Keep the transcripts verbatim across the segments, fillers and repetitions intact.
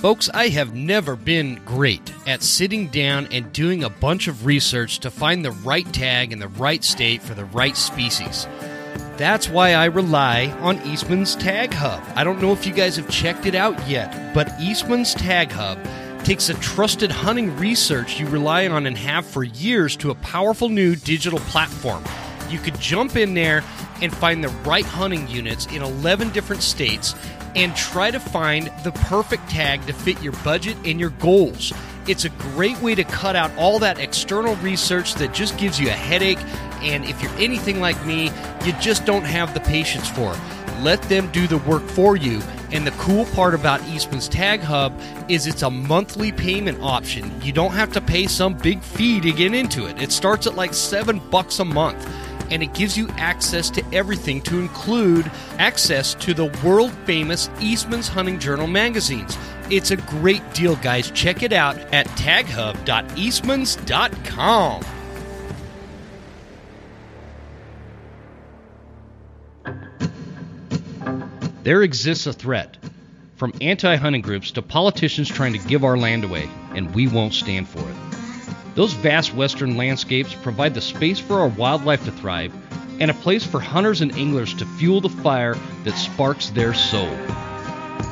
Folks, I have never been great at sitting down and doing a bunch of research to find the right tag in the right state for the right species. That's why I rely on Eastman's Tag Hub. I don't know if you guys have checked it out yet, but Eastman's Tag Hub takes the trusted hunting research you rely on and have for years to a powerful new digital platform. You could jump in there and find the right hunting units in eleven different states and try to find the perfect tag to fit your budget and your goals. It's a great way to cut out all that external research that just gives you a headache, and if you're anything like me, you just don't have the patience for it. Let them do the work for you, and the cool part about Eastman's Tag Hub is it's a monthly payment option. You don't have to pay some big fee to get into it. It starts at like seven bucks a month. And it gives you access to everything, to include access to the world-famous Eastman's Hunting Journal magazines. It's a great deal, guys. Check it out at tag hub dot eastmans dot com. There exists a threat, from anti-hunting groups to politicians trying to give our land away, and we won't stand for it. Those vast western landscapes provide the space for our wildlife to thrive and a place for hunters and anglers to fuel the fire that sparks their soul.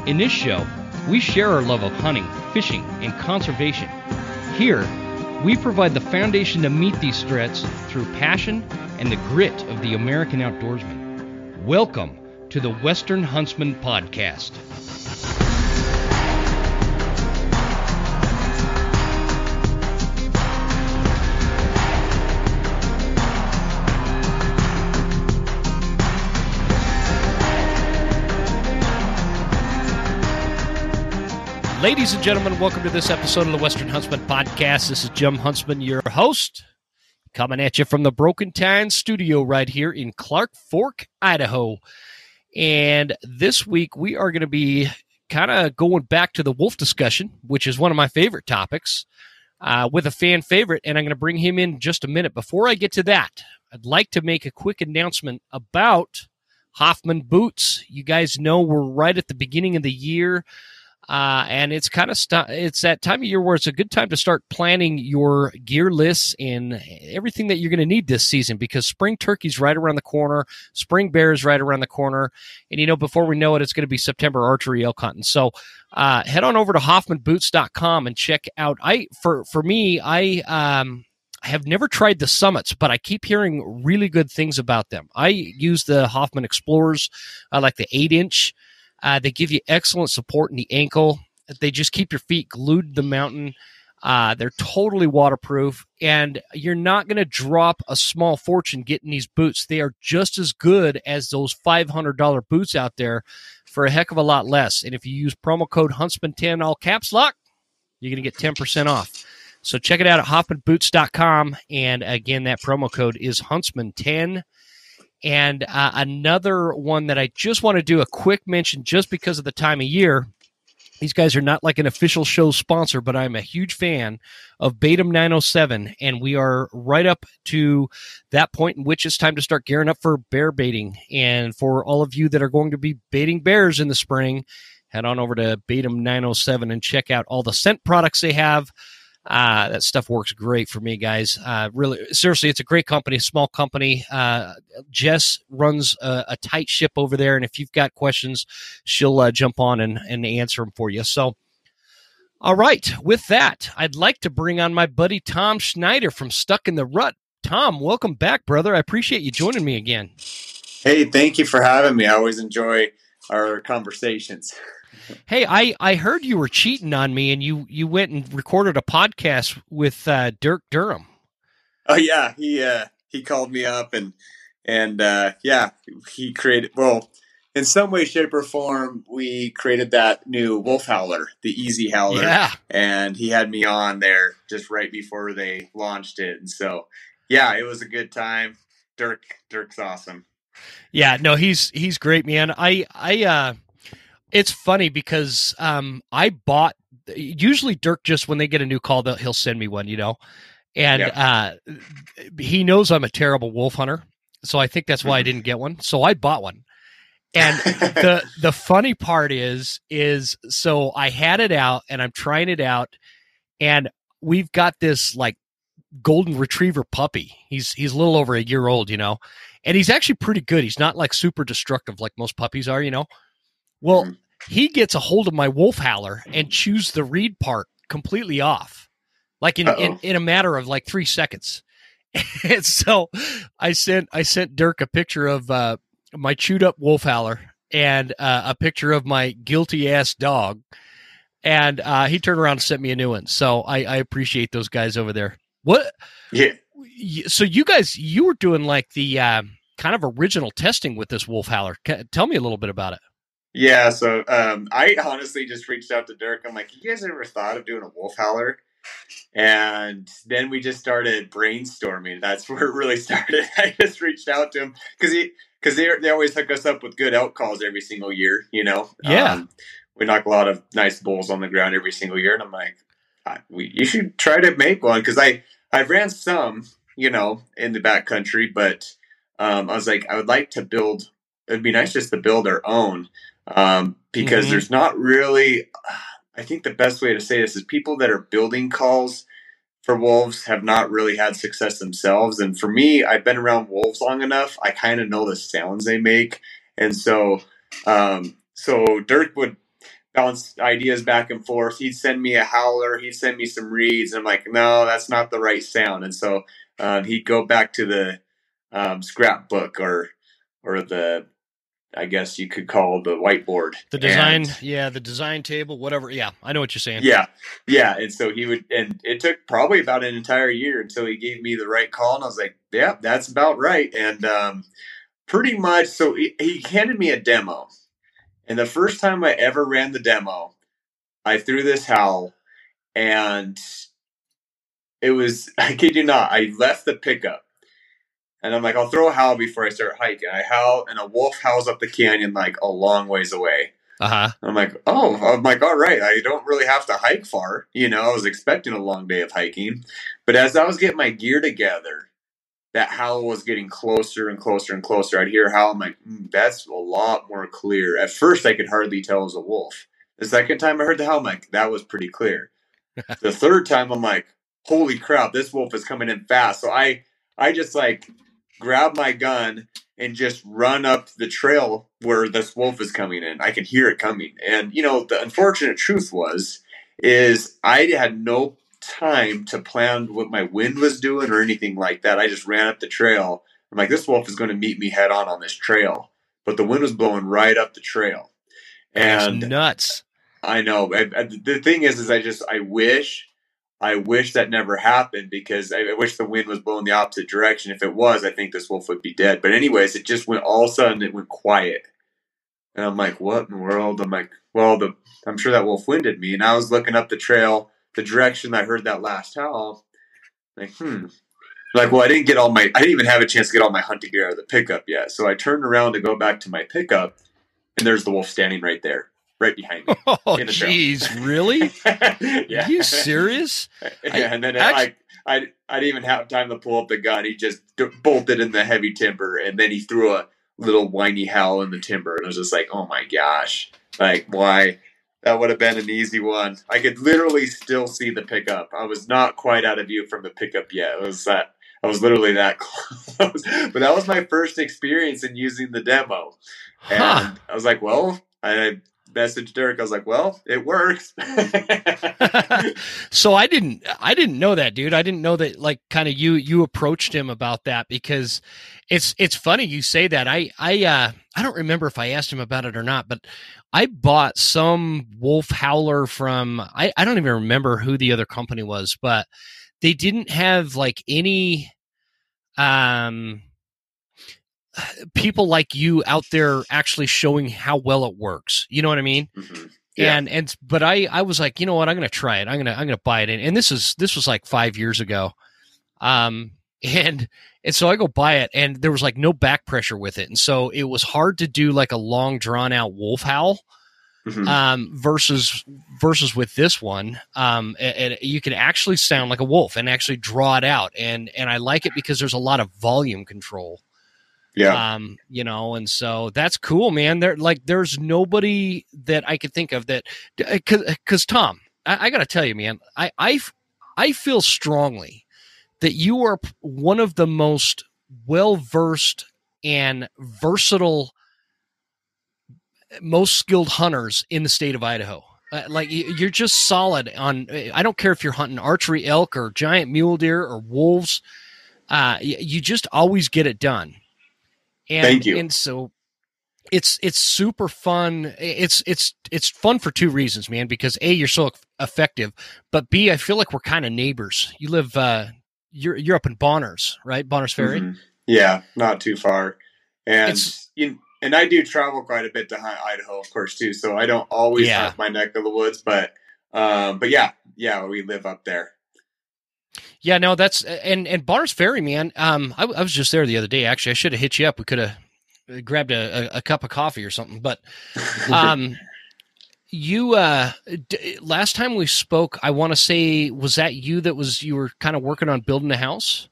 In this show, we share our love of hunting, fishing, and conservation. Here, we provide the foundation to meet these threats through passion and the grit of the American outdoorsman. Welcome to the Western Huntsman Podcast. Ladies and gentlemen, welcome to this episode of the Western Huntsman Podcast. This is Jim Huntsman, your host, coming at you from the Broken Tines studio right here in Clark Fork, Idaho. And this week we are going to be kind of going back to the wolf discussion, which is one of my favorite topics, uh, with a fan favorite, and I'm going to bring him in just a minute. Before I get to that, I'd like to make a quick announcement about Hoffman Boots. You guys know we're right at the beginning of the year. Uh, and it's kind of st- it's that time of year where it's a good time to start planning your gear lists and everything that you're going to need this season, because spring turkey's right around the corner, spring bear is right around the corner, and you know, before we know it, it's going to be September archery elk hunting. So uh, head on over to hoffman boots dot com and check out. I for for me, I um, have never tried the Summits, but I keep hearing really good things about them. I use the Hoffman Explorers. I like the eight inch. Uh, they give you excellent support in the ankle. They just keep your feet glued to the mountain. Uh, they're totally waterproof, and you're not going to drop a small fortune getting these boots. They are just as good as those five hundred dollars boots out there for a heck of a lot less. And if you use promo code Huntsman ten, all caps lock, you're going to get ten percent off. So check it out at hoffman boots dot com. And again, that promo code is Huntsman ten. And uh, another one that I just want to do a quick mention, just because of the time of year. These guys are not like an official show sponsor, but I'm a huge fan of Bait 'em nine oh seven. And we are right up to that point in which it's time to start gearing up for bear baiting. And for all of you that are going to be baiting bears in the spring, head on over to Bait 'em nine oh seven and check out all the scent products they have. Uh, that stuff works great for me, guys. Uh, really, seriously, it's a great company, small company. Uh, Jess runs a, a tight ship over there, and if you've got questions, she'll uh, jump on and, and answer them for you. So, all right, with that, I'd like to bring on my buddy Tom Schneider from Stuck N The Rut. Tom, welcome back, brother. I appreciate you joining me again. Hey, thank you for having me. I always enjoy our conversations. Hey, I, I heard you were cheating on me, and you, you went and recorded a podcast with uh, Dirk Durham. Oh yeah, he uh, he called me up, and and uh, yeah, he created well in some way, shape, or form. We created that new Wolf Howler, the Easy Howler, yeah. And he had me on there just right before they launched it, and so yeah, it was a good time. Dirk Dirk's awesome. Yeah, no, he's he's great, man. I I. Uh... It's funny because um, I bought – usually Dirk, just when they get a new call, he'll send me one, you know. And yeah. uh, he knows I'm a terrible wolf hunter, so I think that's why I didn't get one. So I bought one, And the the funny part is, is so I had it out and I'm trying it out, and we've got this like golden retriever puppy. He's, he's a little over a year old, you know, and he's actually pretty good. He's not like super destructive like most puppies are, you know? Well, mm-hmm. He gets a hold of my wolf howler and chews the reed part completely off, like in, in, in a matter of like three seconds. And so I sent, I sent Dirk a picture of, uh, my chewed up wolf howler and uh, a picture of my guilty ass dog. And uh, he turned around and sent me a new one. So I, I appreciate those guys over there. What? Yeah. So you guys, you were doing like the uh, kind of original testing with this wolf howler. C- tell me a little bit about it. Yeah. So um, I honestly just reached out to Dirk. I'm like, you guys ever thought of doing a wolf howler? And then we just started brainstorming. That's where it really started. I just reached out to him because he, Because they they always hook us up with good elk calls every single year, you know. Yeah, um, we knock a lot of nice bulls on the ground every single year, and I'm like, I, we, you should try to make one because I I've ran some, you know, in the backcountry, but um, I was like, I would like to build. It'd be nice just to build our own um, because mm-hmm. there's not really. I think the best way to say this is people that are building calls for wolves have not really had success themselves. And for me, I've been around wolves long enough. I kind of know the sounds they make. And so, um, so Dirk would bounce ideas back and forth. He'd send me a howler. He'd send me some reeds. And I'm like, no, that's not the right sound. And so, um, he'd go back to the, um, scrapbook or, or the, I guess you could call the whiteboard. The design. And, yeah. The design table, whatever. Yeah. I know what you're saying. Yeah. Yeah. And so he would, and it took probably about an entire year until he gave me the right call. And I was like, yeah, that's about right. And, um, pretty much. So he, he handed me a demo, and the first time I ever ran the demo, I threw this howl, and it was, I kid you not, I left the pickup. And I'm like, I'll throw a howl before I start hiking. I howl, and a wolf howls up the canyon like a long ways away. Uh-huh. I'm like, oh, I'm like, all right. I don't really have to hike far. You know, I was expecting a long day of hiking. But as I was getting my gear together, that howl was getting closer and closer and closer. I'd hear a howl. I'm like, mm, that's a lot more clear. At first, I could hardly tell it was a wolf. The second time I heard the howl, I'm like, that was pretty clear. The third time, I'm like, holy crap, this wolf is coming in fast. So I, I just like... grab my gun and just run up the trail where this wolf is coming in. I can hear it coming. And, you know, the unfortunate truth was, is I had no time to plan what my wind was doing or anything like that. I just ran up the trail. I'm like, this wolf is going to meet me head on on this trail. But the wind was blowing right up the trail. And that's nuts. I know. I, I, the thing is, is I just, I wish... I wish that never happened because I wish the wind was blowing the opposite direction. If it was, I think this wolf would be dead. But anyways, it just went all of a sudden, it went quiet. And I'm like, what in the world? I'm like, well, the, I'm sure that wolf winded me. And I was looking up the trail, the direction I heard that last howl. Like, hmm. Like, well, I didn't get all my, I didn't even have a chance to get all my hunting gear out of the pickup yet. So I turned around to go back to my pickup, and there's the wolf standing right there. Right behind me. Oh, jeez, really? Yeah. Are you serious? Yeah, I, and then actually, I, I, I didn't even have time to pull up the gun. He just d- bolted in the heavy timber, and then he threw a little whiny howl in the timber, and I was just like, oh my gosh, like why? That would have been an easy one. I could literally still see the pickup. I was not quite out of view from the pickup yet. It was that I was literally that close, but that was my first experience in using the demo, and huh. I was like, well, I. message Dirk. I was like, well, it works. So I didn't, I didn't know that, dude. I didn't know that, like, kind of you, you approached him about that, because it's, it's funny you say that. I, I, uh, I don't remember if I asked him about it or not, but I bought some wolf howler from, I, I don't even remember who the other company was, but they didn't have like any, um, people like you out there actually showing how well it works. You know what I mean? Mm-hmm. Yeah. And, and, but I, I was like, you know what, I'm going to try it. I'm going to, I'm going to buy it. And, and this is, this was like five years ago. Um, and, and so I go buy it, and there was like no back pressure with it. And so it was hard to do like a long drawn out wolf howl, mm-hmm. um, versus, versus with this one. Um, and, and you can actually sound like a wolf and actually draw it out. And, and I like it because there's a lot of volume control. Yeah. Um, you know, and so that's cool, man. There, like, there's nobody that I could think of that, cause, cause Tom, I, I gotta tell you, man, I, I, I feel strongly that you are one of the most well-versed and versatile, most skilled hunters in the state of Idaho. Uh, like you're just solid on, I don't care if you're hunting archery elk or giant mule deer or wolves. Uh, you just always get it done. And, Thank you. And so it's, it's super fun. It's, it's, it's fun for two reasons, man, because A, you're so effective, but B, I feel like we're kind of neighbors. You live, uh, you're, you're up in Bonners, right? Bonners Ferry. Mm-hmm. Yeah. Not too far. And it's, you And I do travel quite a bit to hunt Idaho, of course, too. So I don't always yeah. hunt my neck of the woods, but, uh, but yeah, yeah, we live up there. Yeah, no, that's, and, and Bonners Ferry, man. Um, I, I was just there the other day, actually. I should have hit you up. We could have grabbed a, a, a cup of coffee or something, but, um, you, uh, d- last time we spoke, I want to say, was that you that was, you were kind of working on building a house?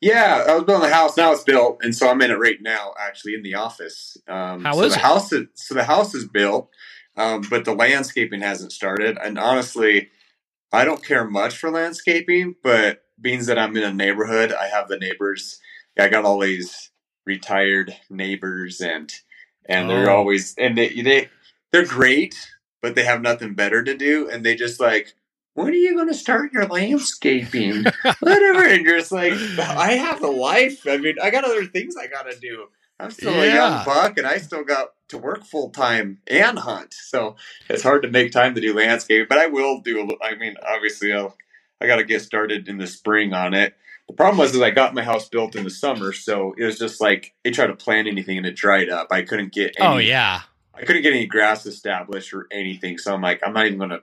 Yeah, I was building a house. Now it's built, and so I'm in it right now, actually, in the office. Um, How so is the it? House is, so the house is built, um, but the landscaping hasn't started. And honestly, I don't care much for landscaping, but being that I'm in a neighborhood, I have the neighbors. I got all these retired neighbors, and and oh. they're always and they, they they're great, but they have nothing better to do, and they just like, when are you going to start your landscaping? Whatever. And you're just like, I have a life. I mean, I got other things I got to do. I'm still yeah. a young buck, and I still got to work full time and hunt. So it's hard to make time to do landscaping, but I will do. A little, I mean, obviously I'll, I got to get started in the spring on it. The problem was that I got my house built in the summer. So it was just like, they tried to plant anything and it dried up. I couldn't get, any, oh yeah. I couldn't get any grass established or anything. So I'm like, I'm not even going to,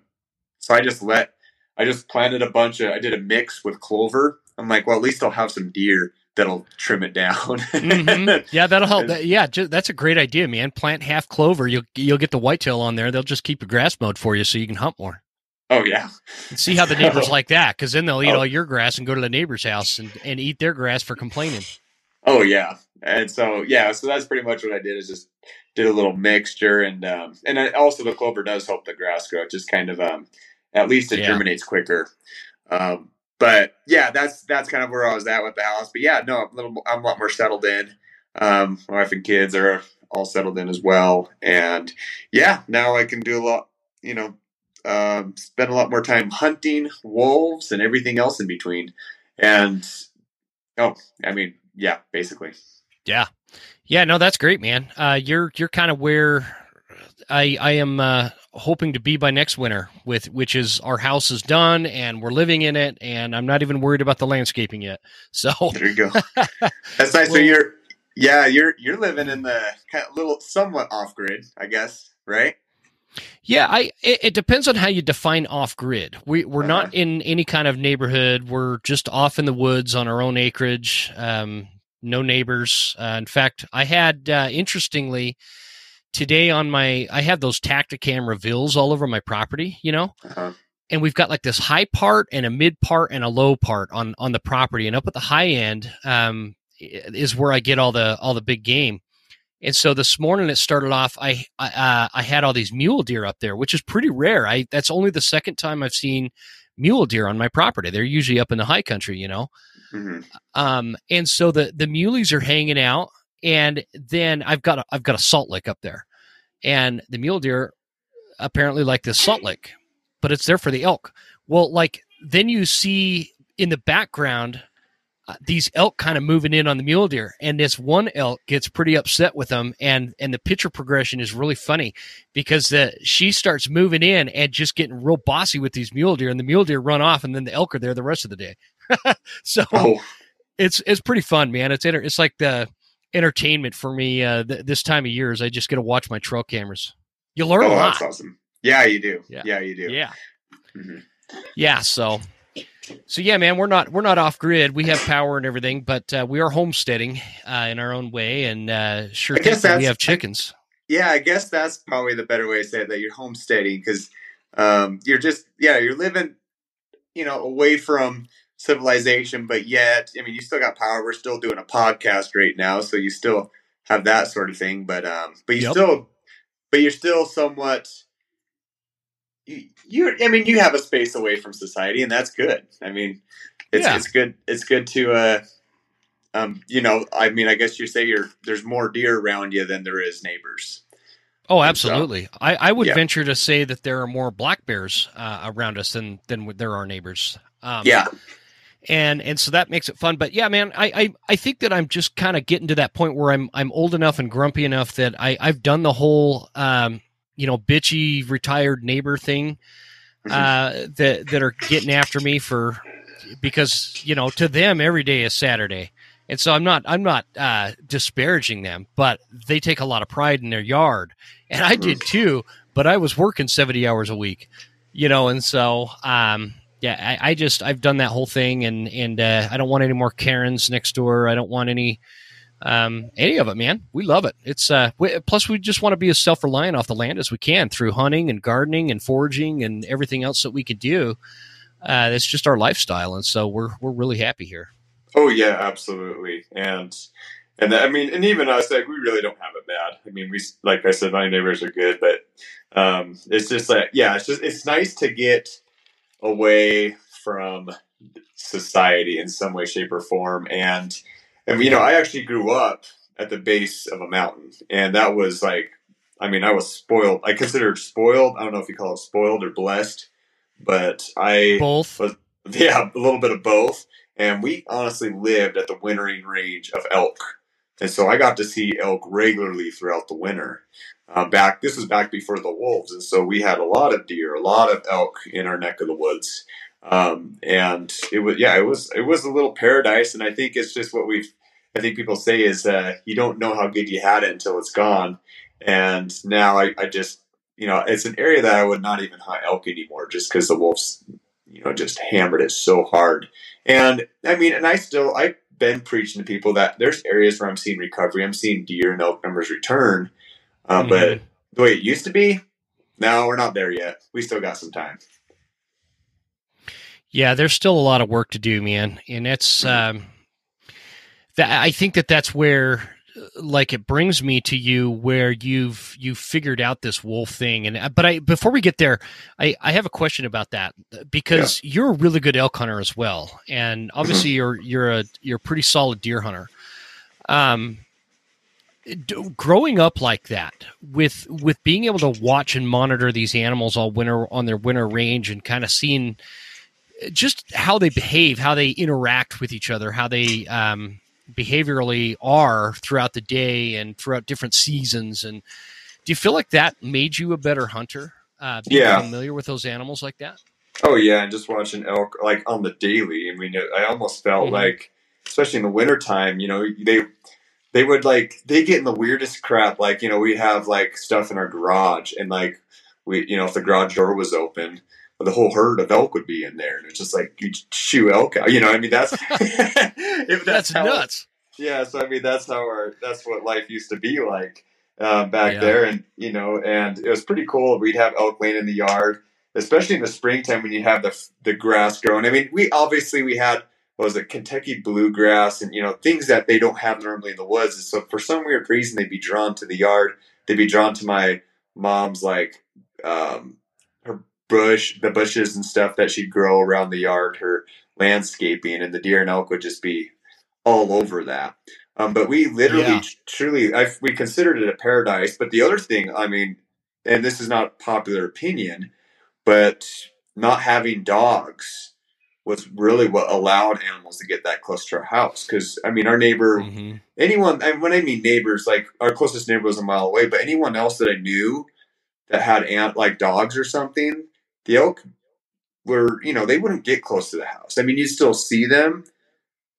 so I just let, I just planted a bunch of, I did a mix with clover. I'm like, well, at least I'll have some deer that'll trim it down. mm-hmm. Yeah, that'll help. That, yeah, just, that's a great idea, man. Plant half clover. You'll you'll get the whitetail on there. They'll just keep the grass mowed for you so you can hunt more. Oh, yeah. And see how the neighbors oh. like that, because then they'll eat oh. all your grass and go to the neighbor's house and, and eat their grass for complaining. Oh, yeah. And so, yeah, so that's pretty much what I did, is just did a little mixture. And, um, and I, also the clover does help the grass grow. It just kind of... um. At least it yeah. germinates quicker. Um, but yeah, that's, that's kind of where I was at with the house. But yeah, no, I'm a little, I'm a lot more settled in. Um, my wife and kids are all settled in as well. And yeah, now I can do a lot, you know, um, spend a lot more time hunting wolves and everything else in between. And, oh, I mean, yeah, basically. Yeah. Yeah, no, that's great, man. Uh, you're, you're kind of where I, I am, uh, hoping to be by next winter, with which is our house is done and we're living in it, and I'm not even worried about the landscaping yet. So there you go. That's nice. Well, so you're yeah you're you're living in the kind of little somewhat off grid, I guess, right? Yeah, I it, it depends on how you define off grid. We we're uh-huh. not in any kind of neighborhood. We're just off in the woods on our own acreage. Um, no neighbors. Uh, in fact, I had uh, interestingly. Today on my, I have those Tacticam reveals all over my property, you know, uh-huh. and we've got like this high part and a mid part and a low part on, on the property. And up at the high end um, is where I get all the, all the big game. And so this morning it started off, I, I, uh, I had all these mule deer up there, which is pretty rare. I, that's only the second time I've seen mule deer on my property. They're usually up in the high country, you know? Mm-hmm. Um, and so the, the muleys are hanging out. And then I've got a, I've got a salt lick up there, and the mule deer apparently like this salt lick, but it's there for the elk. Well, like then you see in the background uh, these elk kind of moving in on the mule deer, and this one elk gets pretty upset with them, and and the picture progression is really funny because the she starts moving in and just getting real bossy with these mule deer, and the mule deer run off, and then the elk are there the rest of the day. so oh. it's it's pretty fun, man. It's inter- it's like the entertainment for me uh th- this time of year is I just get to watch my trail cameras. You learn oh, a lot. That's awesome. Yeah, you do. Yeah, yeah you do. Yeah, mm-hmm. yeah. So, so yeah, man, we're not we're not off grid. We have power and everything, but uh, we are homesteading uh, in our own way, and uh, sure, I guess we have chickens. I, yeah, I guess that's probably the better way to say it, that you're homesteading, because um, you're just yeah you're living, you know, away from civilization, but yet, I mean, you still got power. We're still doing a podcast right now, so you still have that sort of thing, but um, but you yep. still, but you're still somewhat. You, you're, I mean, you have a space away from society, and that's good. I mean, it's yeah. it's good. It's good to, uh, um, you know, I mean, I guess you say you're there's more deer around you than there is neighbors. Oh, absolutely. So, I, I would yeah. venture to say that there are more black bears uh, around us than than there are neighbors. Um, yeah. And and so that makes it fun. But yeah, man, I I, I think that I'm just kind of getting to that point where I'm I'm old enough and grumpy enough that I, I've done the whole um, you know, bitchy retired neighbor thing uh, that that are getting after me for because, you know, to them every day is Saturday. And so I'm not I'm not uh, disparaging them, but they take a lot of pride in their yard. And I did too, but I was working seventy hours a week. You know, and so um Yeah, I, I just I've done that whole thing, and and uh, I don't want any more Karens next door. I don't want any um, any of it, man. We love it. It's uh, we, plus we just want to be as self reliant off the land as we can through hunting and gardening and foraging and everything else that we could do. Uh, it's just our lifestyle, and so we're we're really happy here. Oh yeah, absolutely, and and that, I mean, and even us, like we really don't have it bad. I mean, we like I said, my neighbors are good, but um, it's just like yeah, it's just it's nice to get away from society in some way, shape, or form. And, and, you know, I actually grew up at the base of a mountain, and that was like, I mean, I was spoiled. I considered spoiled. I don't know if you call it spoiled or blessed, but I both. was, yeah, a little bit of both. And we honestly lived at the wintering range of elk. And so I got to see elk regularly throughout the winter. Uh, back, this was back before the wolves, and so we had a lot of deer, a lot of elk in our neck of the woods, um, and it was yeah, it was it was a little paradise. And I think it's just what we've, I think people say is uh, you don't know how good you had it until it's gone. And now I, I just you know it's an area that I would not even hunt elk anymore just because the wolves you know just hammered it so hard. And I mean, and I still I've been preaching to people that there's areas where I'm seeing recovery, I'm seeing deer and elk numbers return. Uh, but the way it used to be, no, we're not there yet. We still got some time. Yeah, there's still a lot of work to do, man. And that's, um, that, I think that that's where, like, it brings me to you where you've, you've figured out this wolf thing. And, but I, before we get there, I, I have a question about that because yeah. you're a really good elk hunter as well. And obviously you're, you're a, you're a pretty solid deer hunter. Um, Growing up like that, with with being able to watch and monitor these animals all winter on their winter range and kind of seeing just how they behave, how they interact with each other, how they um, behaviorally are throughout the day and throughout different seasons. And do you feel like that made you a better hunter? Uh, being yeah. familiar with those animals like that? Oh, yeah. And just watching elk like on the daily. I mean, I almost felt mm-hmm. like, especially in the wintertime, you know, they... They would like, they get in the weirdest crap. Like, you know, we have like stuff in our garage and like we, you know, if the garage door was open, the whole herd of elk would be in there. And it's just like, you shoo elk out, you know, I mean, that's, if that's, that's how, nuts. Yeah. So, I mean, that's how our, that's what life used to be like uh, back yeah. there. And, you know, and it was pretty cool. We'd have elk laying in the yard, especially in the springtime when you have the, the grass growing. I mean, we obviously we had, What was it Kentucky bluegrass and you know things that they don't have normally in the woods, and so for some weird reason they'd be drawn to the yard. They'd be drawn to my mom's like um, her bush, the bushes and stuff that she'd grow around the yard, her landscaping, and the deer and elk would just be all over that. Um, but we literally, yeah. truly, I've, we considered it a paradise. But the other thing, I mean, and this is not popular opinion, but not having dogs was really what allowed animals to get that close to our house. Because, I mean, our neighbor, mm-hmm. anyone, and when I mean neighbors, like our closest neighbor was a mile away, but anyone else that I knew that had ant, like dogs or something, the elk were, you know, they wouldn't get close to the house. I mean, you'd still see them,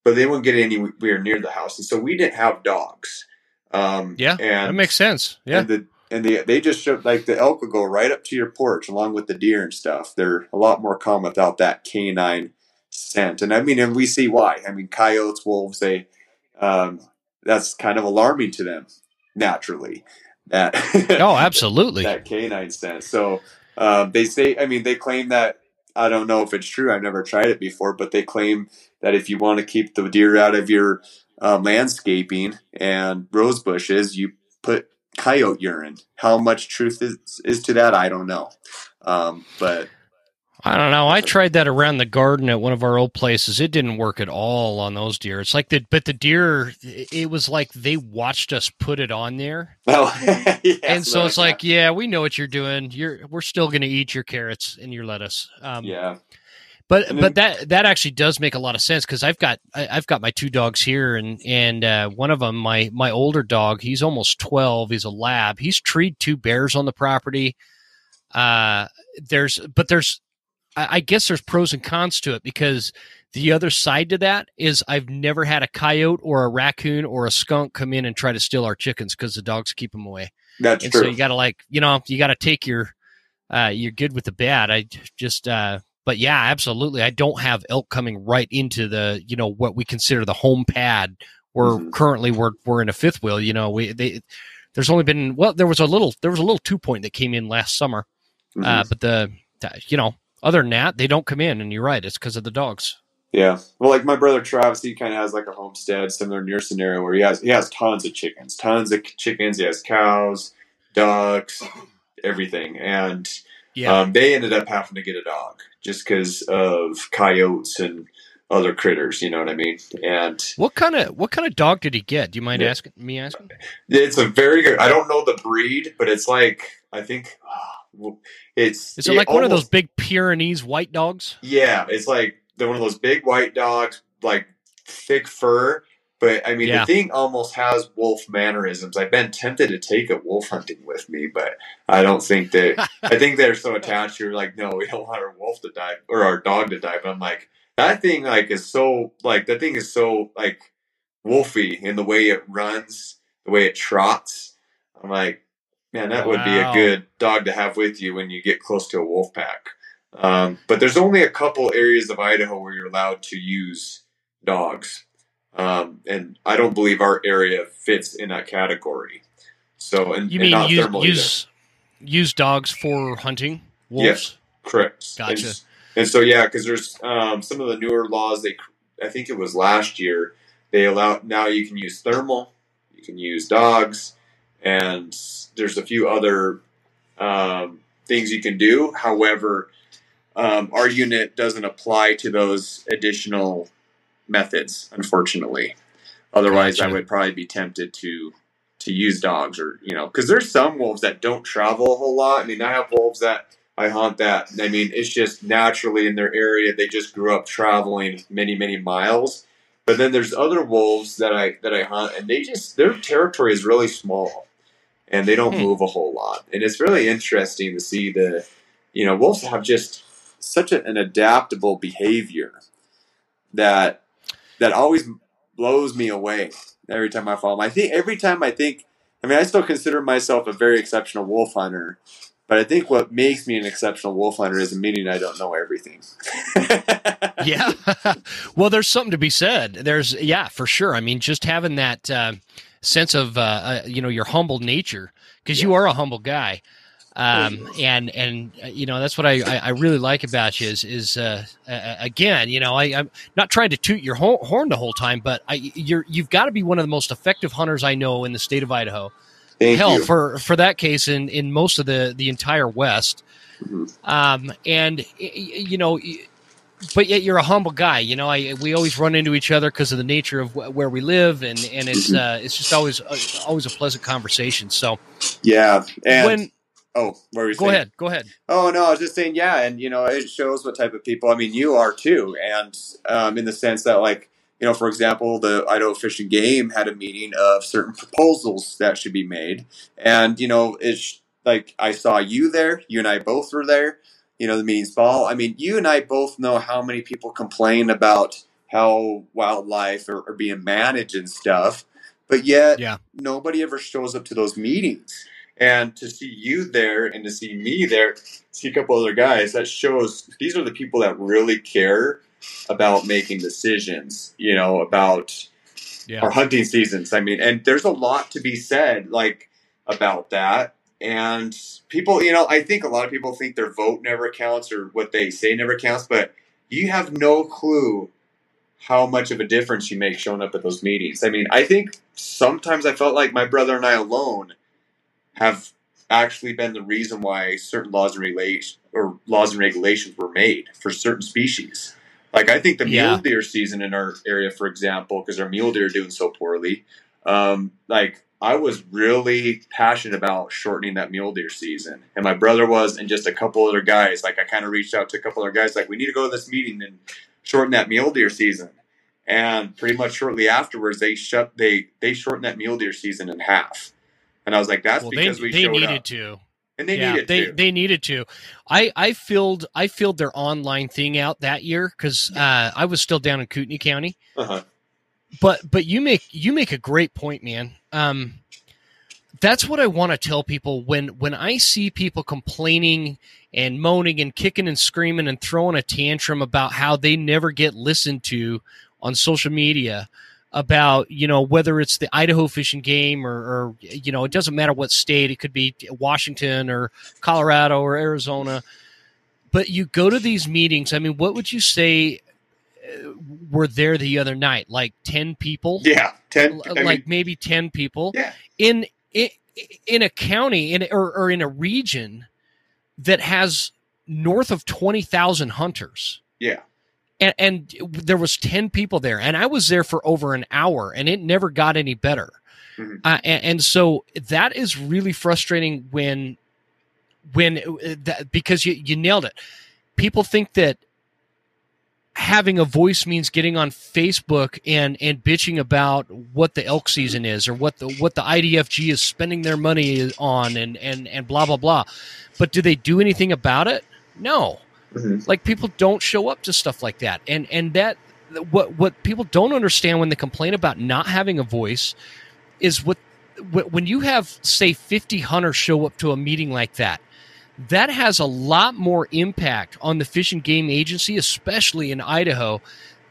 but they wouldn't get anywhere near the house. And so we didn't have dogs. Um, yeah, and, that makes sense. Yeah. And the, and the, they just showed, like, the elk would go right up to your porch along with the deer and stuff. They're a lot more calm without that canine scent. And, I mean, and we see why. I mean, coyotes, wolves, they um, that's kind of alarming to them, naturally. That Oh, absolutely. that canine scent. So um, they say, I mean, they claim that I don't know if it's true. I've never tried it before, but they claim that if you want to keep the deer out of your uh, landscaping and rose bushes, you put coyote urine. How much truth is, is to that? I don't know. Um, but I don't know. I tried that around the garden at one of our old places. It didn't work at all on those deer. It's like the, but the deer, it was like they watched us put it on there. Oh, yeah, and so it's like, yeah, we know what you're doing. You're, we're still going to eat your carrots and your lettuce. Um, yeah. But then, but that that actually does make a lot of sense, because I've got I, I've got my two dogs here, and and uh, one of them, my my older dog, he's almost twelve. He's a lab. He's treed two bears on the property. Uh, there's but there's I guess there's pros and cons to it, because the other side to that is I've never had a coyote or a raccoon or a skunk come in and try to steal our chickens, because the dogs keep them away. That's and true. So you got to like you know you got to take your uh, you're good with the bad. I just. Uh, But yeah, absolutely. I don't have elk coming right into the, you know, what we consider the home pad. We're mm-hmm. currently we're we're in a fifth wheel. You know, we they there's only been well there was a little there was a little two point that came in last summer, mm-hmm. uh, but the, the you know other than that they don't come in. And you're right, it's because of the dogs. Yeah, well, like my brother Travis, he kind of has like a homestead similar to your scenario where he has he has tons of chickens, tons of chickens. He has cows, ducks, everything, and. Yeah. Um, they ended up having to get a dog just because of coyotes and other critters. You know what I mean? And what kind of what kind of dog did he get? Do you mind yeah. asking me asking? It's a very good. I don't know the breed, but it's like I think oh, it's. Is it, it like almost, one of those big Pyrenees white dogs? Yeah, it's like they're one of those big white dogs, like thick fur. But I mean, yeah. the thing almost has wolf mannerisms. I've been tempted to take it wolf hunting with me, but I don't think that. I think they're so attached. You're like, no, we don't want our wolf to die or our dog to die. But I'm like, that thing like is so like that thing is so like wolfy in the way it runs, the way it trots. I'm like, man, that wow. would be a good dog to have with you when you get close to a wolf pack. Um, but there's only a couple areas of Idaho where you're allowed to use dogs. Um, and I don't believe our area fits in that category. So, and you mean and not use, use, use dogs for hunting wolves? Yes, correct. Gotcha. And, and so, yeah, cause there's, um, some of the newer laws, they, I think it was last year, they allow, now you can use thermal, you can use dogs, and there's a few other, um, things you can do. However, um, our unit doesn't apply to those additional methods, unfortunately. Otherwise, gotcha. I would probably be tempted to to use dogs, or you know, because there's some wolves that don't travel a whole lot. I mean, I have wolves that I hunt that. I mean, it's just naturally in their area they just grew up traveling many, many miles. But then there's other wolves that I that I hunt, and they just their territory is really small, and they don't hmm. move a whole lot. And it's really interesting to see the you know wolves have just such a, an adaptable behavior that. That always blows me away every time I follow them. I think every time I think, I mean, I still consider myself a very exceptional wolf hunter, but I think what makes me an exceptional wolf hunter is admitting I don't know everything. yeah. Well, there's something to be said. There's, yeah, for sure. I mean, just having that uh, sense of, uh, uh, you know, your humble nature, because yeah. you are a humble guy. Um, and, and, uh, you know, that's what I, I, I really like about you is, is, uh, uh again, you know, I, I'm not trying to toot your ho- horn the whole time, but I, you're, you've got to be one of the most effective hunters I know in the state of Idaho. Thank Hell, you. for, for that case in, in most of the, the entire West. Mm-hmm. Um, and you know, but yet you're a humble guy, you know, I, we always run into each other because of the nature of wh- where we live. And, and it's, mm-hmm. uh, it's just always, uh, always a pleasant conversation. So yeah. And when, Oh, what were you saying? Go ahead. Go ahead. Oh, no, I was just saying, yeah. And, you know, it shows what type of people, I mean, you are too. And um, in the sense that, like, you know, for example, the Idaho Fish and Game had a meeting of certain proposals that should be made. And, you know, it's like I saw you there. You and I both were there. You know, the meeting's fall. I mean, you and I both know how many people complain about how wildlife are, are being managed and stuff. But yet yeah. nobody ever shows up to those meetings. And to see you there and to see me there, see a couple other guys, that shows these are the people that really care about making decisions, you know, about yeah. our hunting seasons. I mean, and there's a lot to be said, like, about that. And people, you know, I think a lot of people think their vote never counts or what they say never counts, but you have no clue how much of a difference you make showing up at those meetings. I mean, I think sometimes I felt like my brother and I alone have actually been the reason why certain laws and relations or laws and regulations were made for certain species. Like I think the yeah. mule deer season in our area, for example, because our mule deer are doing so poorly, um, like I was really passionate about shortening that mule deer season. And my brother was, and just a couple other guys, like I kind of reached out to a couple other guys, like we need to go to this meeting and shorten that mule deer season. And pretty much shortly afterwards, they shut, they, they shortened that mule deer season in half. And I was like, that's well, because they, we they showed needed up. to. And they yeah, needed they, to. They needed to. I, I filled I filled their online thing out that year because uh, I was still down in Kootenai County. Uh-huh. But but you make you make a great point, man. Um, that's what I want to tell people when when I see people complaining and moaning and kicking and screaming and throwing a tantrum about how they never get listened to on social media. About, you know, whether it's the Idaho Fish and Game or, or, you know, it doesn't matter what state. It could be Washington or Colorado or Arizona. But you go to these meetings. I mean, what would you say were there the other night? Like ten people? Yeah, ten. Like I mean, maybe ten people. Yeah. In, in, in a county in or, or in a region that has north of twenty thousand hunters. Yeah. And, and there was ten people there, and I was there for over an hour, and it never got any better. Mm-hmm. Uh, and, and so that is really frustrating when, when that, because you, you nailed it. People think that having a voice means getting on Facebook and, and bitching about what the elk season is or what the what the I D F G is spending their money on and, and, and blah, blah, blah. But do they do anything about it? No. Mm-hmm. Like people don't show up to stuff like that. And, and that what, what people don't understand when they complain about not having a voice is what, when you have say fifty hunters show up to a meeting like that, that has a lot more impact on the Fish and Game Agency, especially in Idaho,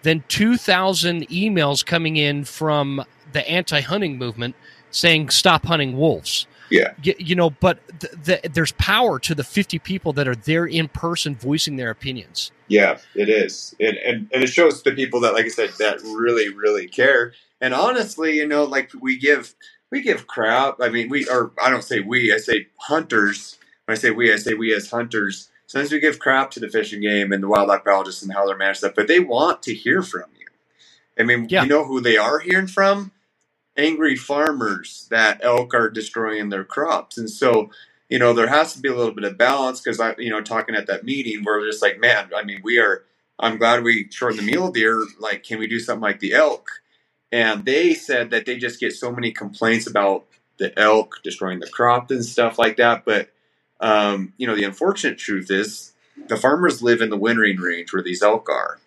than two thousand emails coming in from the anti-hunting movement saying, stop hunting wolves. Yeah, you, you know, but the, the, there's power to the fifty people that are there in person voicing their opinions. Yeah, it is. It, and, and it shows the people that, like I said, that really, really care. And honestly, you know, like we give we give crap. I mean, we or I don't say we, I say hunters. When I say we, I say we as hunters. Sometimes we give crap to the Fish and Game and the wildlife biologists and how they're managed stuff, but they want to hear from you. I mean, yeah. You know who they are hearing from? Angry farmers that elk are destroying their crops. And so, you know, there has to be a little bit of balance because I, you know, talking at that meeting, we're just like, man, I mean, we are, I'm glad we shortened the mule deer. Like, can we do something like the elk? And they said that they just get so many complaints about the elk destroying the crop and stuff like that. But, um, you know, the unfortunate truth is the farmers live in the wintering range where these elk are.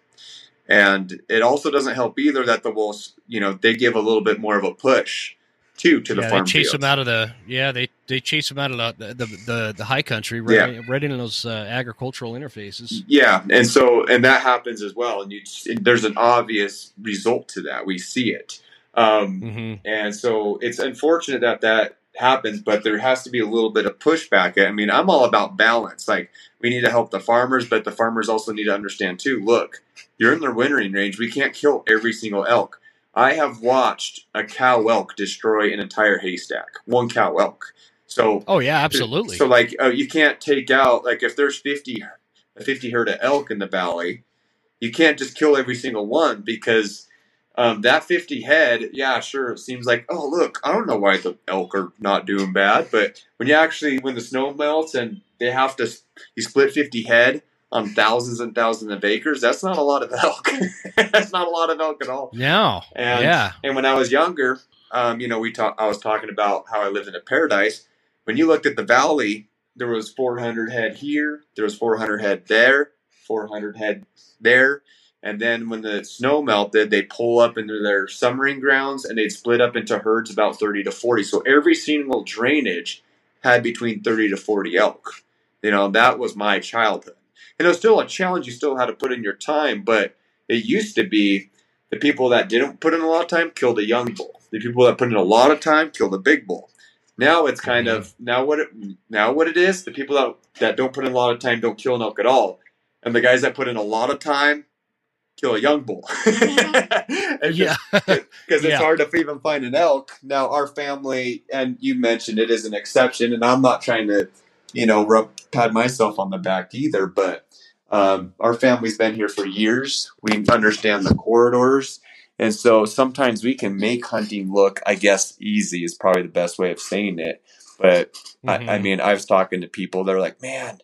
And it also doesn't help either that the wolves, you know, they give a little bit more of a push too to the yeah, farm. They chase fields. them out of the yeah, they they chase them out of the the the, the high country, right, yeah. right into those uh, agricultural interfaces. Yeah, and so and that happens as well. And you, there's an obvious result to that. We see it, um, mm-hmm. and so it's unfortunate that that happens. But there has to be a little bit of pushback. I mean, I'm all about balance. Like we need to help the farmers, but the farmers also need to understand too. Look. You're in their wintering range. We can't kill every single elk. I have watched a cow elk destroy an entire haystack, one cow elk. So, oh yeah, absolutely. So like, uh, you can't take out like if there's fifty, fifty herd of elk in the valley, you can't just kill every single one because um, that fifty head, yeah, sure, it seems like oh look, I don't know why the elk are not doing bad, but when you actually when the snow melts and they have to, you split fifty head. On thousands and thousands of acres, that's not a lot of elk. That's not a lot of elk at all. No. And, yeah. And when I was younger, um, you know, we talk, I was talking about how I lived in a paradise. When you looked at the valley, there was four hundred head here, there was four hundred head there, four hundred head there. And then when the snow melted, they pull up into their summering grounds and they'd split up into herds about thirty to forty. So every single drainage had between thirty to forty elk. You know, that was my childhood. And it was still a challenge. You still had to put in your time, but it used to be the people that didn't put in a lot of time killed a young bull. The people that put in a lot of time killed a big bull. Now it's kind of now what it, now what it is. The people that that don't put in a lot of time don't kill an elk at all, and the guys that put in a lot of time kill a young bull. It's yeah, because it's yeah. hard to even find an elk. Now our family, and you mentioned it is an exception, and I'm not trying to, you know, rub pat myself on the back either, but um, our family's been here for years. We understand the corridors. And so sometimes we can make hunting look, I guess, easy is probably the best way of saying it. But mm-hmm. I, I mean, I was talking to people, they're like, man,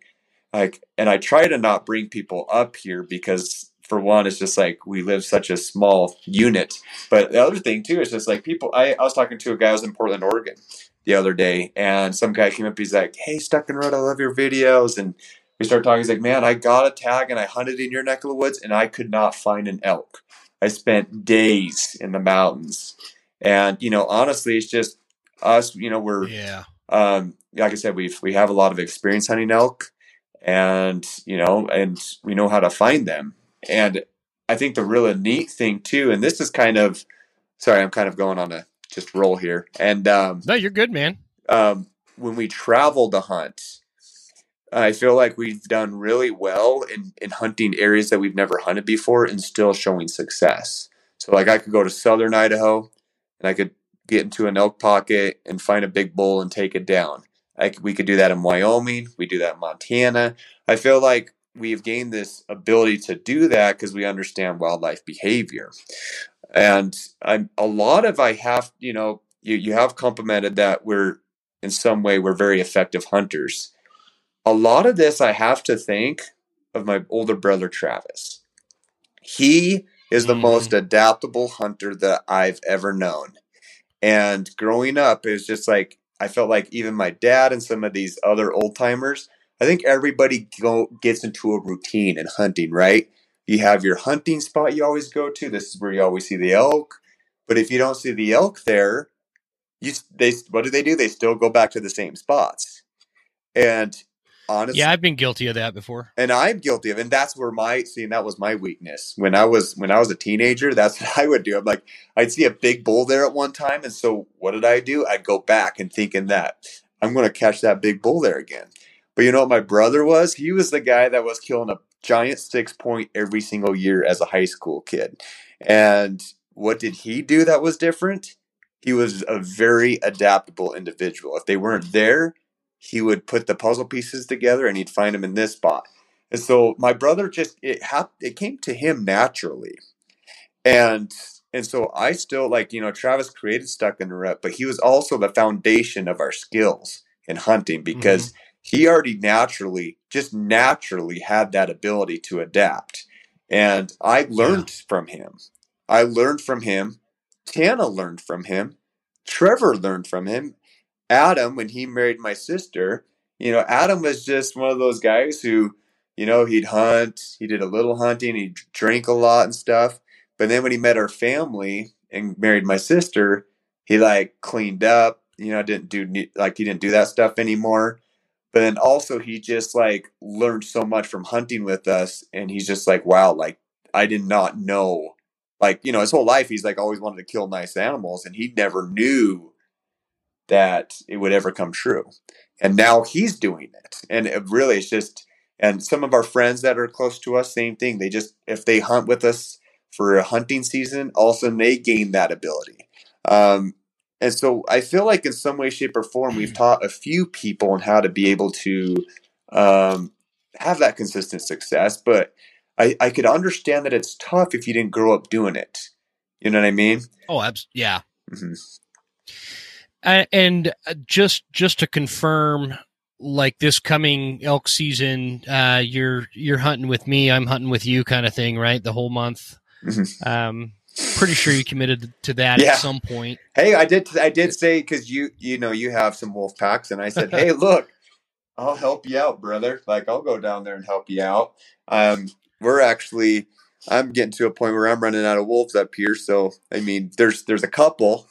like, and I try to not bring people up here because for one, it's just like, we live such a small unit. But the other thing too, is just like people, I, I was talking to a guy who was in Portland, Oregon the other day, and some guy came up, he's like, hey, Stuck N The Rut, I love your videos. And we started talking, he's like, man, I got a tag and I hunted in your neck of the woods and I could not find an elk. I spent days in the mountains, and, you know, honestly, it's just us, you know, we're, yeah. um, like I said, we've, we have a lot of experience hunting elk, and, you know, and we know how to find them. And I think the really neat thing too, and this is kind of, sorry, I'm kind of going on a just roll here. And, um, no, you're good, man. Um, when we travel to hunt, I feel like we've done really well in, in hunting areas that we've never hunted before and still showing success. So like I could go to southern Idaho and I could get into an elk pocket and find a big bull and take it down. I, we could do that in Wyoming. We do that in Montana. I feel like we've gained this ability to do that because we understand wildlife behavior. And I'm, a lot of I have, you know, you, you have complimented that we're in some way we're very effective hunters. A lot of this, I have to think of my older brother, Travis. He is the mm-hmm. most adaptable hunter that I've ever known. And growing up, it was just like, I felt like even my dad and some of these other old timers, I think everybody go, gets into a routine in hunting, right? You have your hunting spot you always go to. This is where you always see the elk. But if you don't see the elk there, you they what do they do? They still go back to the same spots. And honestly, yeah, I've been guilty of that before, and I'm guilty of, and that's where my see, and that was my weakness when I was when I was a teenager. That's what I would do. I'm like, I'd see a big bull there at one time, and so what did I do? I'd go back and thinking that I'm going to catch that big bull there again. But you know what my brother was? He was the guy that was killing a giant six point every single year as a high school kid. And what did he do that was different? He was a very adaptable individual. If they weren't there, he would put the puzzle pieces together and he'd find them in this spot. And so my brother just, it happened, it came to him naturally. And, and so I still like, you know, Travis created Stuck N The Rut, but he was also the foundation of our skills in hunting because mm-hmm. he already naturally, just naturally had that ability to adapt. And I learned yeah. from him. I learned from him. Tana learned from him. Trevor learned from him. Adam, when he married my sister, you know, Adam was just one of those guys who, you know, he'd hunt, he did a little hunting, he drank a lot and stuff. But then when he met our family and married my sister, he like cleaned up, you know, didn't do like, he didn't do that stuff anymore. But then also he just like learned so much from hunting with us. And he's just like, wow, like I did not know, like, you know, his whole life, he's like always wanted to kill nice animals and he never knew that it would ever come true. And now he's doing it. And it really it's just, and some of our friends that are close to us, same thing. They just, if they hunt with us for a hunting season, all of a sudden they gain that ability. Um, and so I feel like in some way, shape or form, we've taught a few people on how to be able to um, have that consistent success. But I, I could understand that it's tough if you didn't grow up doing it. You know what I mean? Oh, absolutely. Yeah. Mm-hmm. And just just to confirm, like this coming elk season, uh, you're you're hunting with me, I'm hunting with you, kind of thing, right? The whole month. Mm-hmm. Um, pretty sure you committed to that yeah. at some point. Hey, I did. I did say because you you know you have some wolf packs, and I said, hey, look, I'll help you out, brother. Like I'll go down there and help you out. Um, we're actually, I'm getting to a point where I'm running out of wolves up here. So I mean, there's there's a couple.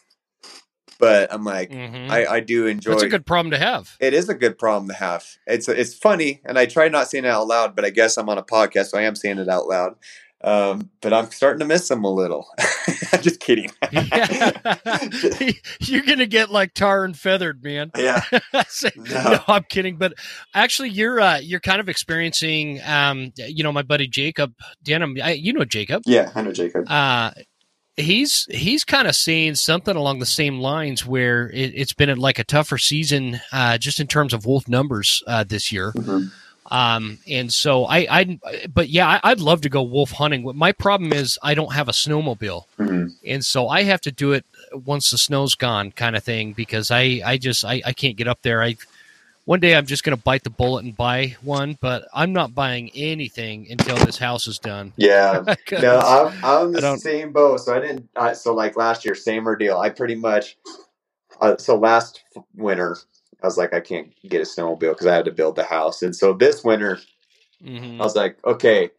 But I'm like, mm-hmm. I, I do enjoy. It's a good problem to have. It is a good problem to have. It's it's funny, and I try not saying it out loud, but I guess I'm on a podcast, so I am saying it out loud. Um, but I'm starting to miss them a little. Just kidding. You're going to get like tar and feathered, man. Yeah. Say, no. no, I'm kidding. But actually you're, uh, you're kind of experiencing, um, you know, my buddy, Jacob Denim, I, you know, Jacob. Yeah. I know Jacob. Uh, he's, he's kind of seeing something along the same lines where it, it's been like a tougher season, uh, just in terms of wolf numbers, uh, this year. Mm-hmm. Um, and so I, I, but yeah, I, I'd love to go wolf hunting. My problem is I don't have a snowmobile. Mm-hmm. And so I have to do it once the snow's gone kind of thing, because I, I just, I, I can't get up there. I, one day I'm just going to bite the bullet and buy one, but I'm not buying anything until this house is done. Yeah. No, I'm, I'm the same boat. So I didn't, I, so like last year, same ordeal. I pretty much, uh, so last winter, I was like, I can't get a snowmobile because I had to build the house. And so this winter, mm-hmm. I was like, okay,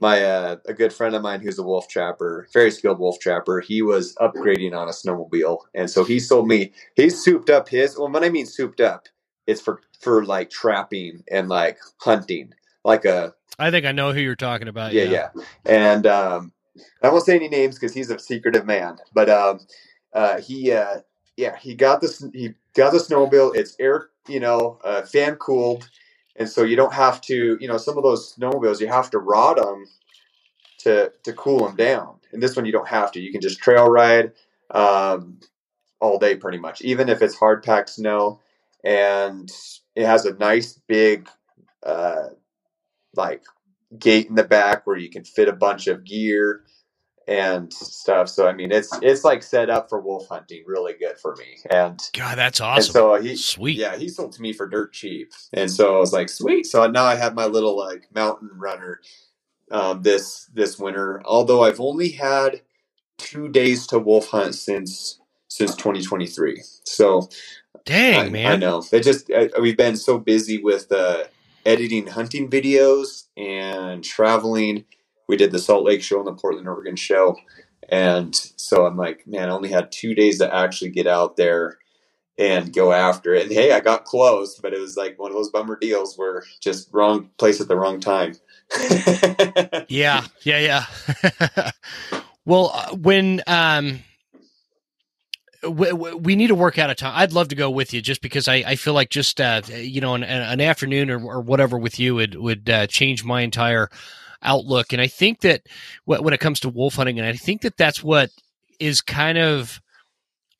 my uh, a good friend of mine who's a wolf trapper, very skilled wolf trapper, he was upgrading on a snowmobile. And so he sold me, he souped up his, well, when I mean souped up, it's for, for like trapping and like hunting. Like a, I think I know who you're talking about. Yeah, yeah. yeah. And um, I won't say any names because he's a secretive man. But um, uh, he, uh, yeah, he got this, he got the snowmobile. It's air, you know, uh, fan cooled. And so you don't have to, you know, some of those snowmobiles, you have to rod them to, to cool them down. And this one, you don't have to, you can just trail ride, um, all day pretty much, even if it's hard packed snow. And it has a nice big, uh, like gate in the back where you can fit a bunch of gear and stuff. So I mean, it's it's like set up for wolf hunting, really good for me. And God, that's awesome. And so he, sweet, yeah, he sold to me for dirt cheap, and so I was like, sweet. So now I have my little like mountain runner um, this this winter. Although I've only had two days to wolf hunt since since twenty twenty-three. So dang I, man, I know it just I, we've been so busy with uh, editing hunting videos and traveling. We did the Salt Lake show and the Portland, Oregon show. And so I'm like, man, I only had two days to actually get out there and go after it. And hey, I got close, but it was like one of those bummer deals where just wrong place at the wrong time. yeah. Yeah. Yeah. Well, when, um, We, we need to work out a time. I'd love to go with you just because I, I feel like just, uh, you know, an, an afternoon or, or whatever with you would, would uh, change my entire outlook. And I think that w- when it comes to wolf hunting, and I think that that's what is kind of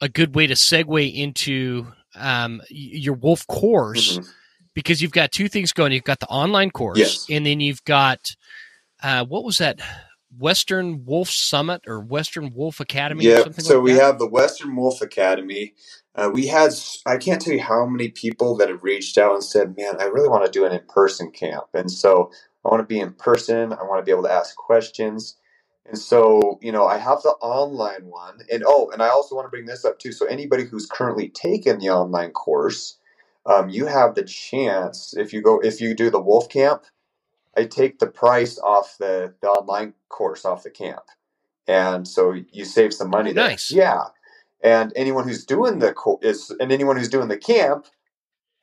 a good way to segue into um, your wolf course, mm-hmm. because you've got two things going. You've got the online course, yes. and then you've got, uh, what was that? Western Wolf Summit or Western Wolf Academy. Yeah, or something so like we that. Have the Western Wolf Academy. Uh, we had, I can't tell you how many people that have reached out and said, man, I really want to do an in-person camp. And so I want to be in person. I want to be able to ask questions. And so, you know, I have the online one. And oh, and I also want to bring this up too. So anybody who's currently taken the online course, um, you have the chance, if you go, if you do the wolf camp, I take the price off the, the online course off the camp. And so you save some money there. Nice. Yeah. And anyone who's doing the co- is, and anyone who's doing the camp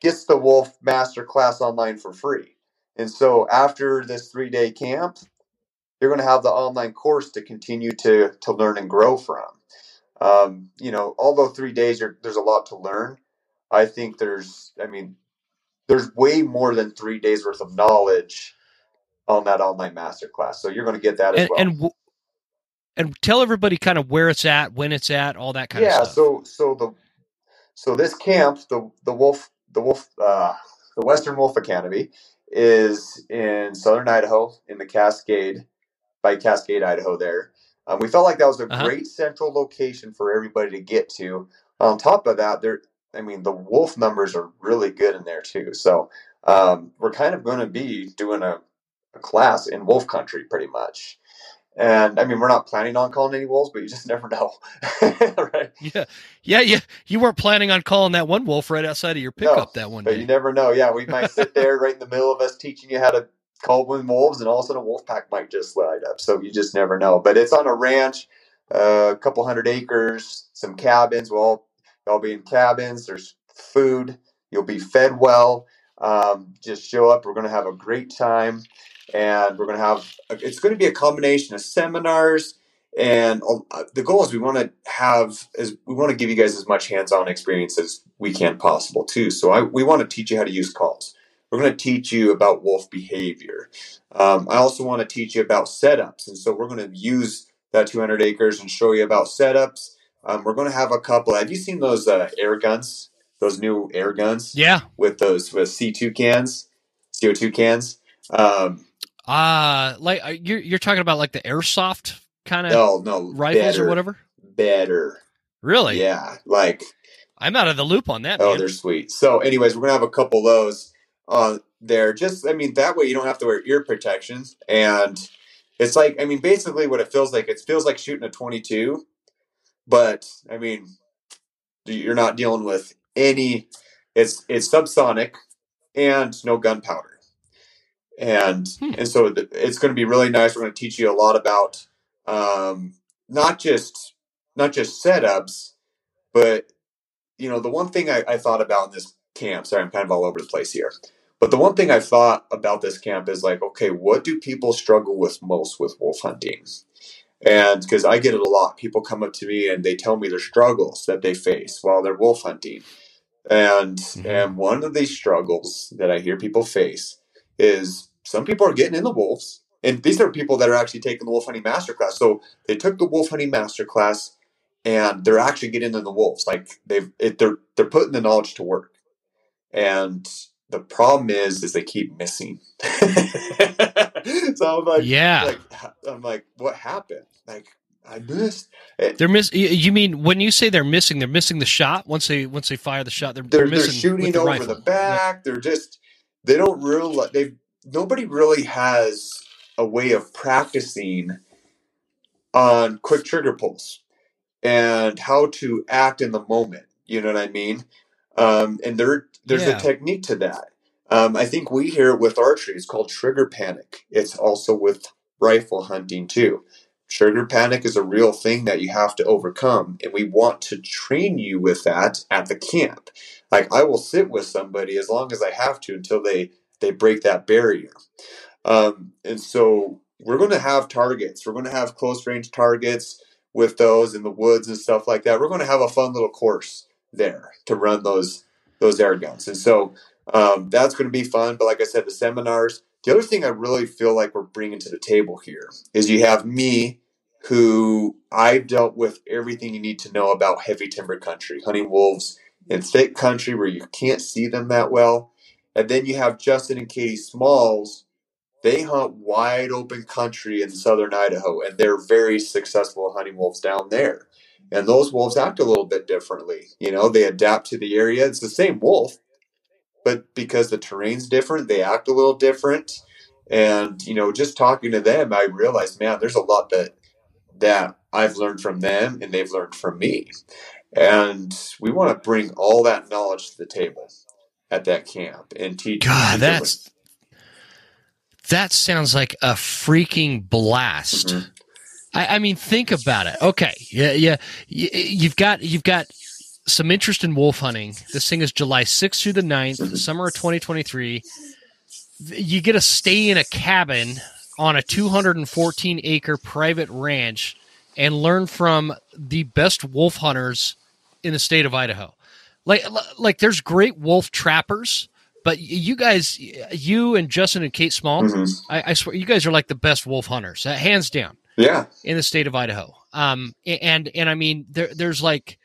gets the Wolf Masterclass online for free. And so after this three day camp, you're going to have the online course to continue to, to learn and grow from. Um, you know, although three days are, there's a lot to learn. I think there's, I mean, there's way more than three days worth of knowledge on that online masterclass. So you're going to get that as and, well. And, w- and tell everybody kind of where it's at, when it's at, all that kind yeah, of stuff. Yeah. So, so the, so this camp, the, the wolf, the wolf, uh, the Western Wolf Academy is in Southern Idaho in the Cascade by Cascade, Idaho there. Um, we felt like that was a uh-huh. great central location for everybody to get to. On top of that, there, I mean, the wolf numbers are really good in there too. So, um, we're kind of going to be doing a, a class in wolf country pretty much. And I mean, we're not planning on calling any wolves, but you just never know. Right? Yeah. Yeah. Yeah. You weren't planning on calling that one wolf right outside of your pickup no, that one day. But you never know. Yeah. We might sit there right in the middle of us teaching you how to call wind wolves and all of a sudden a wolf pack might just slide up. So you just never know, but it's on a ranch, uh, a couple hundred acres, some cabins. Well, y'all be in cabins. There's food. You'll be fed well. Um, just show up. We're going to have a great time. And we're going to have, it's going to be a combination of seminars And the goal is we want to have is we want to give you guys as much hands-on experience as we can possible too. So I, we want to teach you how to use calls. We're going to teach you about wolf behavior. Um, I also want to teach you about setups. And so we're going to use that two hundred acres and show you about setups. Um, we're going to have a couple. Have you seen those uh, air guns? Those new air guns? Yeah. With those with C two cans, C O two cans. Um, uh, like you're, you're talking about like the airsoft kind of no, no, rifles better, or whatever? Better. Really? Yeah. Like I'm out of the loop on that. Oh, man. They're sweet. So anyways, we're going to have a couple of those. Uh, there just, I mean, that way you don't have to wear ear protections. And it's like, I mean, basically what it feels like, it feels like shooting a twenty-two, but I mean, you're not dealing with any, it's, it's subsonic and no gunpowder. And, hmm. and so th- it's going to be really nice. We're going to teach you a lot about, um, not just, not just setups, but you know, the one thing I, I thought about in this camp, sorry, I'm kind of all over the place here. But the one thing I thought about this camp is like, okay, what do people struggle with most with wolf hunting? And because I get it a lot. People come up to me and they tell me their struggles that they face while they're wolf hunting. And, mm-hmm. and one of these struggles that I hear people face is some people are getting in the wolves. And these are people that are actually taking the Wolf Hunting Masterclass. So they took the Wolf Hunting Masterclass and they're actually getting into the wolves. Like they've, it, they're, they're putting the knowledge to work. And the problem is, is they keep missing. So I'm like, yeah, like, I'm like, what happened? Like I missed. They're miss. You mean when you say they're missing, they're missing the shot once they once they fire the shot. They're they're, they're, missing they're shooting the over rifle. The back. Yeah. They're just they don't realize they've nobody really has a way of practicing on quick trigger pulls and how to act in the moment. You know what I mean? Um, and there, there's yeah. a technique to that. Um, I think we hear it with archery. It's called trigger panic. It's also with rifle hunting too. Trigger panic is a real thing that you have to overcome. And we want to train you with that at the camp. Like I will sit with somebody as long as I have to until they, they break that barrier. Um, and so we're going to have targets. We're going to have close range targets with those in the woods and stuff like that. We're going to have a fun little course there to run those those air guns. And so um, that's going to be fun. But like I said, the seminars, the other thing I really feel like we're bringing to the table here is you have me who I've dealt with everything you need to know about heavy timber country, hunting wolves in thick country where you can't see them that well. And then you have Justin and Katie Smalls. They hunt wide open country in southern Idaho, and they're very successful hunting wolves down there. And those wolves act a little bit differently. You know, they adapt to the area. It's the same wolf, but because the terrain's different, they act a little different. And, you know, just talking to them, I realized, man, there's a lot that that I've learned from them and they've learned from me. And we want to bring all that knowledge to the table at that camp and teach. God, that's, that sounds like a freaking blast. Mm-hmm. I mean, think about it. Okay, yeah, yeah. You've got you've got some interest in wolf hunting. This thing is July sixth through the ninth, summer of twenty twenty-three. You get to stay in a cabin on a two hundred fourteen acre private ranch and learn from the best wolf hunters in the state of Idaho. Like, like there's great wolf trappers. But you guys, you and Justin and Kate Small, mm-hmm. I, I swear, you guys are like the best wolf hunters, uh, hands down. Yeah, in the state of Idaho. Um, and and I mean, there there's like,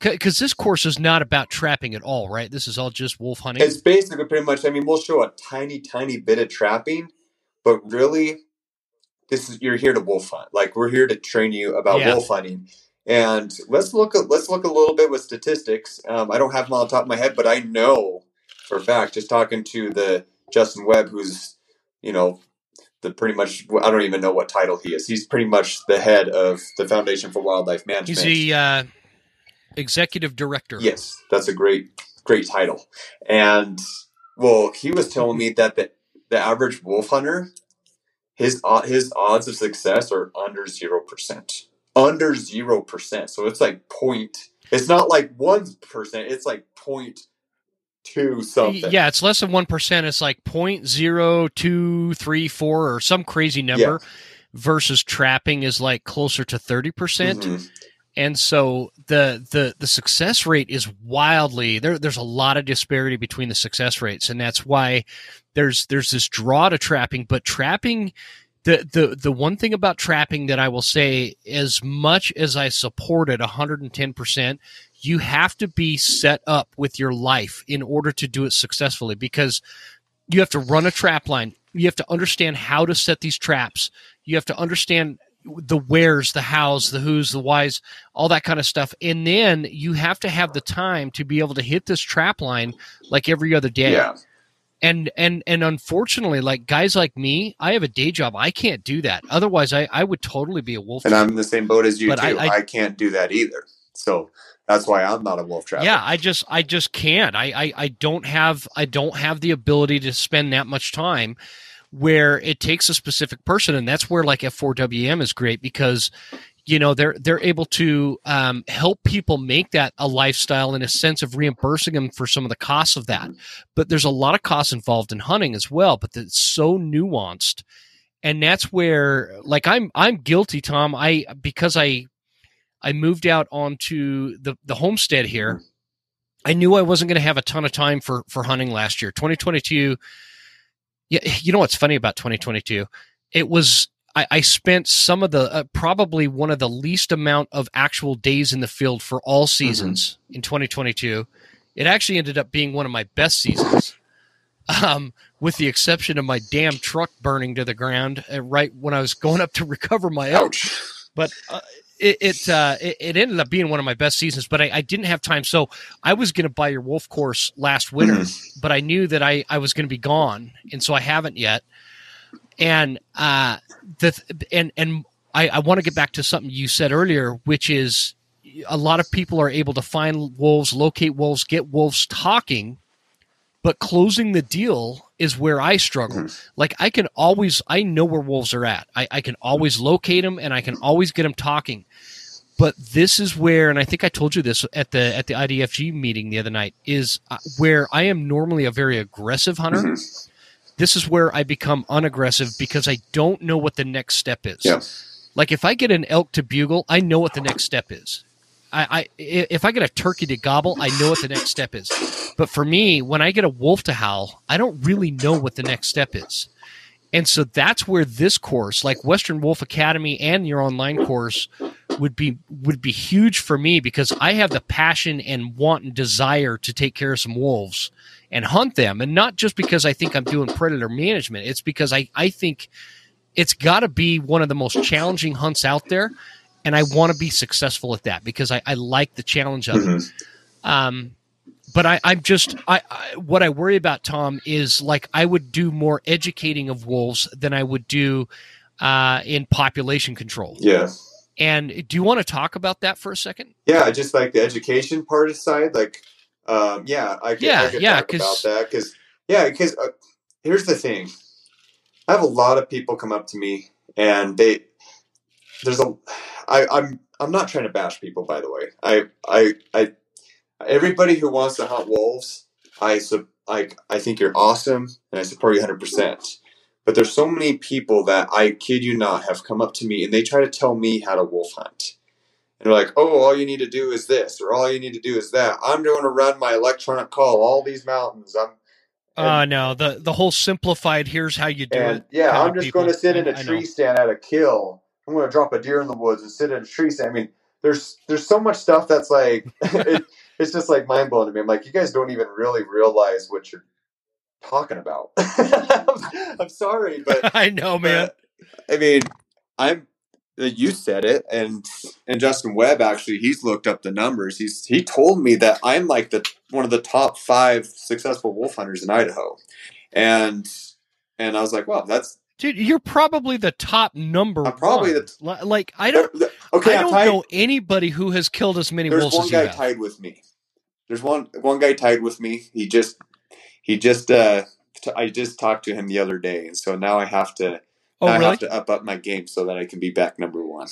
because this course is not about trapping at all, right? This is all just wolf hunting. It's basically pretty much. I mean, we'll show a tiny, tiny bit of trapping, but really, this is you're here to wolf hunt. Like we're here to train you about yeah. wolf hunting. And let's look at let's look a little bit with statistics. Um, I don't have them on the top of my head, but I know for a fact. Just talking to the Justin Webb, who's you know. The pretty much, I don't even know what title he is. He's pretty much the head of the Foundation for Wildlife Management. He's the uh, executive director. Yes, that's a great, great title. And well, he was telling me that the, the average wolf hunter, his his odds of success are under zero percent, under zero percent. So it's like point. It's not like one percent. It's like point. Two something. Yeah, it's less than one percent. It's like point zero two three four or some crazy number. Yeah. versus trapping is like closer to thirty percent. Mm-hmm. And so the, the the success rate is wildly there. There's a lot of disparity between the success rates, and that's why there's there's this draw to trapping. But trapping, the the the one thing about trapping that I will say, as much as I support it one hundred ten percent, you have to be set up with your life in order to do it successfully, because you have to run a trap line, you have to understand how to set these traps, you have to understand the where's, the how's, the who's, the why's, all that kind of stuff. And then you have to have the time to be able to hit this trap line like every other day. Yeah. And, and, and unfortunately, like guys like me, I have a day job. I can't do that. Otherwise I, I would totally be a wolf. And trapper. I'm in the same boat as you but too. I, I, I can't do that either. So that's why I'm not a wolf trapper. Yeah. I just, I just can't, I, I, I don't have, I don't have the ability to spend that much time where it takes a specific person. And that's where like F four W M is great, because, you know, they're, they're able to um, help people make that a lifestyle in a sense of reimbursing them for some of the costs of that. But there's a lot of costs involved in hunting as well, but it's so nuanced. And that's where like, I'm, I'm guilty, Tom. I, because I, I moved out onto the, the homestead here. I knew I wasn't going to have a ton of time for, for hunting last year, twenty twenty-two. Yeah, you know what's funny about twenty twenty-two? It was I, I spent some of the uh, probably one of the least amount of actual days in the field for all seasons mm-hmm. in twenty twenty-two. It actually ended up being one of my best seasons, um, with the exception of my damn truck burning to the ground uh, right when I was going up to recover my elk. But uh, it it, uh, it it ended up being one of my best seasons. But I, I didn't have time, so I was going to buy your wolf course last winter. Mm-hmm. But I knew that I, I was going to be gone, and so I haven't yet. And uh, the and and I, I want to get back to something you said earlier, which is a lot of people are able to find wolves, locate wolves, get wolves talking, but closing the deal is where I struggle. Mm-hmm. Like I can always, I know where wolves are at. I, I can always locate them and I can always get them talking. But this is where, and I think I told you this at the, at the I D F G meeting the other night, is where I am normally a very aggressive hunter. Mm-hmm. This is where I become unaggressive because I don't know what the next step is. Yeah. Like if I get an elk to bugle, I know what the next step is. I, I if I get a turkey to gobble, I know what the next step is. But for me, when I get a wolf to howl, I don't really know what the next step is. And so that's where this course, like Western Wolf Academy and your online course, would be would be huge for me, because I have the passion and want and desire to take care of some wolves and hunt them. And not just because I think I'm doing predator management. It's because I, I think it's got to be one of the most challenging hunts out there. And I want to be successful at that because I, I like the challenge of mm-hmm. it. Um, but I, I'm just, I, I, what I worry about, Tom, is like I would do more educating of wolves than I would do uh, in population control. Yeah. And do you want to talk about that for a second? Yeah, just like the education part aside, like, um, yeah, I could, yeah, I could yeah, talk about that. Cause, yeah, because uh, here's the thing. I have a lot of people come up to me and they, there's a, I, I'm I'm not trying to bash people, by the way. I I I everybody who wants to hunt wolves, I sub I, I think you're awesome and I support you one hundred percent. But there's so many people that, I kid you not, have come up to me and they try to tell me how to wolf hunt. And they're like, oh, all you need to do is this, or all you need to do is that. I'm going to run my electronic call all these mountains. I'm And, uh no, the the whole simplified here's how you do and, it. Yeah, I'm just people. going to sit in a I tree know. stand at a kill. I'm going to drop a deer in the woods and sit in a tree stand. I mean, there's there's so much stuff that's like, it, it's just like mind blowing to me. I'm like, you guys don't even really realize what you're talking about. I'm, I'm sorry, but I know, man. Uh, I mean, I'm you said it, and and Justin Webb actually, he's looked up the numbers. He's he told me that I'm like the one of the top five successful wolf hunters in Idaho, and and I was like, wow, that's. Dude, you're probably the top number I'm probably one. The t- like I don't, the, okay, I don't know anybody who has killed as many wolves as you have. There's one guy tied with me. There's one one guy tied with me. He just he just uh, t- I just talked to him the other day, and so now I have to oh, really? I have to up up my game so that I can be back number one.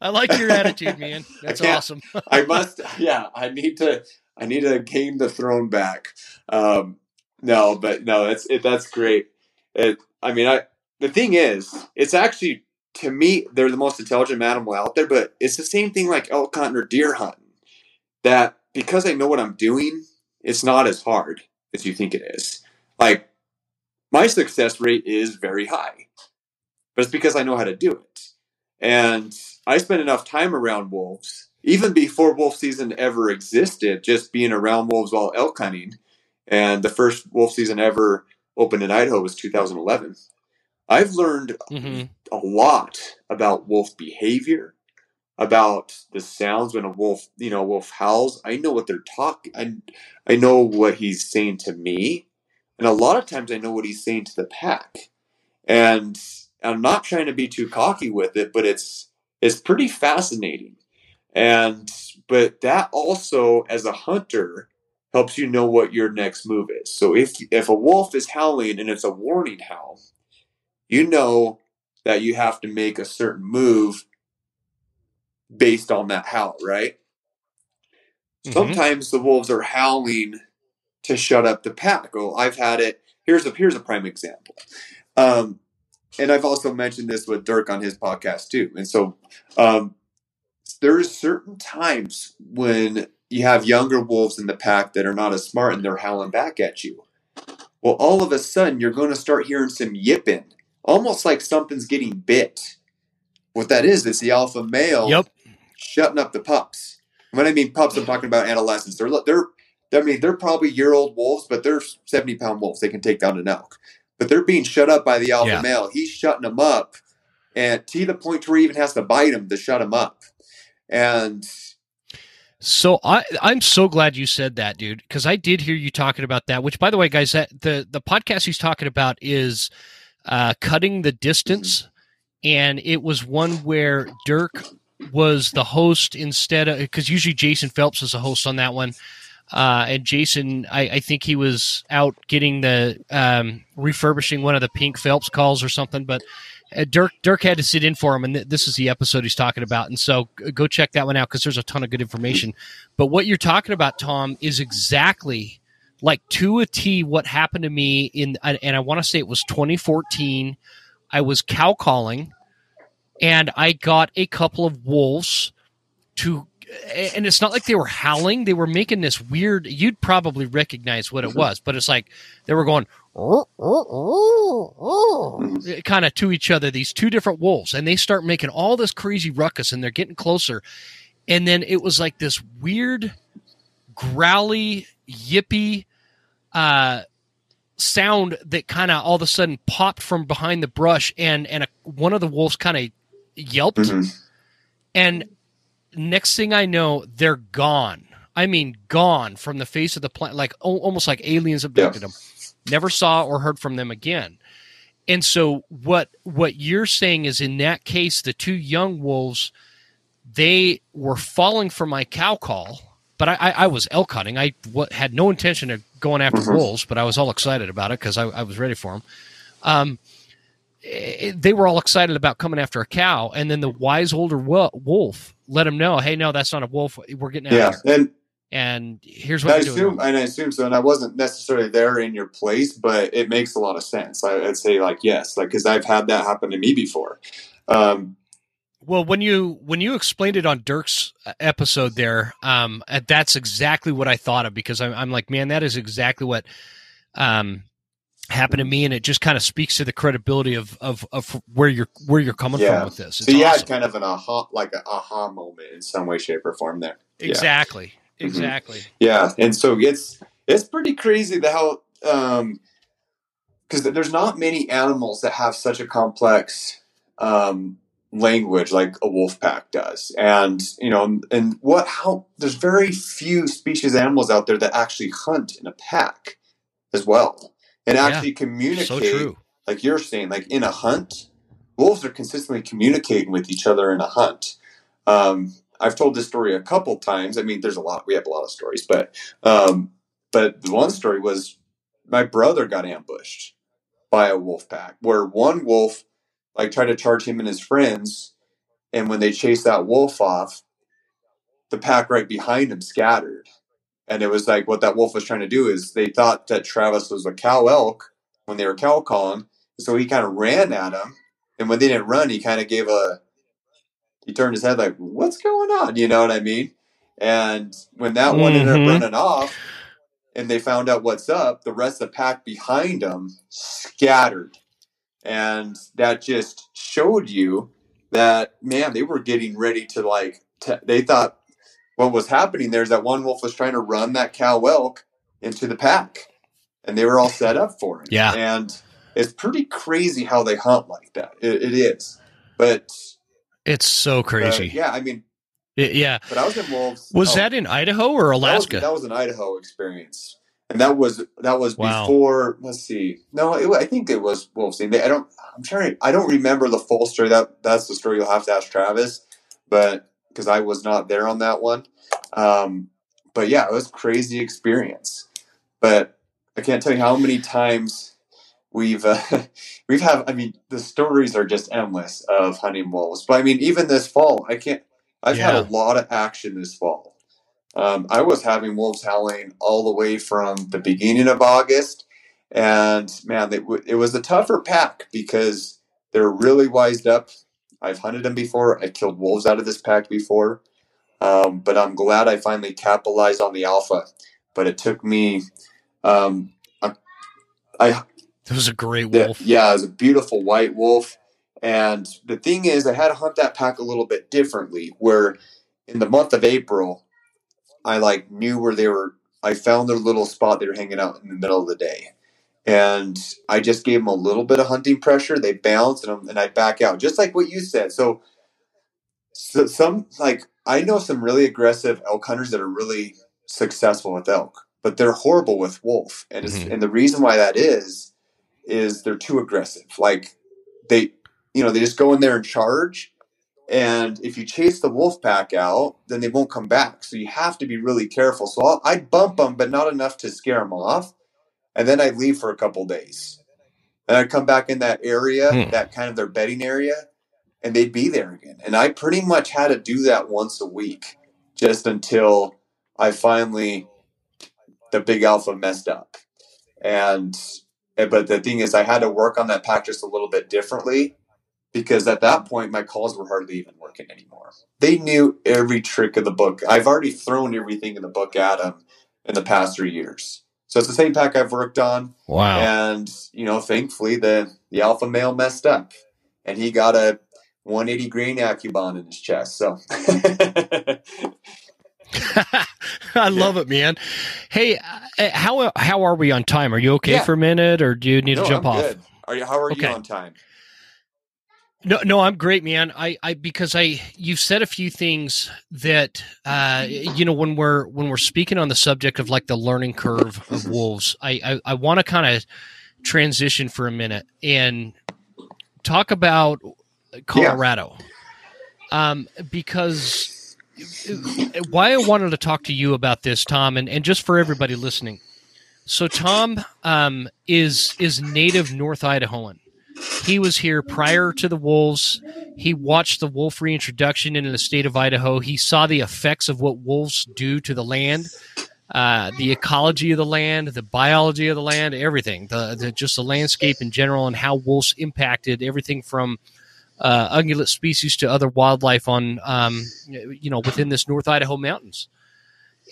I like your attitude, man. That's awesome. I must, yeah. I need to I need to gain the throne back. Um, No, but no, that's it. That's great. It, I mean, I the thing is, it's actually, to me, they're the most intelligent animal out there, but it's the same thing like elk hunting or deer hunting, that because I know what I'm doing, it's not as hard as you think it is. Like, my success rate is very high, but it's because I know how to do it. And I spent enough time around wolves, even before wolf season ever existed, just being around wolves while elk hunting. And the first wolf season ever opened in Idaho was two thousand eleven. I've learned mm-hmm. a lot about wolf behavior, about the sounds when a wolf, you know, wolf howls. I know what they're talking. I, I know what he's saying to me. And a lot of times I know what he's saying to the pack. And I'm not trying to be too cocky with it, but it's, it's pretty fascinating. And, but that also, as a hunter, helps you know what your next move is. So if, if a wolf is howling and it's a warning howl, you know that you have to make a certain move based on that howl, right? Mm-hmm. Sometimes the wolves are howling to shut up the pack. Oh, I've had it. Here's a, here's a prime example. Um, And I've also mentioned this with Dirk on his podcast too. And so um, there's certain times when you have younger wolves in the pack that are not as smart and they're howling back at you. Well, all of a sudden you're going to start hearing some yipping, almost like something's getting bit. What that is, it's the alpha male yep. shutting up the pups. When I mean pups, I'm talking about adolescents. They're, they're, I mean, they're probably year-old wolves, but they're seventy-pound wolves. They can take down an elk. But they're being shut up by the alpha yeah. male. He's shutting them up, and to the point where he even has to bite them to shut them up. And so I, I'm so glad you said that, dude, because I did hear you talking about that. Which, by the way, guys, that the the podcast he's talking about is uh, Cutting the Distance, and it was one where Dirk was the host instead of, because usually Jason Phelps is the host on that one. Uh, and Jason, I, I think he was out getting the um, refurbishing one of the Pink Phelps calls or something. But uh, Dirk Dirk had to sit in for him, and th- this is the episode he's talking about. And so g- go check that one out because there's a ton of good information. But what you're talking about, Tom, is exactly like to a T what happened to me in, and I want to say it was twenty fourteen. I was cow calling, and I got a couple of wolves to. And it's not like they were howling. They were making this weird, you'd probably recognize what it was, but it's like they were going oh, oh, oh, oh, kind of to each other, these two different wolves. And they start making all this crazy ruckus and they're getting closer. And then it was like this weird, growly, yippy uh, sound that kind of all of a sudden popped from behind the brush. And, and a, one of the wolves kind of yelped. Mm-hmm. And next thing I know, they're gone. I mean, gone from the face of the planet, like o- almost like aliens abducted yeah. them. Never saw or heard from them again. And so what what you're saying is, in that case, the two young wolves, they were falling for my cow call, but I, I, I was elk hunting. I w- had no intention of going after mm-hmm. wolves, but I was all excited about it because I, I was ready for them. Um, it, they were all excited about coming after a cow, and then the wise older wo- wolf let them know, hey, no, that's not a wolf. We're getting out yeah. of here. And, and here's what I assume, and I assume so. And I wasn't necessarily there in your place, but it makes a lot of sense. I, I'd say like, yes, like, cause I've had that happen to me before. Um, well, when you, when you explained it on Dirk's episode there, um, that's exactly what I thought of, because I'm, I'm like, man, that is exactly what, um, happened to me, and it just kind of speaks to the credibility of of, of where you're where you're coming yeah. from with this. It's so you awesome. had kind of an aha, like an aha moment in some way, shape, or form there. Exactly, yeah. exactly. Mm-hmm. Yeah, and so it's it's pretty crazy the how um, because there's not many animals that have such a complex um, language like a wolf pack does, and you know, and what how there's very few species of animals out there that actually hunt in a pack as well. And actually yeah, communicate, so like you're saying, like in a hunt, wolves are consistently communicating with each other in a hunt. Um, I've told this story a couple times. I mean, there's a lot, we have a lot of stories, but, um, but the one story was my brother got ambushed by a wolf pack where one wolf, like, tried to charge him and his friends. And when they chased that wolf off, the pack right behind him scattered. And it was like what that wolf was trying to do is they thought that Travis was a cow elk when they were cow calling, So he kind of ran at him. And when they didn't run, he kind of gave a, he turned his head like, what's going on? You know what I mean? And when that mm-hmm. one ended up running off and they found out what's up, the rest of the pack behind them scattered. And that just showed you that, man, they were getting ready to like, t- they thought what was happening there is that one wolf was trying to run that cow elk into the pack and they were all set up for it. Yeah. And it's pretty crazy how they hunt like that. It, it is. But it's so crazy. Uh, yeah. I mean, it, yeah. But I was in wolves. Was oh, that in Idaho or Alaska? That was, that was an Idaho experience. And that was, that was wow. before, let's see. No, it, I think it was Wolf Team. I don't, I'm trying, I don't remember the full story. That that's the story you'll have to ask Travis, but because I was not there on that one. Um, but yeah, it was a crazy experience, but I can't tell you how many times we've, uh, we've have, I mean, the stories are just endless of hunting wolves, but I mean, even this fall, I can't, I've yeah. had a lot of action this fall. Um, I was having wolves howling all the way from the beginning of August, and man, they w- it was a tougher pack because they're really wised up. I've hunted them before. I killed wolves out of this pack before, um, but I'm glad I finally capitalized on the alpha. But it took me. Um, I, I it was a great wolf. The, yeah, it was a beautiful white wolf, and the thing is, I had to hunt that pack a little bit differently. Where in the month of April. I like knew where they were. I found their little spot. They were hanging out in the middle of the day. And I just gave them a little bit of hunting pressure. They bounced and, and I back out just like what you said. So, so some, like I know some really aggressive elk hunters that are really successful with elk, but they're horrible with wolf. And it's, mm-hmm. and the reason why that is, is they're too aggressive. Like they, you know, they just go in there and charge. And if you chase the wolf pack out, then they won't come back. So you have to be really careful. So I'll, I'd bump them, but not enough to scare them off. And then I'd leave for a couple days. And I'd come back in that area, hmm. that kind of their bedding area, and they'd be there again. And I pretty much had to do that once a week just until I finally, the big alpha messed up. And, but the thing is, I had to work on that pack just a little bit differently. Because at that point, my calls were hardly even working anymore. They knew every trick of the book. I've already thrown everything in the book at them in the past three years. So it's the same pack I've worked on. Wow. And, you know, thankfully, the, the alpha male messed up. And he got a one eighty grain Accubond in his chest. So... I love yeah. it, man. Hey, how how are we on time? Are you okay yeah. for a minute, or do you need no, to jump I'm off? Good. Are you, how are okay. you on time? No, no, I'm great, man. I, I, because I, you've said a few things that, uh, you know, when we're, when we're speaking on the subject of like the learning curve of wolves, I, I, I want to kind of transition for a minute and talk about Colorado. Yeah. Um, because why I wanted to talk to you about this, Tom, and, and just for everybody listening. So Tom, um, is, is native North Idahoan. He was here prior to the wolves. He watched the wolf reintroduction into the state of Idaho. He saw the effects of what wolves do to the land, uh, the ecology of the land, the biology of the land, everything, the, the just the landscape in general and how wolves impacted everything from uh, ungulate species to other wildlife on, um, you know, within this North Idaho mountains.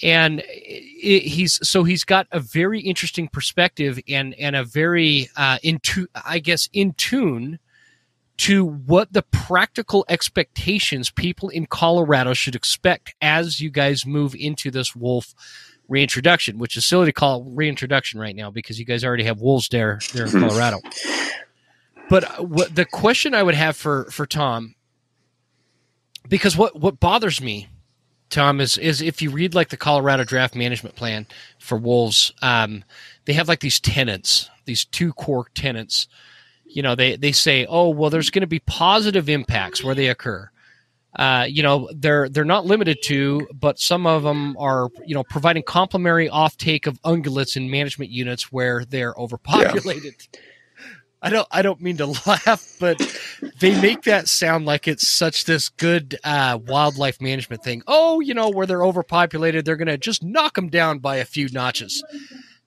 And it, he's so he's got a very interesting perspective and and a very uh, into I guess in tune to what the practical expectations people in Colorado should expect as you guys move into this wolf reintroduction, which is silly to call reintroduction right now because you guys already have wolves there there in Colorado. But what the question I would have for for Tom, because what what bothers me. Tom, is, is if you read like the Colorado Draft Management Plan for wolves, um, they have like these tenets, these two core tenets. You know, they, they say, oh, well, there's going to be positive impacts where they occur. Uh, you know, they're they're not limited to, but some of them are, you know, providing complementary offtake of ungulates in management units where they're overpopulated. Yeah. I don't I don't mean to laugh, but they make that sound like it's such this good uh, wildlife management thing. Oh, you know, where they're overpopulated, they're going to just knock them down by a few notches.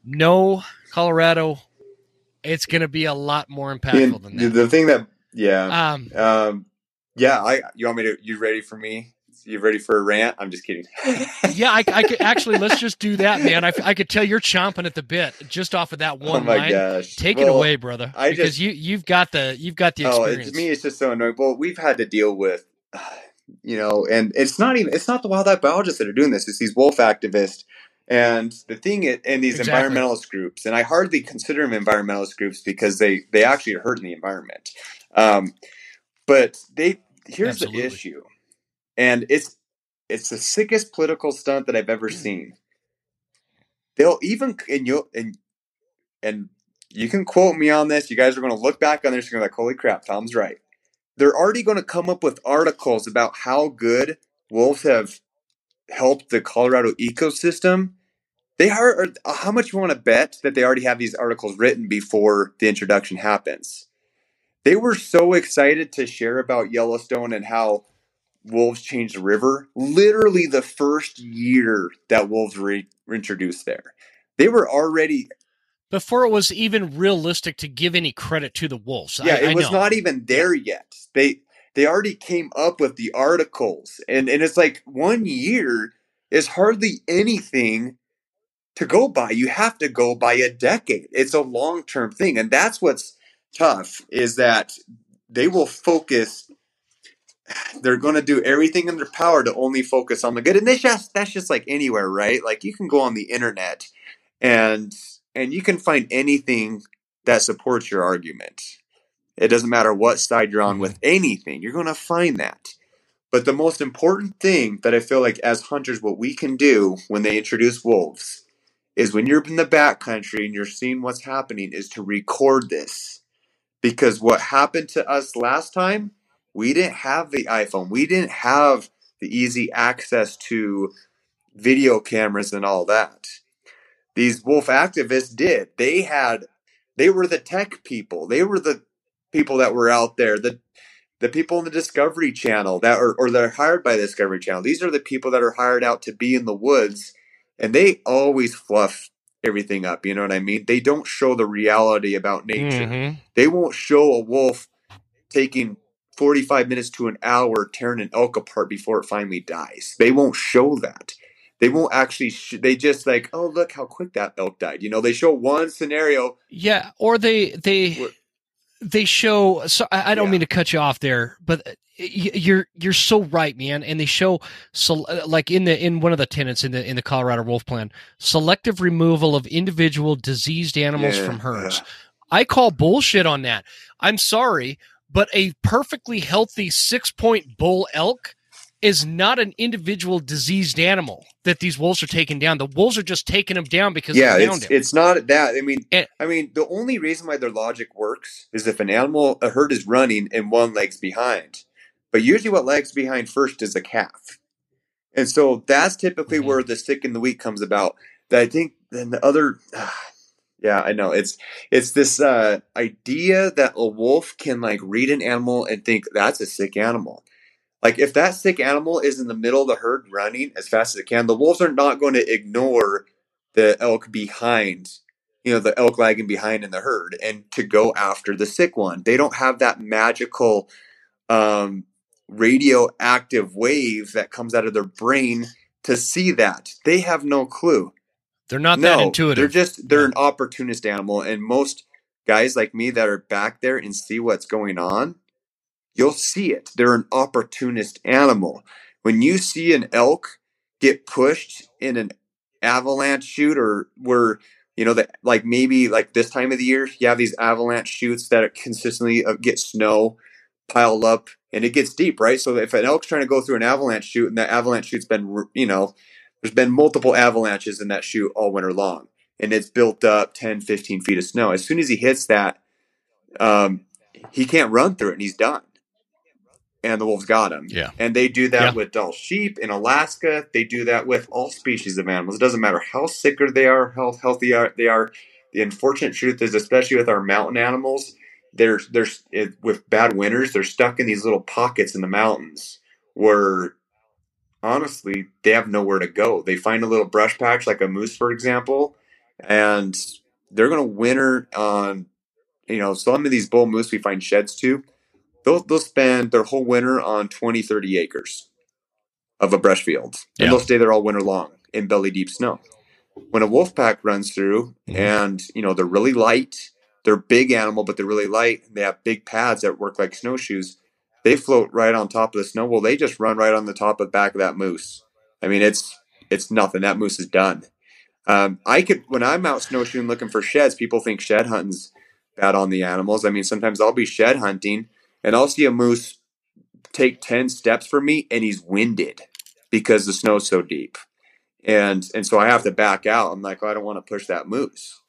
No, Colorado, it's going to be a lot more impactful than that. The thing that, yeah. Um, um, yeah. I, you want me to, you ready for me? You ready for a rant? I'm just kidding. yeah. I, I could actually, let's just do that, man. I, I could tell you're chomping at the bit just off of that one. Oh my line. Gosh. Take well, it away, brother. I because just, you, you've got the, you've got the experience. Oh, it's, to me, it's just so annoying. Well, we've had to deal with, you know, and it's not even, it's not the wildlife biologists that are doing this. It's these wolf activists. And the thing is, and these exactly. environmentalist groups, and I hardly consider them environmentalist groups because they, they actually are hurting the environment. Um, but they, here's Absolutely. the issue. And it's, it's the sickest political stunt that I've ever seen. They'll even, and you'll, and, and you can quote me on this. You guys are going to look back on this and be like, holy crap, Tom's right. They're already going to come up with articles about how good wolves have helped the Colorado ecosystem. They are, are how much you want to bet that they already have these articles written before the introduction happens. They were so excited to share about Yellowstone and how wolves changed the river. Literally the first year that wolves were introduced there, they were already before it was even realistic to give any credit to the wolves. Yeah, I, it I was know. not even there yet. They. They already came up with the articles, and, and it's like one year is hardly anything to go by. You have to go by a decade. It's a long-term thing. And that's what's tough is that they will focus. They're going to do everything in their power to only focus on the good. And that's just, that's just like anywhere, right? Like you can go on the internet and, and you can find anything that supports your argument. It doesn't matter what side you're on with anything. You're going to find that. But the most important thing that I feel like as hunters, what we can do when they introduce wolves is when you're in the backcountry and you're seeing what's happening is to record this. Because what happened to us last time, we didn't have the iPhone. We didn't have the easy access to video cameras and all that. These wolf activists did. They had, they were the tech people. They were the people that were out there, the the people on the Discovery Channel that are or that are hired by the Discovery Channel. These are the people that are hired out to be in the woods, and they always fluff everything up. You know what I mean? They don't show the reality about nature. Mm-hmm. They won't show a wolf taking forty-five minutes to an hour tearing an elk apart before it finally dies. They won't show that. They won't actually, sh- they just like, oh, look how quick that elk died. You know, they show one scenario. Yeah, or they, they, where, They show, so I don't yeah. mean to cut you off there, but you're you're so right, man. And they show, so like in the in one of the tenets in the in the Colorado Wolf Plan, selective removal of individual diseased animals yeah. from herds. Yeah. I call bullshit on that. I'm sorry, but a perfectly healthy six point bull elk is not an individual diseased animal that these wolves are taking down. The wolves are just taking them down because yeah, they found it's, him. it's not that. I mean, and, I mean, the only reason why their logic works is if an animal, a herd is running and one leg's behind, but usually what lags behind first is a calf. And so that's typically mm-hmm. where the sick and the weak comes about. That I think then the other, uh, yeah, I know it's, it's this uh, idea that a wolf can like read an animal and think that's a sick animal. Like if that sick animal is in the middle of the herd running as fast as it can, the wolves are not going to ignore the elk behind, you know, the elk lagging behind in the herd and to go after the sick one. They don't have that magical um, radioactive wave that comes out of their brain to see that. They have no clue. They're not no, that intuitive. They're just, they're an opportunist animal. And most guys like me that are back there and see what's going on, you'll see it. They're an opportunist animal. When you see an elk get pushed in an avalanche shoot or where, you know, the, like maybe like this time of the year, you have these avalanche shoots that consistently get snow piled up and it gets deep, right? So if an elk's trying to go through an avalanche shoot and that avalanche shoot's been, you know, there's been multiple avalanches in that shoot all winter long and it's built up ten, fifteen feet of snow. As soon as he hits that, um, he can't run through it and he's done. And the wolves got him. Yeah. And they do that yeah. with dull sheep in Alaska. They do that with all species of animals. It doesn't matter how sicker they are, how healthy they are. The unfortunate truth is, especially with our mountain animals, they're, they're it, with bad winters, they're stuck in these little pockets in the mountains where, honestly, they have nowhere to go. They find a little brush patch like a moose, for example, and they're going to winter on you know, some of these bull moose we find sheds to, they'll, they'll spend their whole winter on twenty, thirty acres of a brush field. And yeah. they'll stay there all winter long in belly deep snow. When a wolf pack runs through mm-hmm. and, you know, they're really light, they're big animal, but they're really light. They have big pads that work like snowshoes. They float right on top of the snow. Well, they just run right on the top of the back of that moose. I mean, it's, it's nothing. That moose is done. Um, I could, when I'm out snowshoeing looking for sheds, people think shed hunting's bad on the animals. I mean, sometimes I'll be shed hunting and I'll see a moose take ten steps from me and he's winded because the snow's so deep. And, and so I have to back out. I'm like, oh, I don't want to push that moose.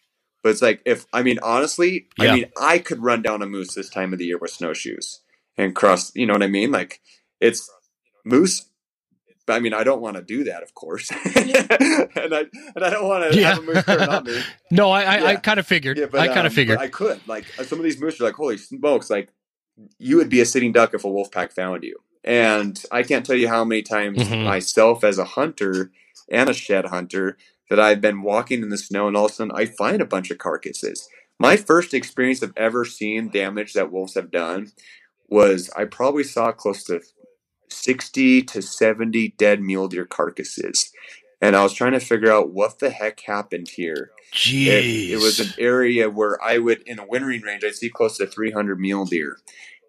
But it's like, if, I mean, honestly, yeah. I mean, I could run down a moose this time of the year with snowshoes and cross, you know what I mean? Like it's moose. I mean, I don't want to do that, of course. and I and I don't want to yeah. have a moose turn on me. No, I I, yeah. I kind of figured. Yeah, but, I kind um, of figured. I could. Like some of these moose are like, holy smokes, like you would be a sitting duck if a wolf pack found you. And I can't tell you how many times mm-hmm. myself as a hunter and a shed hunter that I've been walking in the snow and all of a sudden I find a bunch of carcasses. My first experience of ever seeing damage that wolves have done was I probably saw close to sixty to seventy dead mule deer carcasses. And I was trying to figure out what the heck happened here. Jeez. It, it was an area where I would, in a wintering range, I'd see close to three hundred mule deer.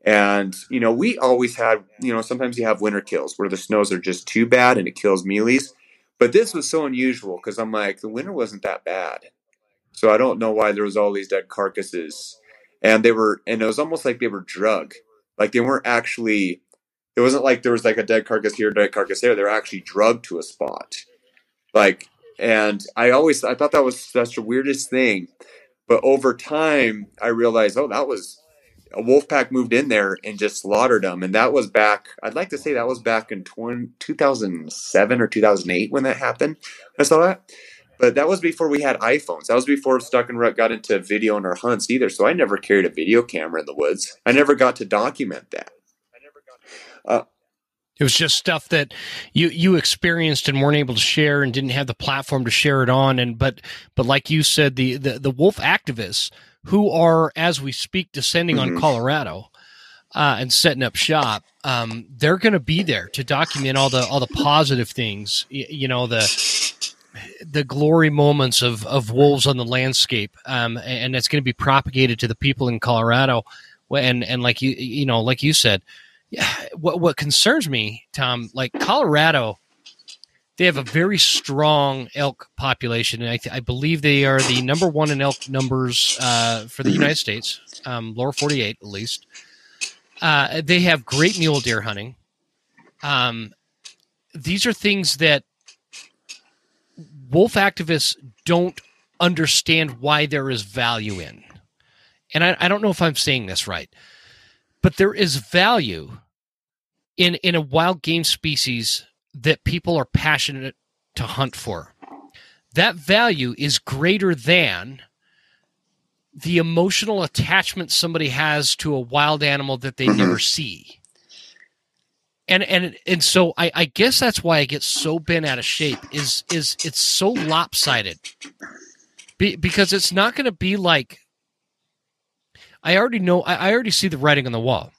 And, you know, we always had, you know, sometimes you have winter kills where the snows are just too bad and it kills mealies. But this was so unusual because I'm like, the winter wasn't that bad. So I don't know why there was all these dead carcasses. And they were, and it was almost like they were drug. Like they weren't actually... It wasn't like there was like a dead carcass here, dead carcass there. They're actually drugged to a spot. Like, and I always, I thought that was such the weirdest thing. But over time, I realized, oh, that was a wolf pack moved in there and just slaughtered them. And that was back, I'd like to say that was back in two thousand seven or two thousand eight when that happened. I saw that. But that was before we had iPhones. That was before Stuck N The Rut got into video in our hunts either. So I never carried a video camera in the woods. I never got to document that. Uh, it was just stuff that you, you experienced and weren't able to share and didn't have the platform to share it on. And, but, but like you said, the, the, the wolf activists who are, as we speak, descending mm-hmm. on Colorado, uh, and setting up shop, um, they're going to be there to document all the, all the positive things, you, you know, the, the glory moments of, of wolves on the landscape. Um, and that's going to be propagated to the people in Colorado. And, and like you, you know, like you said, What what concerns me, Tom, like Colorado, they have a very strong elk population, and I, th- I believe they are the number one in elk numbers uh, for the United States, um, lower forty-eight at least. Uh, they have great mule deer hunting. Um, these are things that wolf activists don't understand why there is value in, and I, I don't know if I'm saying this right. But there is value in, in a wild game species that people are passionate to hunt for. That value is greater than the emotional attachment somebody has to a wild animal that they never see. And and and so I, I guess that's why I get so bent out of shape is is it's so lopsided. Be, because it's not going to be like, I already know, I already see the writing on the wall.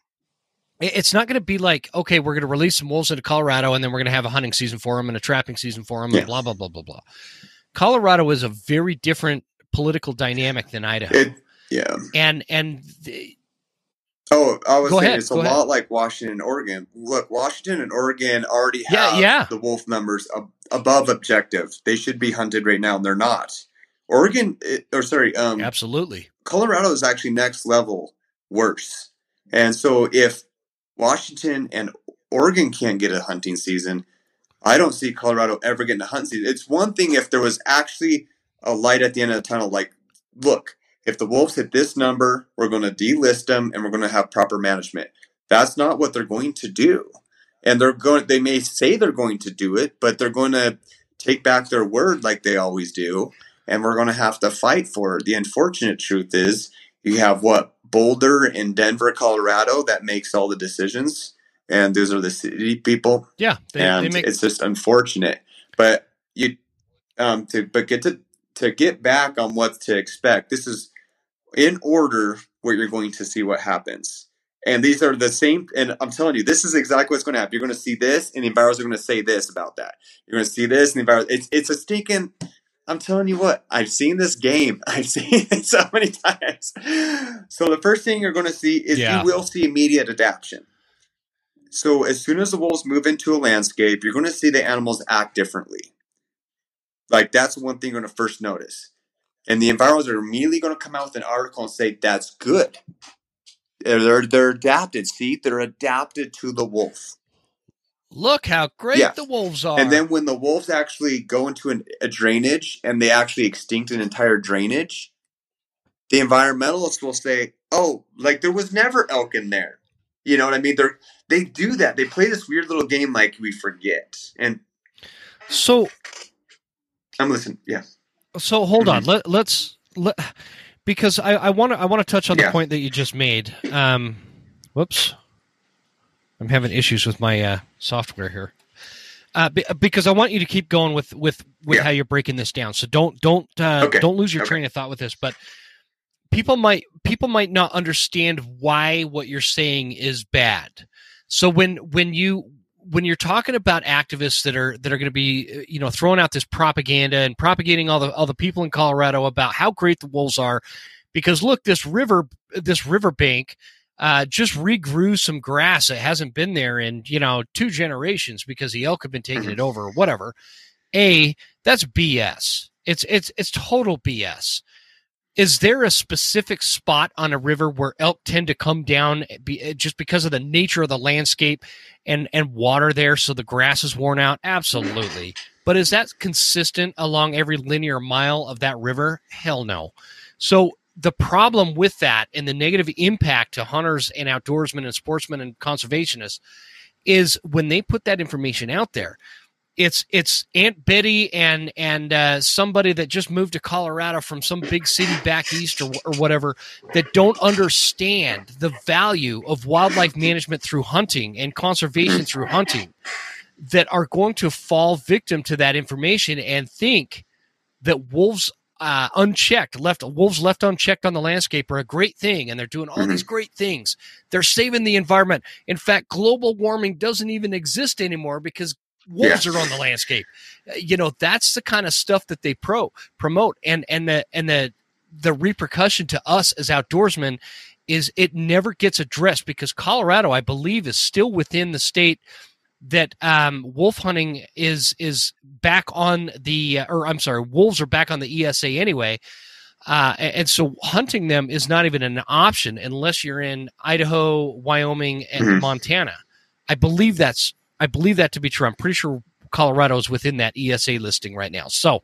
It's not going to be like, okay, we're going to release some wolves into Colorado and then we're going to have a hunting season for them and a trapping season for them and yeah. blah, blah, blah, blah, blah. Colorado is a very different political dynamic than Idaho. It, yeah. And, and. The, oh, I was saying ahead, it's a ahead. lot like Washington and Oregon. Look, Washington and Oregon already have yeah, yeah. the wolf numbers ab- above objective. They should be hunted right now and they're not. Oregon, or sorry. Um, Absolutely. Colorado is actually next level worse. And so if Washington and Oregon can't get a hunting season, I don't see Colorado ever getting a hunting season. It's one thing if there was actually a light at the end of the tunnel, like, look, if the wolves hit this number, we're going to delist them and we're going to have proper management. That's not what they're going to do. And they're going, they may say they're going to do it, but they're going to take back their word like they always do. And we're going to have to fight for it. The unfortunate truth is you have, what, Boulder and Denver, Colorado, that makes all the decisions. And those are the city people. Yeah. They, and they make- it's just unfortunate. But you, um, to but get to, to get back on what to expect, this is in order where you're going to see what happens. And these are the same. And I'm telling you, this is exactly what's going to happen. You're going to see this, and the environs are going to say this about that. You're going to see this, and the environs. It's it's a stinking. I'm telling you what, I've seen this game. I've seen it so many times. So the first thing you're going to see is yeah. you will see immediate adaption. So as soon as the wolves move into a landscape, you're going to see the animals act differently. Like, that's one thing you're going to first notice. And the environs are immediately going to come out with an article and say, that's good. They're, they're adapted. See, they're adapted to the wolf. Look how great yeah. the wolves are. And then when the wolves actually go into an, a drainage and they actually extinct an entire drainage, the environmentalists will say, oh, like there was never elk in there. You know what I mean? They're, they do that. They play this weird little game like we forget. And so I'm listening. Yeah. So hold mm-hmm. on. Let, let's let, because I want to I want to touch on yeah. the point that you just made. Um, whoops. I'm having issues with my uh, software here uh, be, because I want you to keep going with, with, with yeah. how you're breaking this down. So don't don't uh, okay. don't lose your okay. train of thought with this. But people might people might not understand why what you're saying is bad. So when when you when you're talking about activists that are that are going to be you know throwing out this propaganda and propagating all the all the people in Colorado about how great the wolves are, because look, this river this riverbank. Uh, just regrew some grass that hasn't been there in, you know, two generations because the elk have been taking mm-hmm. it over or whatever. A, that's B S. It's it's it's total B S. Is there a specific spot on a river where elk tend to come down be, just because of the nature of the landscape and, and water there so the grass is worn out? Absolutely. But is that consistent along every linear mile of that river? Hell no. So the problem with that and the negative impact to hunters and outdoorsmen and sportsmen and conservationists is when they put that information out there, it's it's Aunt Betty and and uh, somebody that just moved to Colorado from some big city back east or, or whatever that don't understand the value of wildlife management through hunting and conservation through hunting that are going to fall victim to that information and think that wolves Uh, unchecked, left wolves left unchecked on the landscape are a great thing, and they're doing all mm-hmm. these great things. They're saving the environment. In fact, global warming doesn't even exist anymore because wolves yeah. are on the landscape. You know, that's the kind of stuff that they pro promote, and and the and the the repercussion to us as outdoorsmen is it never gets addressed because Colorado, I believe, is still within the state that um, wolf hunting is is back on the, uh, or I'm sorry, wolves are back on the E S A anyway. Uh, and, and so hunting them is not even an option unless you're in Idaho, Wyoming, and mm-hmm. Montana. I believe that's, I believe that to be true. I'm pretty sure Colorado is within that E S A listing right now. So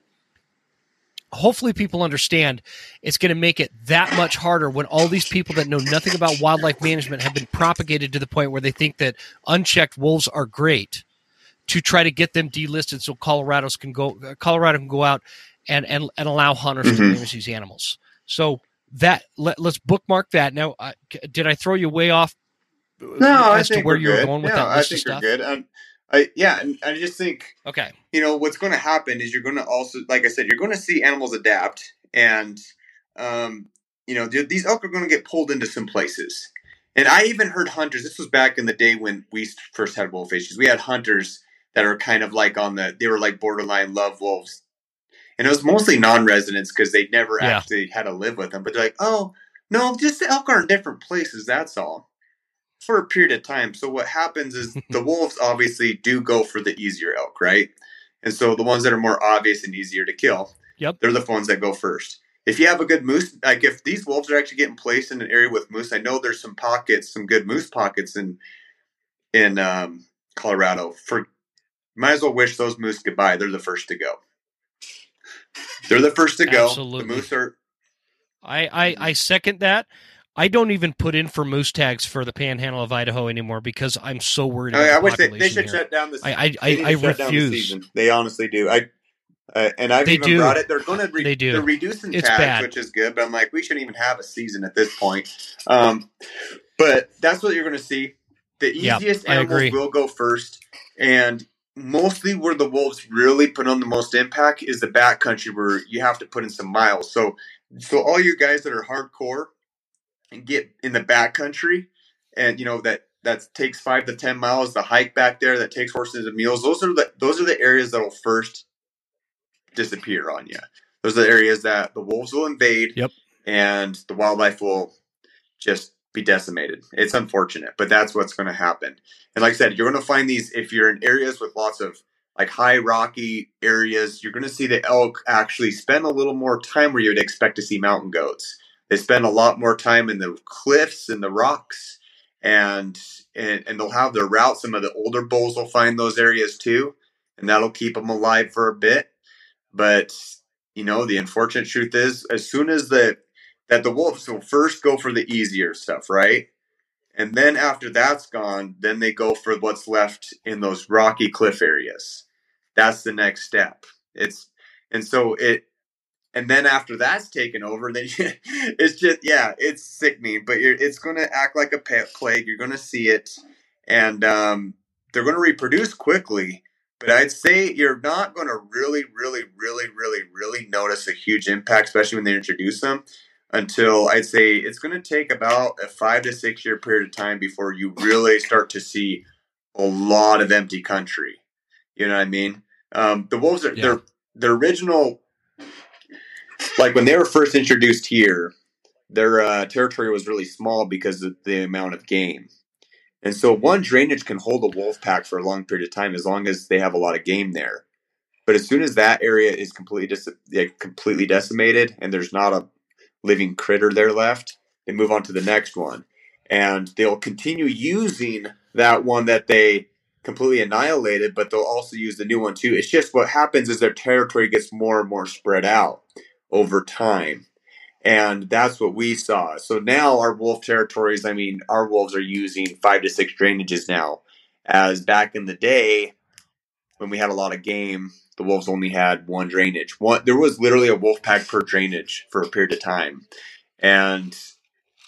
hopefully people understand it's going to make it that much harder when all these people that know nothing about wildlife management have been propagated to the point where they think that unchecked wolves are great to try to get them delisted so Colorado's can go, Colorado can go out and, and, and allow hunters mm-hmm. to manage these animals. So that let, let's bookmark that. Now, uh, did I throw you way off no, as I think to where you were going with no, that list I think of stuff? You're good. Um, I, yeah, and I just think, okay, you know, what's going to happen is you're going to also, like I said, you're going to see animals adapt, and, um, you know, th- these elk are going to get pulled into some places. And I even heard hunters, this was back in the day when we first had wolf issues, we had hunters that are kind of like on the, they were like borderline love wolves. And it was mostly non-residents because they never yeah. actually had to live with them. But they're like, oh, no, just the elk are in different places, that's all. For a period of time. So what happens is the wolves obviously do go for the easier elk, right? And so the ones that are more obvious and easier to kill, yep. they're the ones that go first. If you have a good moose, like if these wolves are actually getting placed in an area with moose, I know there's some pockets, some good moose pockets in in um, Colorado. For might as well wish those moose goodbye. They're the first to go. They're the first to go. Absolutely. The moose are. I I, I second that. I don't even put in for moose tags for the Panhandle of Idaho anymore because I'm so worried about I, I the wish population they, they should here. Shut down the season. I, I, I, I refuse. The season. They honestly do. I uh, and I've they even do. brought it. They're going to re- they do. They're reducing it's tags, bad. Which is good. But I'm like, we shouldn't even have a season at this point. Um, but that's what you're going to see. The easiest yep, animals will go first, and mostly where the wolves really put on the most impact is the backcountry where you have to put in some miles. So, so all you guys that are hardcore. and get in the backcountry, and you know that that takes five to ten miles to hike back there. That takes horses and mules. Those are the those are the areas that will first disappear on you. Those are the areas that the wolves will invade, yep. and the wildlife will just be decimated. It's unfortunate, but that's what's going to happen. And like I said, you're going to find these if you're in areas with lots of like high rocky areas. You're going to see the elk actually spend a little more time where you would expect to see mountain goats. They spend a lot more time in the cliffs and the rocks, and and, and they'll have their route. Some of the older bulls will find those areas too, and that'll keep them alive for a bit. But you know, the unfortunate truth is, as soon as the that the wolves will first go for the easier stuff, right? And then after that's gone, then they go for what's left in those rocky cliff areas. That's the next step. It's, and so it, and then after that's taken over, then you, it's just, yeah, it's sickening, but you're, it's going to act like a plague. You're going to see it, and um, they're going to reproduce quickly, but I'd say you're not going to really, really, really, really, really notice a huge impact, especially when they introduce them. Until I'd say it's going to take about a five to six year period of time before you really start to see a lot of empty country. You know what I mean? Um, the wolves are yeah. their their original, like when they were first introduced here, their uh, territory was really small because of the amount of game, and so one drainage can hold a wolf pack for a long period of time as long as they have a lot of game there. But as soon as that area is completely dis- completely decimated and there's not a living critter there left, they move on to the next one, and they'll continue using that one that they completely annihilated, but they'll also use the new one too. It's just what happens is their territory gets more and more spread out over time, and that's what we saw. So now our wolf territories, I mean, our wolves are using five to six drainages now, as back in the day when we had a lot of game, the wolves only had one drainage. One, there was literally a wolf pack per drainage for a period of time. And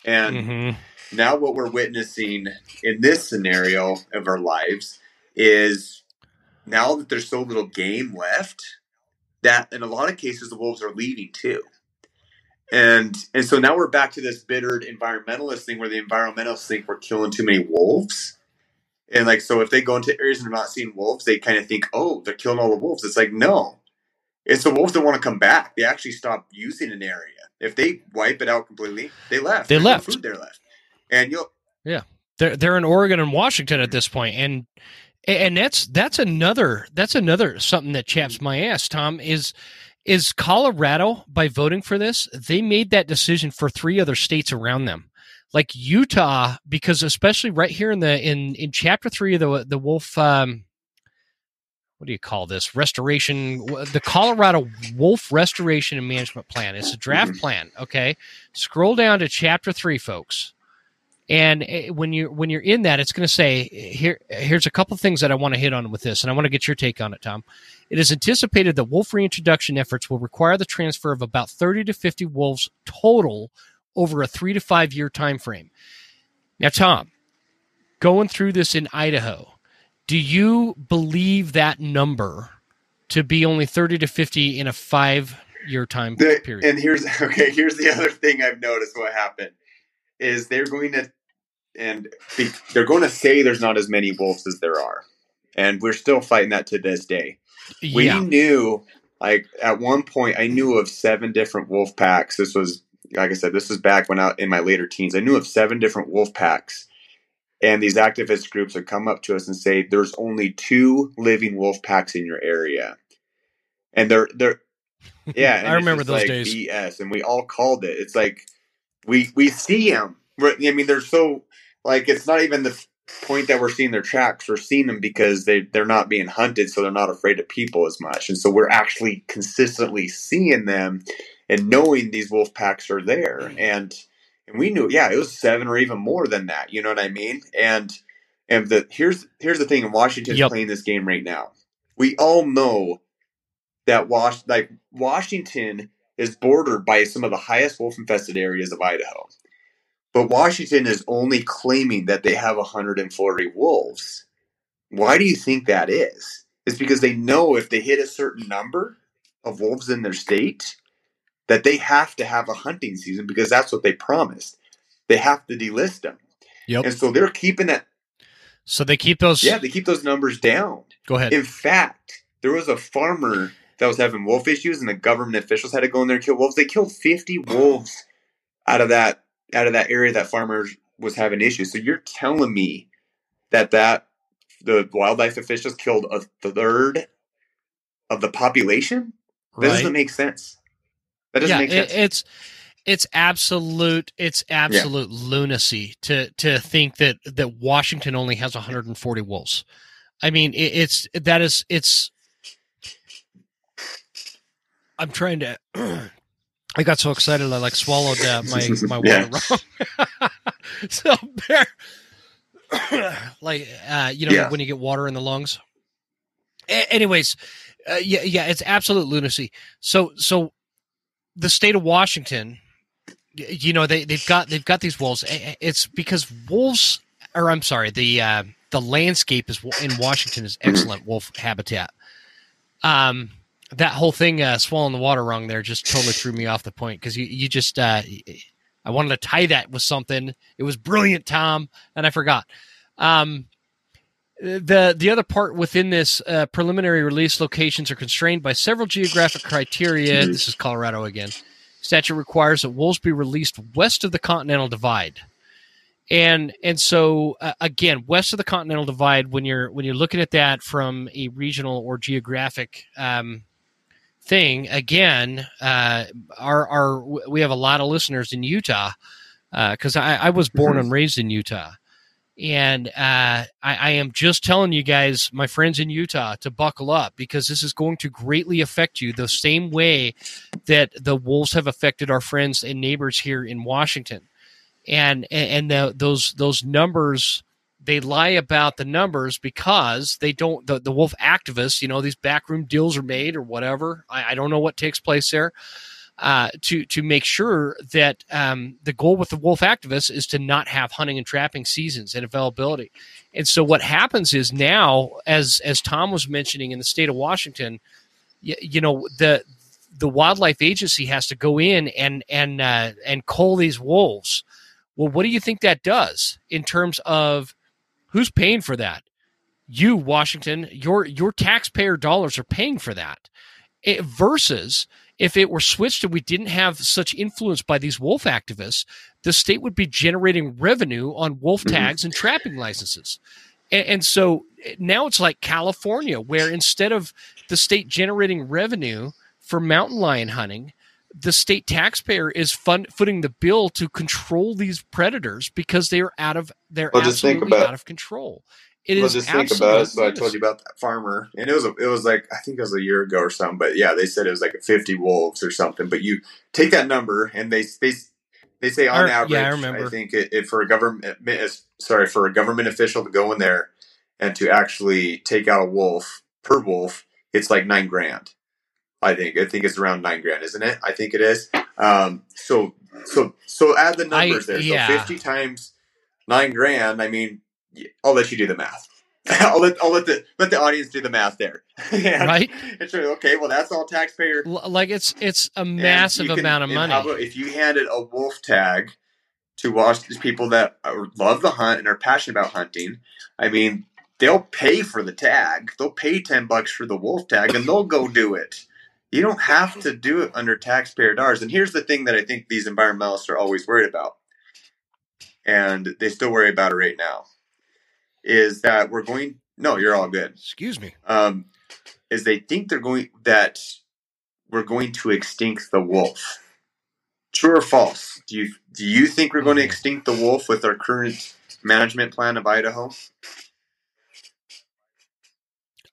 and mm-hmm. now what we're witnessing in this scenario of our lives is now that there's so little game left, that in a lot of cases the wolves are leaving too. And and so now we're back to this bittered environmentalist thing where the environmentalists think we're killing too many wolves. And like, so if they go into areas and they're not seeing wolves, they kind of think, oh, they're killing all the wolves. It's like, no, it's the wolves that want to come back. They actually stop using an area. If they wipe it out completely, they left. They there's left. No food there left. And you'll, yeah, they're, they're in Oregon and Washington at this point. And, and that's, that's another, that's another something that chaps my ass, Tom, is, is Colorado, by voting for this, they made that decision for three other states around them. Like Utah, because especially right here in the in, in chapter three of the the wolf, um, what do you call this restoration? The Colorado Wolf Restoration and Management Plan. It's a draft plan. Okay, scroll down to chapter three, folks. And when you when you're in that, it's going to say here here's a couple of things that I want to hit on with this, and I want to get your take on it, Tom. It is anticipated that wolf reintroduction efforts will require the transfer of about thirty to fifty wolves total over a three to five year time frame. Now, Tom, going through this in Idaho, do you believe that number to be only thirty to fifty in a five year time the, period? And here's okay. Here's the other thing I've noticed. What happened is they're going to, and they're going to say there's not as many wolves as there are, and we're still fighting that to this day. We yeah. knew, like at one point, I knew of seven different wolf packs. This was. Like I said, this is back when I in my later teens. I knew of seven different wolf packs, and these activist groups would come up to us and say, "There's only two living wolf packs in your area," and they're they're yeah. And I remember those like days. B S, and we all called it. It's like we we see them. We're, I mean, they're so like it's not even the point that we're seeing their tracks. We're seeing them because they they're not being hunted, so they're not afraid of people as much, and so we're actually consistently seeing them. And knowing these wolf packs are there, and and we knew, yeah, it was seven or even more than that. You know what I mean? And and the here's here's the thing: Washington's yep. playing this game right now. We all know that Wash like Washington is bordered by some of the highest wolf infested areas of Idaho, but Washington is only claiming that they have one hundred forty wolves. Why do you think that is? It's because they know if they hit a certain number of wolves in their state, that they have to have a hunting season because that's what they promised. they have to delist them. Yep. And so they're keeping that. So they keep those. Yeah, they keep those numbers down. Go ahead. In fact, there was a farmer that was having wolf issues, and the government officials had to go in there and kill wolves. They killed fifty wolves out of that out of that area that farmer was having issues. So you're telling me that that the wildlife officials killed a third of the population? That right. doesn't make sense. That doesn't yeah, make sense. It, it's it's absolute it's absolute yeah. lunacy to to think that that Washington only has one hundred forty wolves. I mean, it, it's that is it's. I'm trying to. I got so excited I like swallowed uh, my my water wrong. So like uh, you know yeah. when you get water in the lungs. A- anyways, uh, yeah, yeah, it's absolute lunacy. So so the state of Washington, you know, they they've got they've got these wolves. It's because wolves, or I'm sorry, the uh, the landscape is in Washington is excellent wolf habitat. Um. That whole thing, uh, swallowing the water wrong there, just totally threw me off the point because you, you just, uh, I wanted to tie that with something. It was brilliant, Tom, and I forgot. Um, the the other part within this uh, preliminary release locations are constrained by several geographic criteria. This is Colorado again. Statute requires that wolves be released west of the Continental Divide. And and so uh, again, west of the Continental Divide, when you're when you're looking at that from a regional or geographic um, thing, again, uh, our our we have a lot of listeners in Utah because uh, I, I was born mm-hmm. and raised in Utah, and uh, I, I am just telling you guys, my friends in Utah, to buckle up because this is going to greatly affect you the same way that the wolves have affected our friends and neighbors here in Washington. And and the, those those numbers, they lie about the numbers because they don't. The, the wolf activists, you know, these backroom deals are made or whatever. I, I don't know what takes place there. Uh, to to make sure that um, the goal with the wolf activists is to not have hunting and trapping seasons and availability. And so what happens is now, as as Tom was mentioning, in the state of Washington, you, you know the the wildlife agency has to go in and and uh, and cull these wolves. Well, what do you think that does in terms of who's paying for that? You, Washington, your your taxpayer dollars are paying for that. It, versus if it were switched and we didn't have such influence by these wolf activists, the state would be generating revenue on wolf tags and trapping licenses. And, and so now it's like California, where instead of the state generating revenue for mountain lion hunting, the state taxpayer is fund, footing the bill to control these predators because they are out of they're well, absolutely about, out of control. It well, is just think about it. So I told you about that farmer, and it was a, it was like I think it was a year ago or something. But yeah, they said it was like fifty wolves or something. But you take that number, and they they they say on Our, average, yeah, I, remember. I think it, it for a government sorry for a government official to go in there and to actually take out a wolf per wolf, it's like nine grand. I think I think it's around nine grand, isn't it? I think it is. Um, so so so add the numbers I, there. Yeah. So fifty times nine grand. I mean, I'll let you do the math. I'll let I'll let the let the audience do the math there. And, right? It's okay. Well, that's all taxpayer. L- like it's it's a massive can, amount of money. About, if you handed a wolf tag to Washington's people that love the hunt and are passionate about hunting, I mean, they'll pay for the tag. They'll pay ten bucks for the wolf tag, and they'll go do it. You don't have to do it under taxpayer dollars. And here's the thing that I think these environmentalists are always worried about, and they still worry about it right now, is that we're going – no, you're all good. Excuse me. Um, is they think they're going – that we're going to extinct the wolf. True or false? Do you do you think we're going to extinct the wolf with our current management plan of Idaho?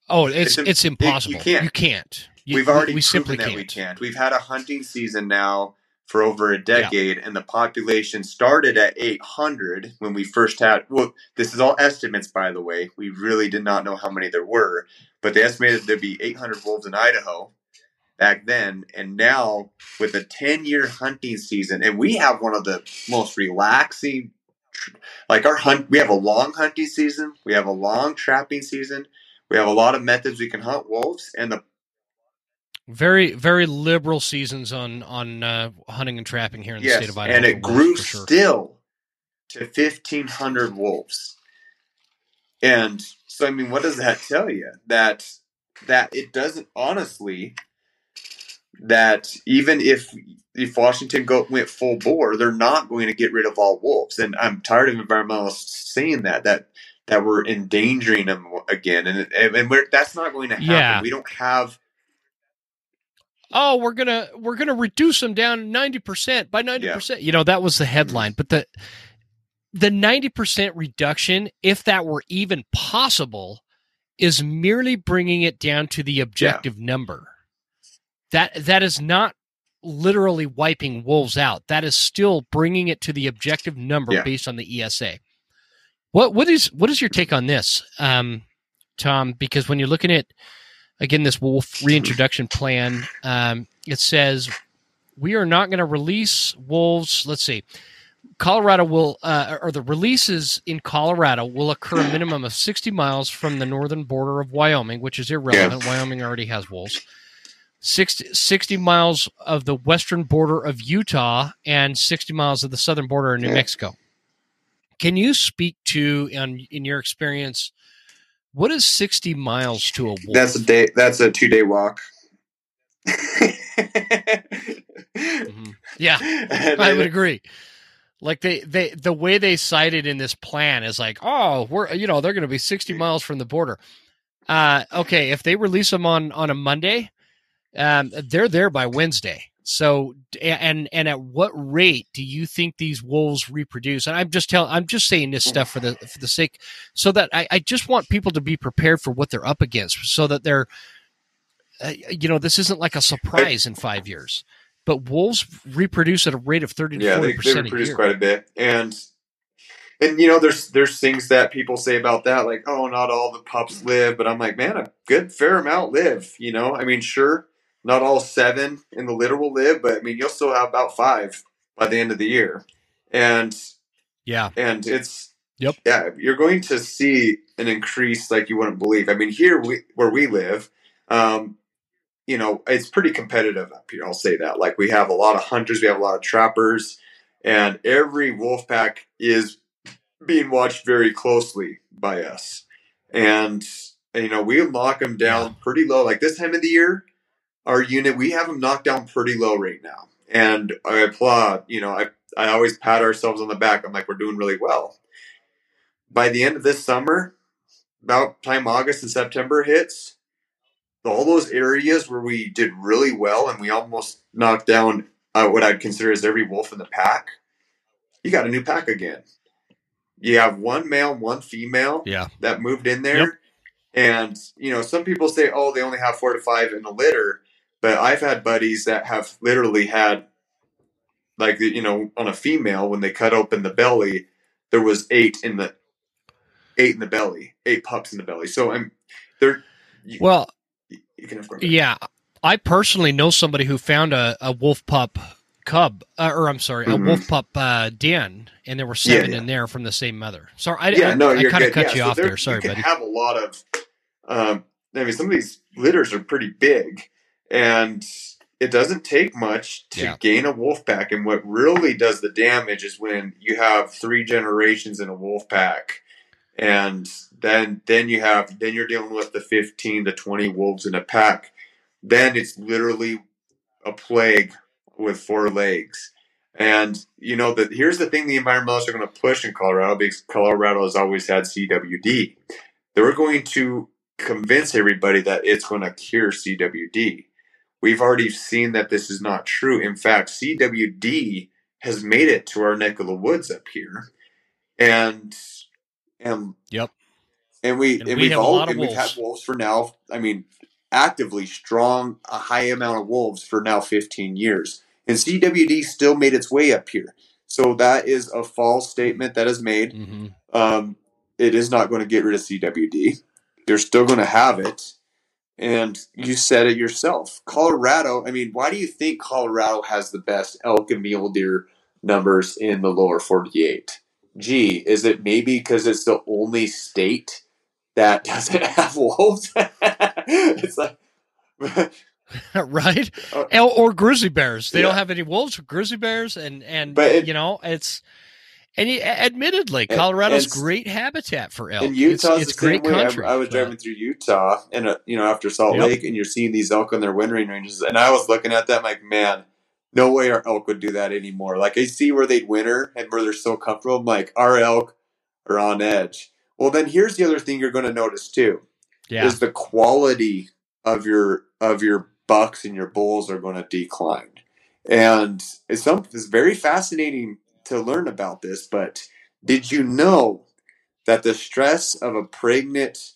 Oh, it's, it's, a, it's impossible. It, you can't. You can't. You, We've already we, we proven that can't. we can't. We've had a hunting season now for over a decade, yeah. and the population started at eight hundred when we first had – well, this is all estimates, by the way. We really did not know how many there were, but they estimated there'd be eight hundred wolves in Idaho back then, and now with a ten-year hunting season, and we have one of the most relaxing – like our hunt – we have a long hunting season. We have a long trapping season. We have a lot of methods we can hunt wolves, and the – Very, very liberal seasons on on uh, hunting and trapping here in the yes, state of Idaho. And it grew sure. still to fifteen hundred wolves. And so, I mean, what does that tell you? That, that it doesn't, honestly, that even if, if Washington go, went full bore, they're not going to get rid of all wolves. And I'm tired of environmentalists saying that, that, that we're endangering them again. And, and we're, that's not going to happen. Yeah. We don't have, oh, we're going to, we're going to reduce them down ninety percent by ninety percent. Yeah. You know, that was the headline, but the, the ninety percent reduction, if that were even possible, is merely bringing it down to the objective yeah. number. That, that is not literally wiping wolves out. That is still bringing it to the objective number yeah. based on the E S A. What, what is, what is your take on this, um, Tom? Because when you're looking at, again, this wolf reintroduction plan, um, it says we are not going to release wolves. Let's see. Colorado will, uh, or the releases in Colorado will occur a minimum of sixty miles from the northern border of Wyoming, which is irrelevant. Yeah. Wyoming already has wolves. sixty, sixty miles of the western border of Utah and sixty miles of the southern border of New yeah. Mexico. Can you speak to, in, in your experience, what is sixty miles to a wolf? That's a day. That's a two day walk. mm-hmm. Yeah, I would agree. Like they, they, the way they cited in this plan is like, oh, we're, you know, they're going to be sixty miles from the border. Uh, okay. If they release them on, on a Monday, um, they're there by Wednesday. So, and, and at what rate do you think these wolves reproduce? And I'm just telling, I'm just saying this stuff for the, for the sake, so that I, I just want people to be prepared for what they're up against, so that they're, uh, you know, this isn't like a surprise in five years. But wolves reproduce at a rate of thirty to yeah, forty percent a year. Yeah, they reproduce quite a bit, and and you know, there's there's things that people say about that, like, oh, not all the pups live, but I'm like, man, a good fair amount live. You know, I mean, sure, not all seven in the litter will live, but I mean, you'll still have about five by the end of the year, and yeah, and it's yep, yeah, you're going to see an increase like you wouldn't believe. I mean, here we, where we live, um. you know, it's pretty competitive up here. I'll say that. Like, we have a lot of hunters, we have a lot of trappers, and every wolf pack is being watched very closely by us. And, you know, we knock them down pretty low. Like this time of the year, our unit, we have them knocked down pretty low right now. And I applaud, you know, I, I always pat ourselves on the back. I'm like, we're doing really well. By the end of this summer, about time August and September hits, all those areas where we did really well and we almost knocked down uh, what I'd consider as every wolf in the pack, you got a new pack again. You have one male, one female yeah. that moved in there. Yep. And, you know, some people say, oh, they only have four to five in the litter. But I've had buddies that have literally had, like, you know, on a female, when they cut open the belly, there was eight in the, eight in the belly, eight pups in the belly. So I'm there. Well, You can yeah, I personally know somebody who found a, a wolf pup cub, uh, or I'm sorry, mm-hmm. a wolf pup uh, den, and there were seven yeah, yeah. in there from the same mother. Sorry, I, yeah, I, no, I kind of cut yeah, you so off there. there. Sorry, you can buddy. Have a lot of. Um, I mean, some of these litters are pretty big, and it doesn't take much to yeah. gain a wolf pack. And what really does the damage is when you have three generations in a wolf pack. And then, then you have, then you're dealing with the fifteen to twenty wolves in a pack. Then it's literally a plague with four legs. And you know that here's the thing: the environmentalists are going to push in Colorado, because Colorado has always had C W D. They were going to convince everybody that it's going to cure C W D. We've already seen that this is not true. In fact, C W D has made it to our neck of the woods up here, and. And, yep. And, we, and, and we we've all and we've had wolves for now, I mean, actively strong, a high amount of wolves for now fifteen years. And C W D still made its way up here. So that is a false statement that is made. Mm-hmm. Um, it is not going to get rid of C W D. They're still going to have it. And you said it yourself. Colorado, I mean, why do you think Colorado has the best elk and mule deer numbers in the lower forty-eight? Gee, is it maybe because it's the only state that doesn't have wolves? It's like, right? Uh, or, or grizzly bears. They yeah. don't have any wolves or grizzly bears, and and it, you know, it's And he, admittedly, Colorado's and, and, great habitat for elk. And Utah's it's, it's the same great way. Country. I, I was but, driving through Utah, and uh, you know, after Salt yep. Lake, and you're seeing these elk on their wintering ranges. And I was looking at that, like, man, no way our elk would do that anymore. Like, I see where they'd winter and where they're so comfortable. I'm like, our elk are on edge. Well, then here's the other thing you're going to notice too: yeah. is the quality of your of your bucks and your bulls are going to decline. And it's something that's very fascinating to learn about this, but did you know that the stress of a pregnant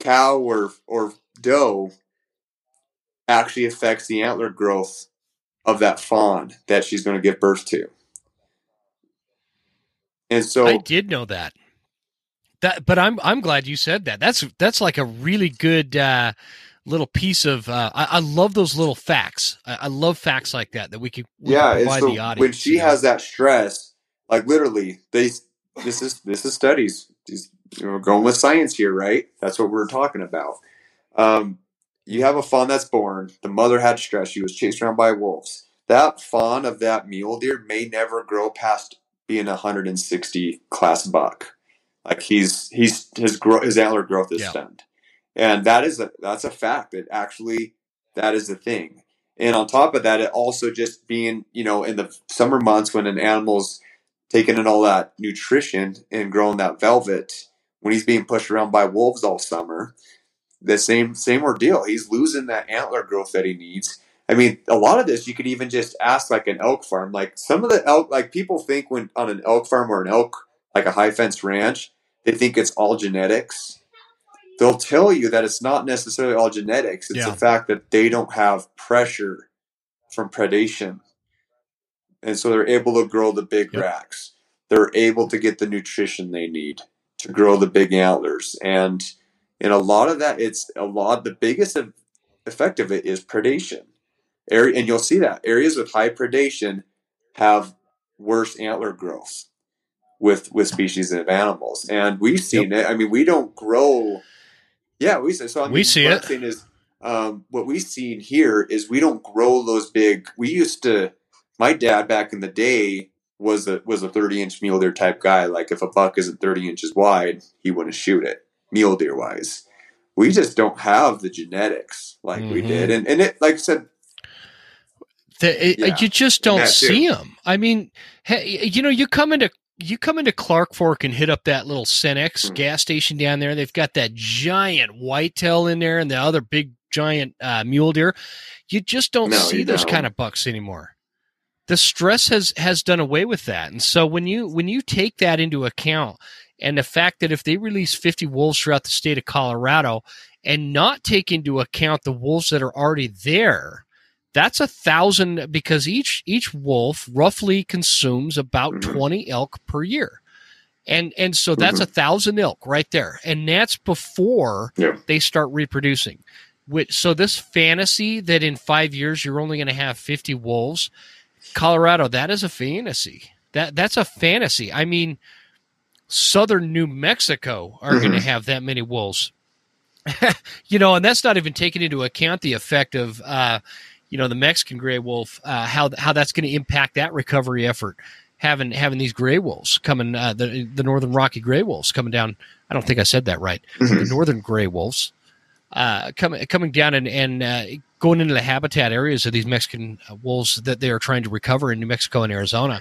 cow or or doe actually affects the antler growth of that fawn that she's going to give birth to? And so I did know that. That, but I'm I'm glad you said that. That's that's like a really good uh, little piece of. Uh, I, I love those little facts. I, I love facts like that that we can. We yeah, can provide it's the, the audience, when she you know? has that stress, like literally, they this is this is studies. These, you know, we're going with science here, right? That's what we're talking about. Um, You have a fawn that's born. The mother had stress. She was chased around by wolves. That fawn of that mule deer may never grow past being a one hundred sixty class buck. Like he's he's his gro- his antler growth is yeah. stemmed, and that is a that's a fact. It actually that is the thing. And on top of that, it also just being you know in the summer months when an animal's taking in all that nutrition and growing that velvet, when he's being pushed around by wolves all summer. The same same ordeal. He's losing that antler growth that he needs. I mean, a lot of this you could even just ask like an elk farm. Like some of the elk, like people think when on an elk farm or an elk, like a high fence ranch, they think it's all genetics. They'll tell you that it's not necessarily all genetics. It's yeah. the fact that they don't have pressure from predation. And so they're able to grow the big yep. racks. They're able to get the nutrition they need to grow the big antlers. And And a lot of that, it's a lot, the biggest effect of it is predation. And you'll see that areas with high predation have worse antler growth with with species of animals. And we've seen yep. it. I mean, we don't grow. Yeah, we see, so I mean, we see it. Thing is, um, what we've seen here is we don't grow those big. We used to, my dad back in the day was a, was a thirty inch mule deer type guy. Like if a buck isn't thirty inches wide, he wouldn't shoot it. Mule deer wise, we just don't have the genetics like mm-hmm. we did, and and it like I said, the, it, yeah, you just don't see them. I mean, hey, you know, you come into you come into Clark Fork and hit up that little Cenex mm-hmm. gas station down there. They've got that giant whitetail in there, and the other big giant uh, mule deer. You just don't no, see those don't. kind of bucks anymore. The stress has has done away with that, and so when you when you take that into account. And the fact that if they release fifty wolves throughout the state of Colorado and not take into account the wolves that are already there, that's a thousand because each each wolf roughly consumes about mm-hmm. twenty elk per year. And and so that's mm-hmm. a thousand elk right there. And that's before yeah. they start reproducing. Which, so this fantasy that in five years you're only going to have fifty wolves, Colorado, that is a fantasy. That That's a fantasy. I mean... Southern New Mexico are mm-hmm. going to have that many wolves, you know, and that's not even taking into account the effect of, uh, you know, the Mexican gray wolf, uh, how how that's going to impact that recovery effort. Having having these gray wolves coming, uh, the the northern Rocky gray wolves coming down. I don't think I said that right. Mm-hmm. The northern gray wolves uh, coming coming down and and uh, going into the habitat areas of these Mexican wolves that they are trying to recover in New Mexico and Arizona.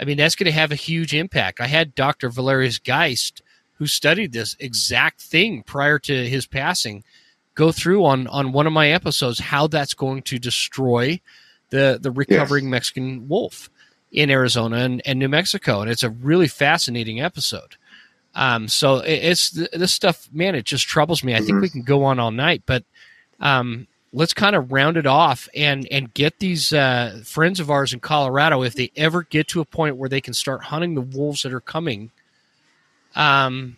I mean, that's going to have a huge impact. I had Doctor Valerius Geist, who studied this exact thing prior to his passing, go through on, on one of my episodes how that's going to destroy the, the recovering yes. Mexican wolf in Arizona and, and New Mexico. And it's a really fascinating episode. Um, so it, it's this stuff, man, it just troubles me. I mm-hmm. think we can go on all night, but um, let's kind of round it off and, and get these uh, friends of ours in Colorado, if they ever get to a point where they can start hunting the wolves that are coming, um,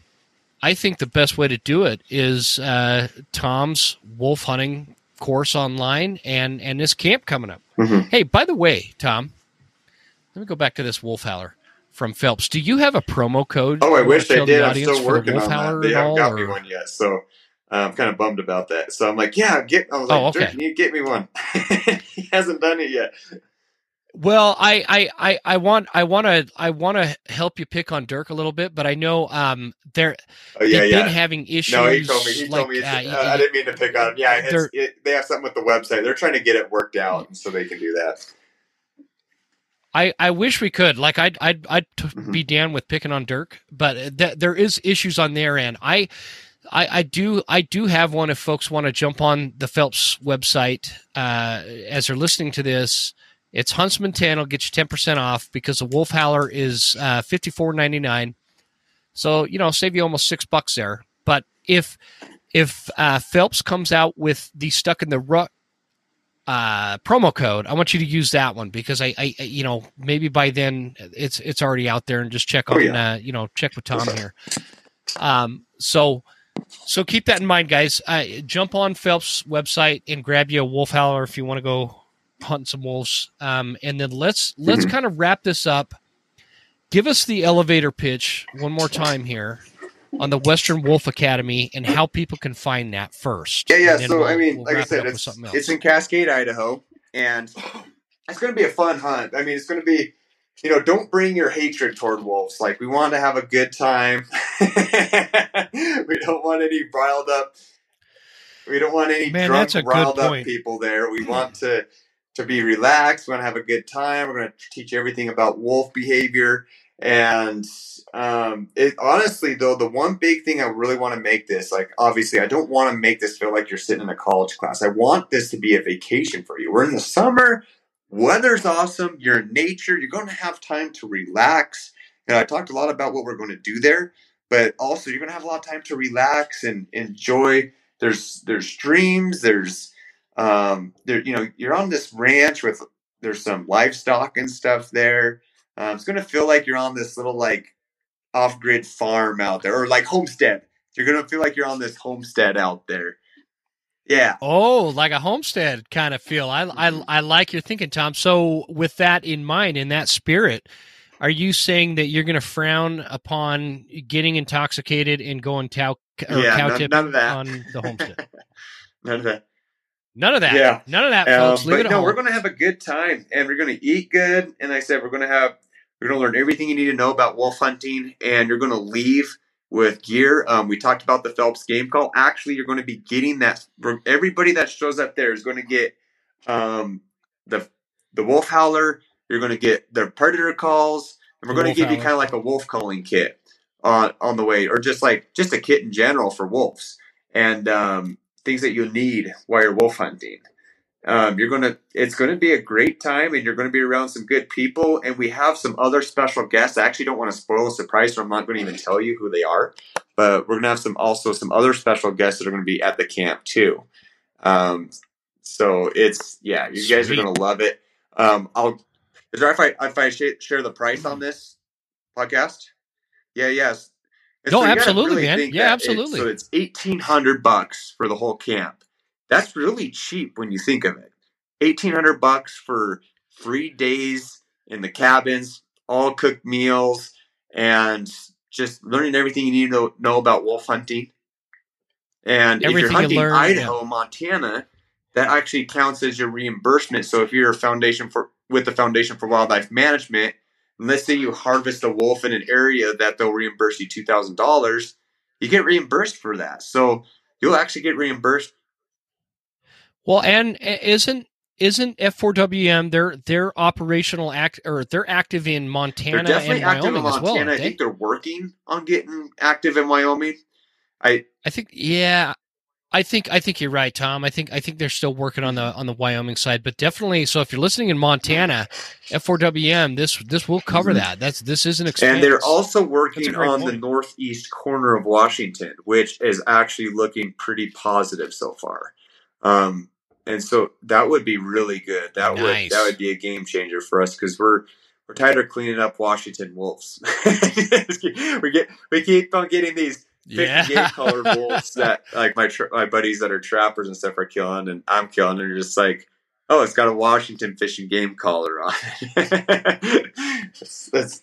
I think the best way to do it is uh, Tom's wolf hunting course online and, and this camp coming up. Mm-hmm. Hey, by the way, Tom, let me go back to this Wolf Howler from Phelps. Do you have a promo code? Oh, I wish I did. I'm still working on that. They haven't got me one yet, so... I'm kind of bummed about that. So I'm like, yeah, get, I was like, oh, okay. Dirk, you need to get me one. He hasn't done it yet. Well, I, I, I, I want, I want to, I want to help you pick on Dirk a little bit, but I know, um, they're, oh, yeah, they've yeah. been having issues. No, he told me, he like, told me, it's, uh, uh, I didn't mean to pick on him. Yeah. It's, it, they have something with the website. They're trying to get it worked out so they can do that. I, I wish we could, like, I'd, I'd, I'd t- mm-hmm. be down with picking on Dirk, but th- there is issues on their end. I, I, I do I do have one if folks want to jump on the Phelps website uh, as they're listening to this. It's Huntsman ten. It'll get you ten percent off because the Wolf Howler is uh, fifty-four ninety-nine. So, you know, save you almost six bucks there. But if if uh, Phelps comes out with the Stuck in the Rut uh, promo code, I want you to use that one because I, I, you know, maybe by then it's it's already out there, and just check on, oh, yeah. uh, you know, check with Tom here. Um, so. So keep that in mind, guys. Uh, jump on Phelps' website and grab you a Wolf Howler if you want to go hunt some wolves. Um, and then let's let's mm-hmm. kind of wrap this up. Give us the elevator pitch one more time here on the Western Wolf Academy and how people can find that first. Yeah, yeah. So, we'll, I mean, we'll like I said, it's, it's in Cascade, Idaho, and it's going to be a fun hunt. I mean, it's going to be, you know, don't bring your hatred toward wolves. Like, we want to have a good time. We don't want any riled up. We don't want any Man, drunk, riled up people there. We want to, to be relaxed. We want to have a good time. We're going to teach everything about wolf behavior. And um, it, honestly, though, the one big thing I really want to make this, like, obviously, I don't want to make this feel like you're sitting in a college class. I want this to be a vacation for you. We're in the summer. Weather's awesome. You're in nature. You're going to have time to relax. And I talked a lot about what we're going to do there, but also you're going to have a lot of time to relax and enjoy. There's, there's streams. There's, um, there, you know, you're on this ranch with, there's some livestock and stuff there. Um, it's going to feel like you're on this little, like, off grid farm out there, or like homestead. You're going to feel like you're on this homestead out there. Yeah. Oh, like a homestead kind of feel. I, I, I like your thinking, Tom. So with that in mind, in that spirit, are you saying that you're going to frown upon getting intoxicated and going tow, or yeah, cow tip on the homestead? None of that. None of that. Yeah. None of that, folks. Um, Leave but it no, home. We're going to have a good time, and we're going to eat good. And like I said, we're going to have, we're going to learn everything you need to know about wolf hunting, and you're going to leave with gear. Um, we talked about the Phelps game call. Actually, you're going to be getting that from everybody that shows up there is going to get um, the the Wolf Howler. You're going to get the predator calls, and we're going to give howler. you kind of like a wolf calling kit on on the way, or just like just a kit in general for wolves and um, things that you'll need while you're wolf hunting. Um, you're going to it's going to be a great time, and you're going to be around some good people. And we have some other special guests. I actually don't want to spoil a surprise, so I'm not going to even tell you who they are. But we're going to have some also some other special guests that are going to be at the camp too. Um, so it's yeah, you guys Sweet. are going to love it. Um, I'll is there if I if I sh- share the price on this podcast? Yeah, yes. And no, so absolutely, really man. Yeah, absolutely. It, so it's eighteen hundred bucks for the whole camp. That's really cheap when you think of it. eighteen hundred bucks for three days in the cabins, all cooked meals, and just learning everything you need to know about wolf hunting. And everything if you're hunting you learn, Idaho, yeah. Montana, that actually counts as your reimbursement. So if you're a foundation for with the Foundation for Wildlife Management, and let's say you harvest a wolf in an area that they'll reimburse you two thousand dollars, you get reimbursed for that. So you'll actually get reimbursed. Well, and isn't isn't F four W M they're they're operational act or they're active in Montana and Wyoming? They're definitely active in Montana. I think they're working on getting active in Wyoming. I I think yeah, I think I think you're right, Tom. I think I think they're still working on the on the Wyoming side, but definitely. So if you're listening in Montana, F four W M this this will cover that. That's this is an expense. And they're also working on the northeast corner of Washington, which is actually looking pretty positive so far. Um, and so that would be really good. That nice. would, that would be a game changer for us. Cause we're, we're tired of cleaning up Washington wolves. we get, we keep on getting these fifty yeah. game color wolves that like my, tra- my buddies that are trappers and stuff are killing and I'm killing. And you're just like, oh, it's got a Washington fishing game collar on it. that's, that's,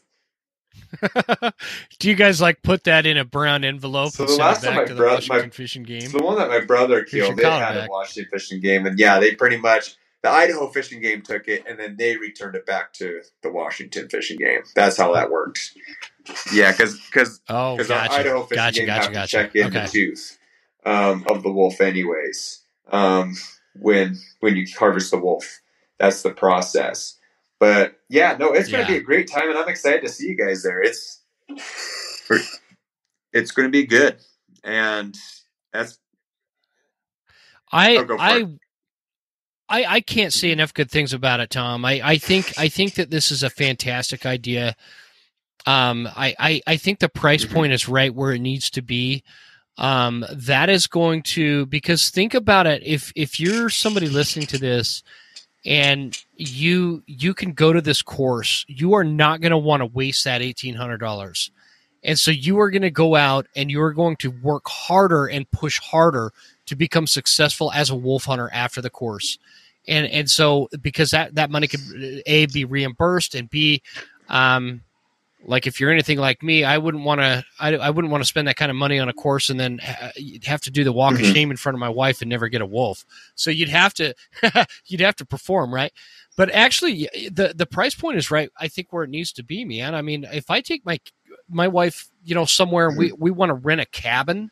do you guys like put that in a brown envelope? So the and last time my brother, my fishing game, so the one that my brother killed, they had back. a Washington fishing game, and yeah, they pretty much the Idaho fishing game took it, and then they returned it back to the Washington fishing game. That's how that worked. Yeah, because because oh, gotcha. the Idaho fishing gotcha, game gotcha, have gotcha. to check in okay. the tooth um, of the wolf anyways. Um, when when you harvest the wolf, that's the process. But yeah, no, it's going to yeah. be a great time, and I'm excited to see you guys there. It's it's going to be good, and that's I I. It. I, I can't say enough good things about it, Tom. I, I think I think that this is a fantastic idea. Um, I, I, I think the price mm-hmm. point is right where it needs to be. Um, that is going to, because think about it, if if you're somebody listening to this and you you can go to this course, you are not going to want to waste that eighteen hundred dollars. And so you are going to go out and you are going to work harder and push harder to become successful as a wolf hunter after the course. And and so because that, that money could A, be reimbursed, and B, um, like if you're anything like me, I wouldn't want to I, I wouldn't want to spend that kind of money on a course and then ha- have to do the walk mm-hmm. of shame in front of my wife and never get a wolf. So you'd have to you'd have to perform, right? But actually the the price point is right, I think, where it needs to be, man. I mean, if I take my my wife, you know, somewhere and we, we want to rent a cabin,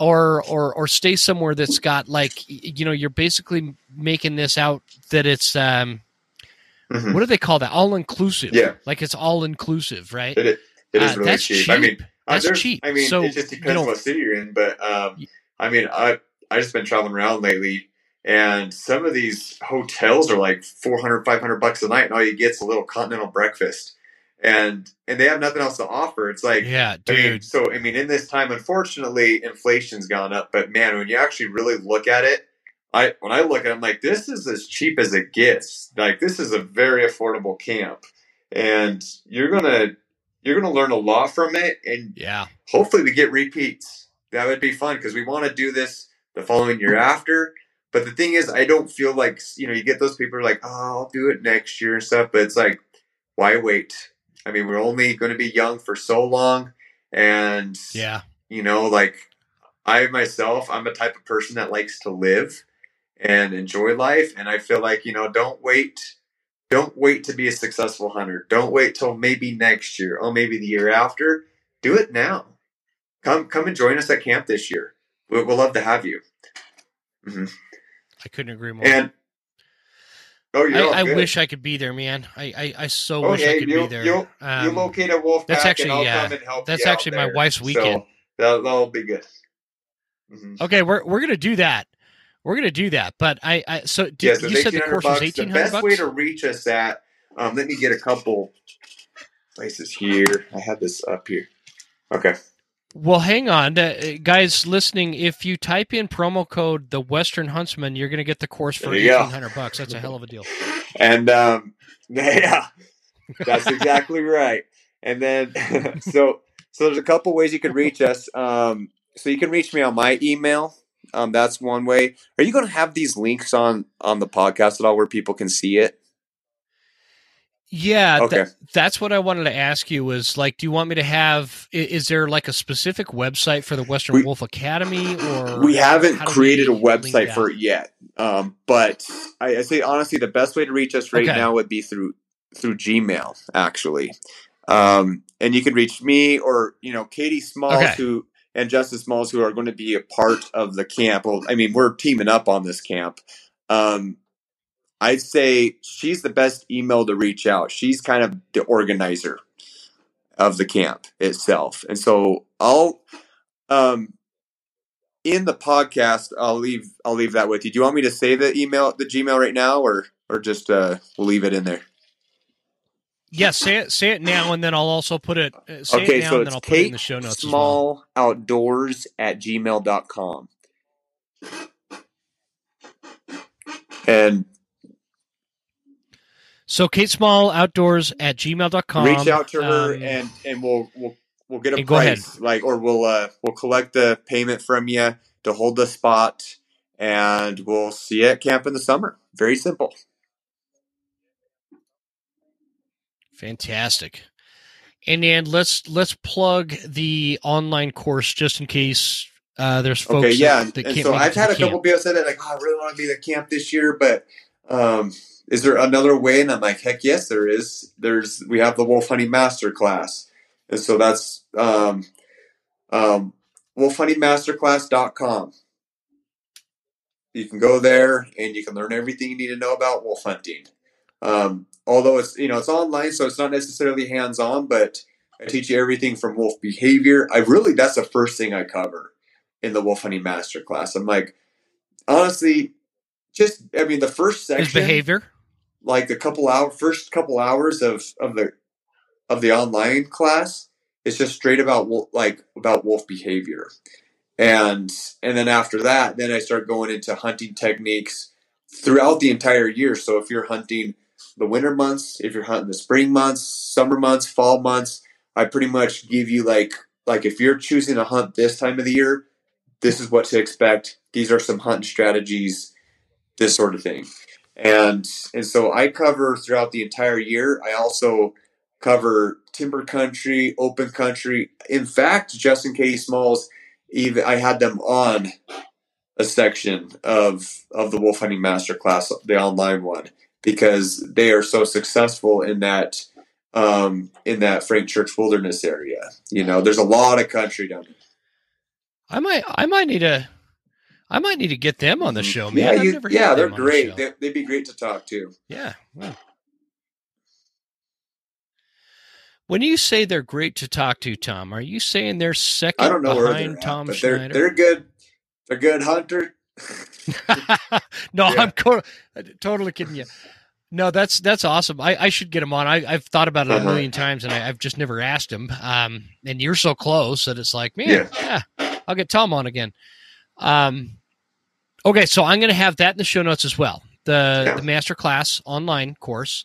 Or, or or stay somewhere that's got, like, you know, you're basically making this out that it's, um, mm-hmm. what do they call that? All inclusive. Yeah. Like it's all inclusive, right? It is, it is uh, really that's cheap. cheap. I mean, that's uh, cheap. I mean, so, it just depends you know, what city you're in. But um, I mean, I, I just been traveling around lately, and some of these hotels are like four hundred, five hundred bucks a night, and all you get is a little continental breakfast. And and they have nothing else to offer. It's like, yeah, dude. I mean, so, I mean, in this time, unfortunately, inflation's gone up. But, man, when you actually really look at it, I when I look at it, I'm like, this is as cheap as it gets. Like, this is a very affordable camp. And you're going to you're gonna learn a lot from it. And yeah, hopefully we get repeats. That would be fun because we want to do this the following year after. But the thing is, I don't feel like, you know, you get those people who are like, oh, I'll do it next year and stuff. But it's like, why wait? I mean, we're only going to be young for so long. And, yeah, you know, like I myself, I'm a type of person that likes to live and enjoy life. And I feel like, you know, don't wait. Don't wait to be a successful hunter. Don't wait till maybe next year or maybe the year after. Do it now. Come come and join us at camp this year. We'll, we'll love to have you. Mm-hmm. I couldn't agree more. And Oh, I, I wish I could be there, man. I I, I so oh, wish hey, I could be there. You'll, um, you locate a wolf pack, that's actually, and I'll yeah, come and help that's you actually my there. wife's weekend. So that'll, that'll be good. Mm-hmm. Okay, we're we're gonna do that. We're gonna do that. But I, I so did, yeah, so you said the course bucks. was eighteen hundred. The best bucks? way to reach us at. Um, let me get a couple places here. I had this up here. Okay. Well, hang on, uh, guys listening. If you type in promo code The Western Huntsman, you're going to get the course for eighteen hundred bucks. That's a hell of a deal. And um, yeah, that's exactly right. And then so so there's a couple ways you can reach us. Um, so you can reach me on my email. Um, that's one way. Are you going to have these links on on the podcast at all, where people can see it? Yeah, okay. th- that's what I wanted to ask you was, like, do you want me to have, is, is there like a specific website for the Western we, Wolf Academy? Or we haven't created we a website for it yet. Um, but I, I say, honestly, the best way to reach us right okay. now would be through, through Gmail, actually. Um, and you can reach me or, you know, Katie Smalls okay. who, and Justin Smalls, who are going to be a part of the camp. Well, I mean, we're teaming up on this camp. Um, I'd say she's the best email to reach out. She's kind of the organizer of the camp itself. And so I'll, um, in the podcast, I'll leave, I'll leave that with you. Do you want me to say the email, the Gmail right now, or, or just, uh, we'll leave it in there? Yes. Yeah, say it, say it now. And then I'll also put it, uh, say okay, it now, so and then I'll Kate put it in the show notes. Small well. Outdoors at gmail dot com. And, So Kate Small Outdoors at gmail dot com. Reach out to her um, and, and we'll we'll we'll get a price, like, or we'll uh, we'll collect the payment from you to hold the spot, and we'll see you at camp in the summer. Very simple. Fantastic. And then let's let's plug the online course just in case uh, there's folks okay, yeah. that, that and, can't and so make I've it had a camp. couple people said that, like, oh, I really want to be at the camp this year, but um, is there another way? And I'm like, heck yes, there is. There's, we have the Wolf Hunting Masterclass. And so that's, um, um, wolf hunting masterclass dot com. You can go there and you can learn everything you need to know about wolf hunting. Um, although it's, you know, it's online, so it's not necessarily hands-on, but I teach you everything from wolf behavior. I really, that's the first thing I cover in the Wolf Hunting Masterclass. I'm like, honestly, just, I mean, the first section, his behavior, like the couple hour, first couple hours of, of the, of the online class is just straight about like about wolf behavior. And, and then after that, then I start going into hunting techniques throughout the entire year. So if you're hunting the winter months, if you're hunting the spring months, summer months, fall months, I pretty much give you like, like if you're choosing to hunt this time of the year, this is what to expect. These are some hunting strategies, this sort of thing. And, and so I cover throughout the entire year. I also cover timber country, open country. In fact, Justin K. Smalls, even I had them on a section of, of the Wolf Hunting Masterclass, the online one, because they are so successful in that, um, in that Frank Church Wilderness area. You know, there's a lot of country down there. I might, I might need to, I might need to get them on the show, man. Yeah, you, I've never yeah they're great. The they, they'd be great to talk to. Yeah. Wow. When you say they're great to talk to, Tom, are you saying they're second I don't know behind where Tom at, Schneider? They're, they're good. They're good hunter. No, yeah. I'm co- totally kidding you. No, that's that's awesome. I, I should get him on. I, I've thought about it uh-huh. a million times, and I, I've just never asked him. Um, and you're so close that it's like, man, yeah. yeah, I'll get Tom on again. Um, okay, so I'm going to have that in the show notes as well. The yeah. the masterclass online course.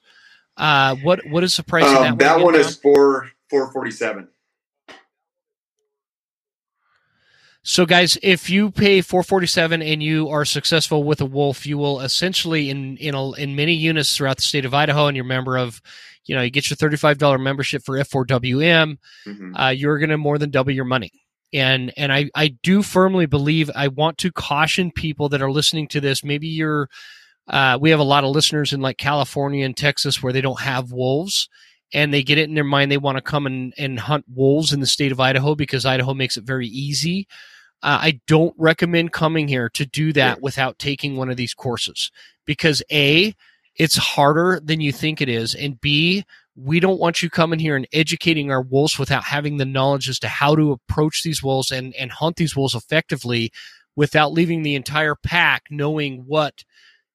Uh, what what is the price um, of that one? That one is four four forty seven. So, guys, if you pay four forty seven and you are successful with a wolf, you will essentially in in a, in many units throughout the state of Idaho, and you're a member of, you know, you get your thirty five dollar membership for F four W M. Mm-hmm. Uh, you're going to more than double your money. And and I I do firmly believe, I want to caution people that are listening to this. Maybe you're. Uh, we have a lot of listeners in like California and Texas where they don't have wolves, and they get it in their mind they want to come and, and hunt wolves in the state of Idaho because Idaho makes it very easy. Uh, I don't recommend coming here to do that without taking one of these courses because A, it's harder than you think it is, and B, we don't want you coming here and educating our wolves without having the knowledge as to how to approach these wolves and, and hunt these wolves effectively without leaving the entire pack knowing what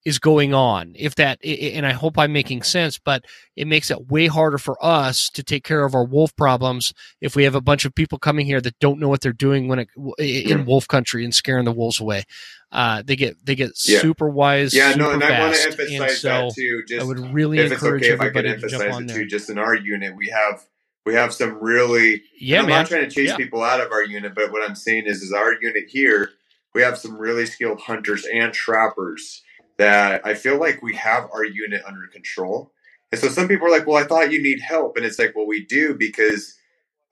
is going on. If that, and I hope I'm making sense, but it makes it way harder for us to take care of our wolf problems if we have a bunch of people coming here that don't know what they're doing when it, in wolf country and scaring the wolves away. Uh, they get they get yeah. super wise. Yeah, super no, and fast. I want to emphasize and so that too. Just I would really if encourage it's okay everybody if I could to jump on it there. Too, just in our unit, we have we have some really. Yeah, I'm man. not trying to chase yeah. people out of our unit, but what I'm saying is, is our unit here, we have some really skilled hunters and trappers that I feel like we have our unit under control. And so some people are like, well, I thought you need help. And it's like, well, we do, because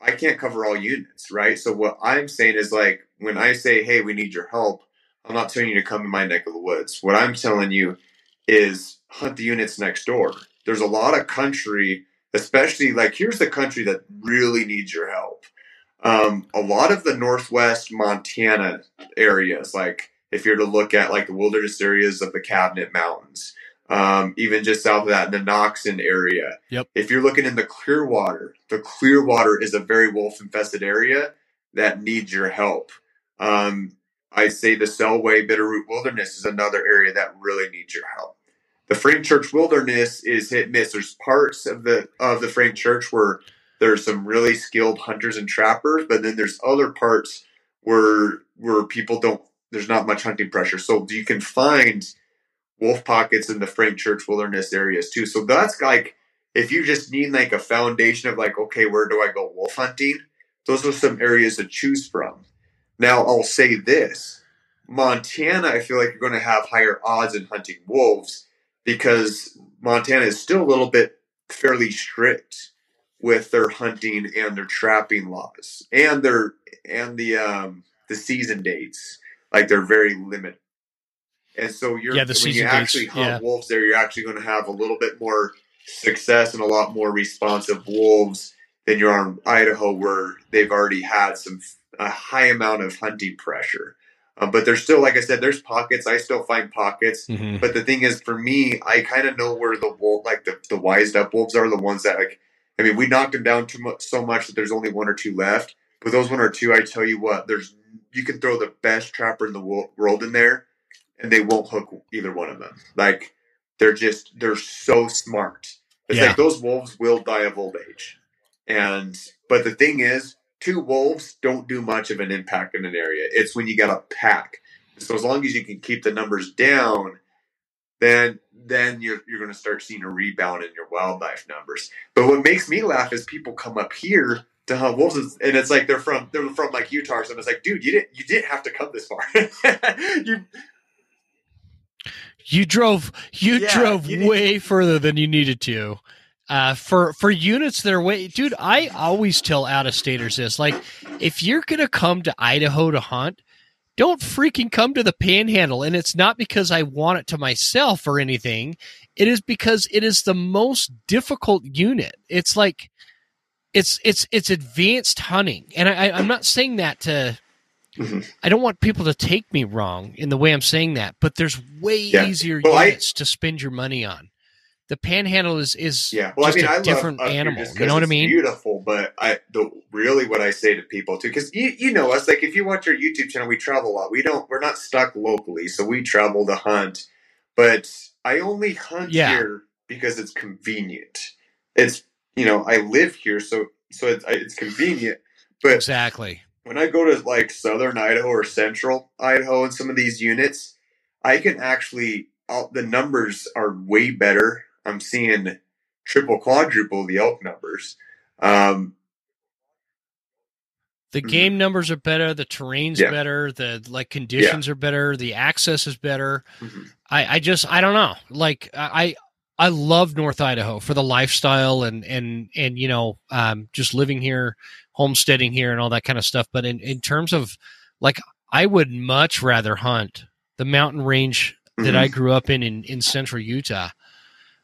I can't cover all units, right? So what I'm saying is, like, when I say, hey, we need your help, I'm not telling you to come in my neck of the woods. What I'm telling you is hunt the units next door. There's a lot of country, especially like here's the country that really needs your help. Um, a lot of the Northwest Montana areas, like, if you're to look at like the wilderness areas of the Cabinet Mountains, um, even just south of that, the Knoxon area. Yep. If you're looking in the Clearwater, the Clearwater is a very wolf infested area that needs your help. Um, I say the Selway Bitterroot Wilderness is another area that really needs your help. The Frank Church Wilderness is hit and miss. There's parts of the of the Frank Church where there's some really skilled hunters and trappers, but then there's other parts where where people don't. There's not much hunting pressure. So you can find wolf pockets in the Frank Church Wilderness areas too. So that's like, if you just need like a foundation of like, okay, where do I go wolf hunting? Those are some areas to choose from. Now I'll say this, Montana, I feel like you're going to have higher odds in hunting wolves because Montana is still a little bit fairly strict with their hunting and their trapping laws and their, and the, um, the season dates. Like they're very limited. And so you're, yeah, the when you actually hunt yeah. wolves there, you're actually going to have a little bit more success and a lot more responsive wolves than you are in Idaho, where they've already had some a high amount of hunting pressure. Um, but there's still, like I said, there's pockets. I still find pockets. Mm-hmm. But the thing is, for me, I kind of know where the wolf, like the, the wised up wolves are, the ones that, like, I mean, we knocked them down too much, so much that there's only one or two left. But those one or two, I tell you what, there's you can throw the best trapper in the world in there, and they won't hook either one of them. Like, they're just, they're so smart. It's yeah. like those wolves will die of old age. And, but the thing is, two wolves don't do much of an impact in an area. It's when you got a pack. So as long as you can keep the numbers down, then then you're, you're going to start seeing a rebound in your wildlife numbers. But what makes me laugh is people come up here to hunt wolves, and it's like they're from they're from like Utah or something. It's like, dude, you didn't you didn't have to come this far. you you drove you yeah, drove you way further than you needed to. Uh, for, for units that are way, dude, I always tell out-of-staters this, like, if you're going to come to Idaho to hunt, don't freaking come to the Panhandle. And it's not because I want it to myself or anything. It is because it is the most difficult unit. It's like, it's, it's, it's advanced hunting. And I, I I'm not saying that to, mm-hmm. I don't want people to take me wrong in the way I'm saying that, but there's way yeah. easier well, units I- to spend your money on. The Panhandle is, is yeah. well, just I mean, a I different animal. You know what I mean? Beautiful, but I the really what I say to people too, because you, you know us. Like, if you watch our YouTube channel, we travel a lot. We don't. We're not stuck locally, so we travel to hunt. But I only hunt yeah. here because it's convenient. It's you know I live here, so so it's, it's convenient. But exactly when I go to like southern Idaho or central Idaho and some of these units, I can actually I'll, the numbers are way better. I'm seeing triple, quadruple the elk numbers. Um, the game numbers are better. The terrain's yeah. better. The like conditions yeah. are better. The access is better. Mm-hmm. I, I just, I don't know. Like I, I love North Idaho for the lifestyle and, and, and, you know, um, just living here, homesteading here and all that kind of stuff. But in, in terms of like, I would much rather hunt the mountain range mm-hmm. that I grew up in, in, in central Utah.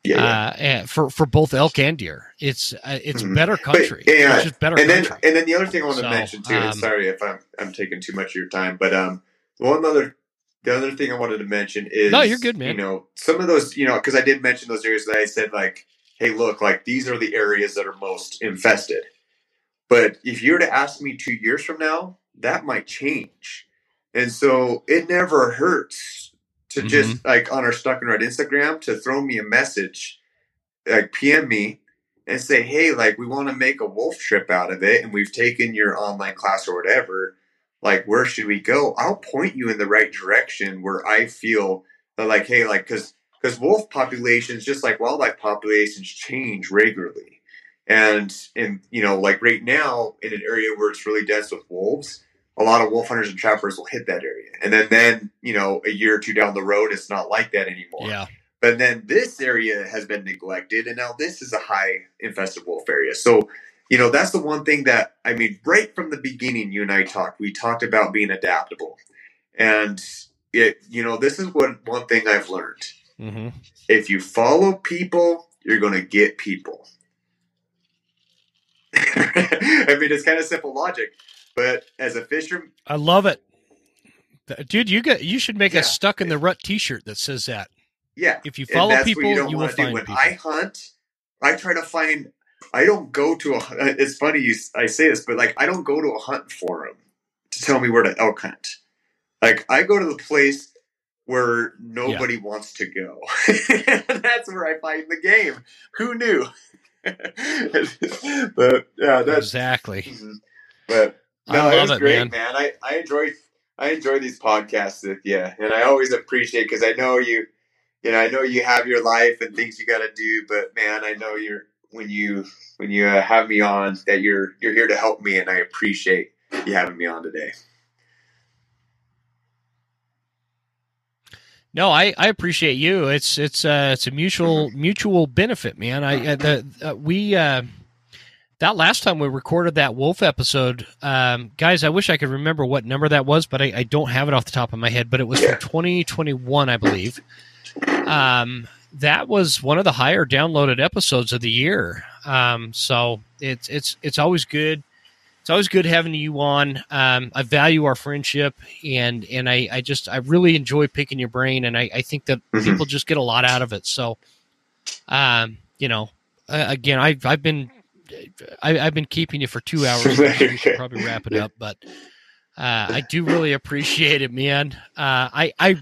Yeah, yeah. Uh, for for both elk and deer, it's uh, it's mm-hmm. better country. But, yeah, it's just better and then country. And then the other thing I want to so, mention too. Um, and sorry if I'm I'm taking too much of your time, but um, one other the other thing I wanted to mention is no, you're good, man. You know, some of those, you know, because I did mention those areas that I said like, hey, look, like these are the areas that are most infested. But if you were to ask me two years from now, that might change, and so it never hurts to just mm-hmm. like on our Stuck N The Rut Instagram to throw me a message, like P M me and say, hey, like we want to make a wolf trip out of it. And we've taken your online class or whatever. Like, where should we go? I'll point you in the right direction where I feel that like, hey, like, cause, cause wolf populations, just like wildlife populations, change regularly. And, and, you know, like right now in an area where it's really dense with wolves, a lot of wolf hunters and trappers will hit that area. And then, then, you know, a year or two down the road, it's not like that anymore. Yeah. But then this area has been neglected, and now this is a high infested wolf area. So, you know, that's the one thing that, I mean, right from the beginning, you and I talked, we talked about being adaptable. And, it, you know, this is what one thing I've learned. Mm-hmm. If you follow people, you're going to get people. I mean, it's kind of simple logic. But as a fisherman, I love it, dude. You got you should make yeah, a Stuck N The Rut T-shirt that says that. Yeah, if you follow people, you, you will find do. When people. I hunt, I try to find. I don't go to a. It's funny you I say this, but like I don't go to a hunt forum to tell me where to elk hunt. Like I go to the place where nobody yeah. wants to go. That's where I find the game. Who knew? But yeah, that's, exactly. Mm-hmm. But. No, I love it was it, great, man. man. I, I enjoy I enjoy these podcasts with you, and I always appreciate because I know you, you know, I know you have your life and things you got to do. But man, I know you're when you when you uh, have me on that you're you're here to help me, and I appreciate you having me on today. No, I, I appreciate you. It's it's uh, it's a mutual mutual benefit, man. I uh, the uh, we. Uh, that last time we recorded that wolf episode, um, guys, I wish I could remember what number that was, but I, I don't have it off the top of my head, but it was from twenty twenty-one, I believe. Um, that was one of the higher downloaded episodes of the year. Um, so it's, it's, it's always good. It's always good having you on. Um, I value our friendship, and, and I, I just, I really enjoy picking your brain, and I, I think that mm-hmm. people just get a lot out of it. So, um, you know, uh, again, I, I've been, I, I've been keeping you for two hours. We should probably wrap it up, but, uh, I do really appreciate it, man. Uh, I, I,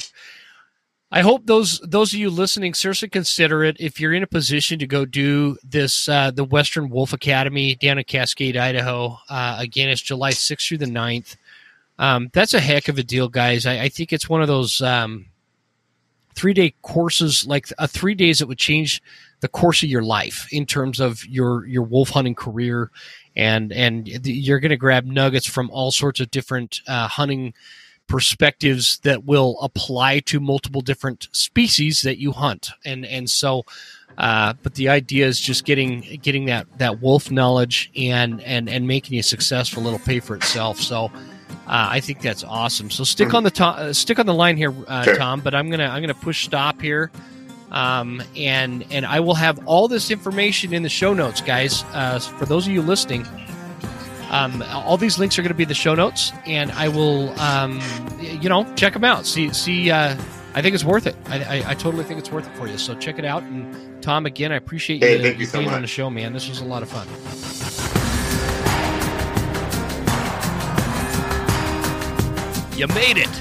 I hope those those of you listening seriously consider it. If you're in a position to go do this, uh, the Western Wolf Academy down in Cascade, Idaho. Uh, again, it's July sixth through the ninth. Um, that's a heck of a deal, guys. I, I think it's one of those um, three-day courses, like uh, three days that would change the course of your life in terms of your, your wolf hunting career. And, and you're going to grab nuggets from all sorts of different uh, hunting perspectives that will apply to multiple different species that you hunt. And, and so, uh, but the idea is just getting, getting that, that wolf knowledge and, and, and making you successful. It'll pay for itself. So, uh, I think that's awesome. So stick on the to- uh, stick on the line here, uh, sure. Tom, but I'm going to, I'm going to push stop here. Um, and, and I will have all this information in the show notes, guys. Uh, for those of you listening, Um, all these links are going to be in the show notes, and I will, um, you know, check them out. See, see, uh, I think it's worth it. I, I, I totally think it's worth it for you. So check it out. And Tom, again, I appreciate hey, you, thank you so being much. On the show, man. This was a lot of fun. You made it.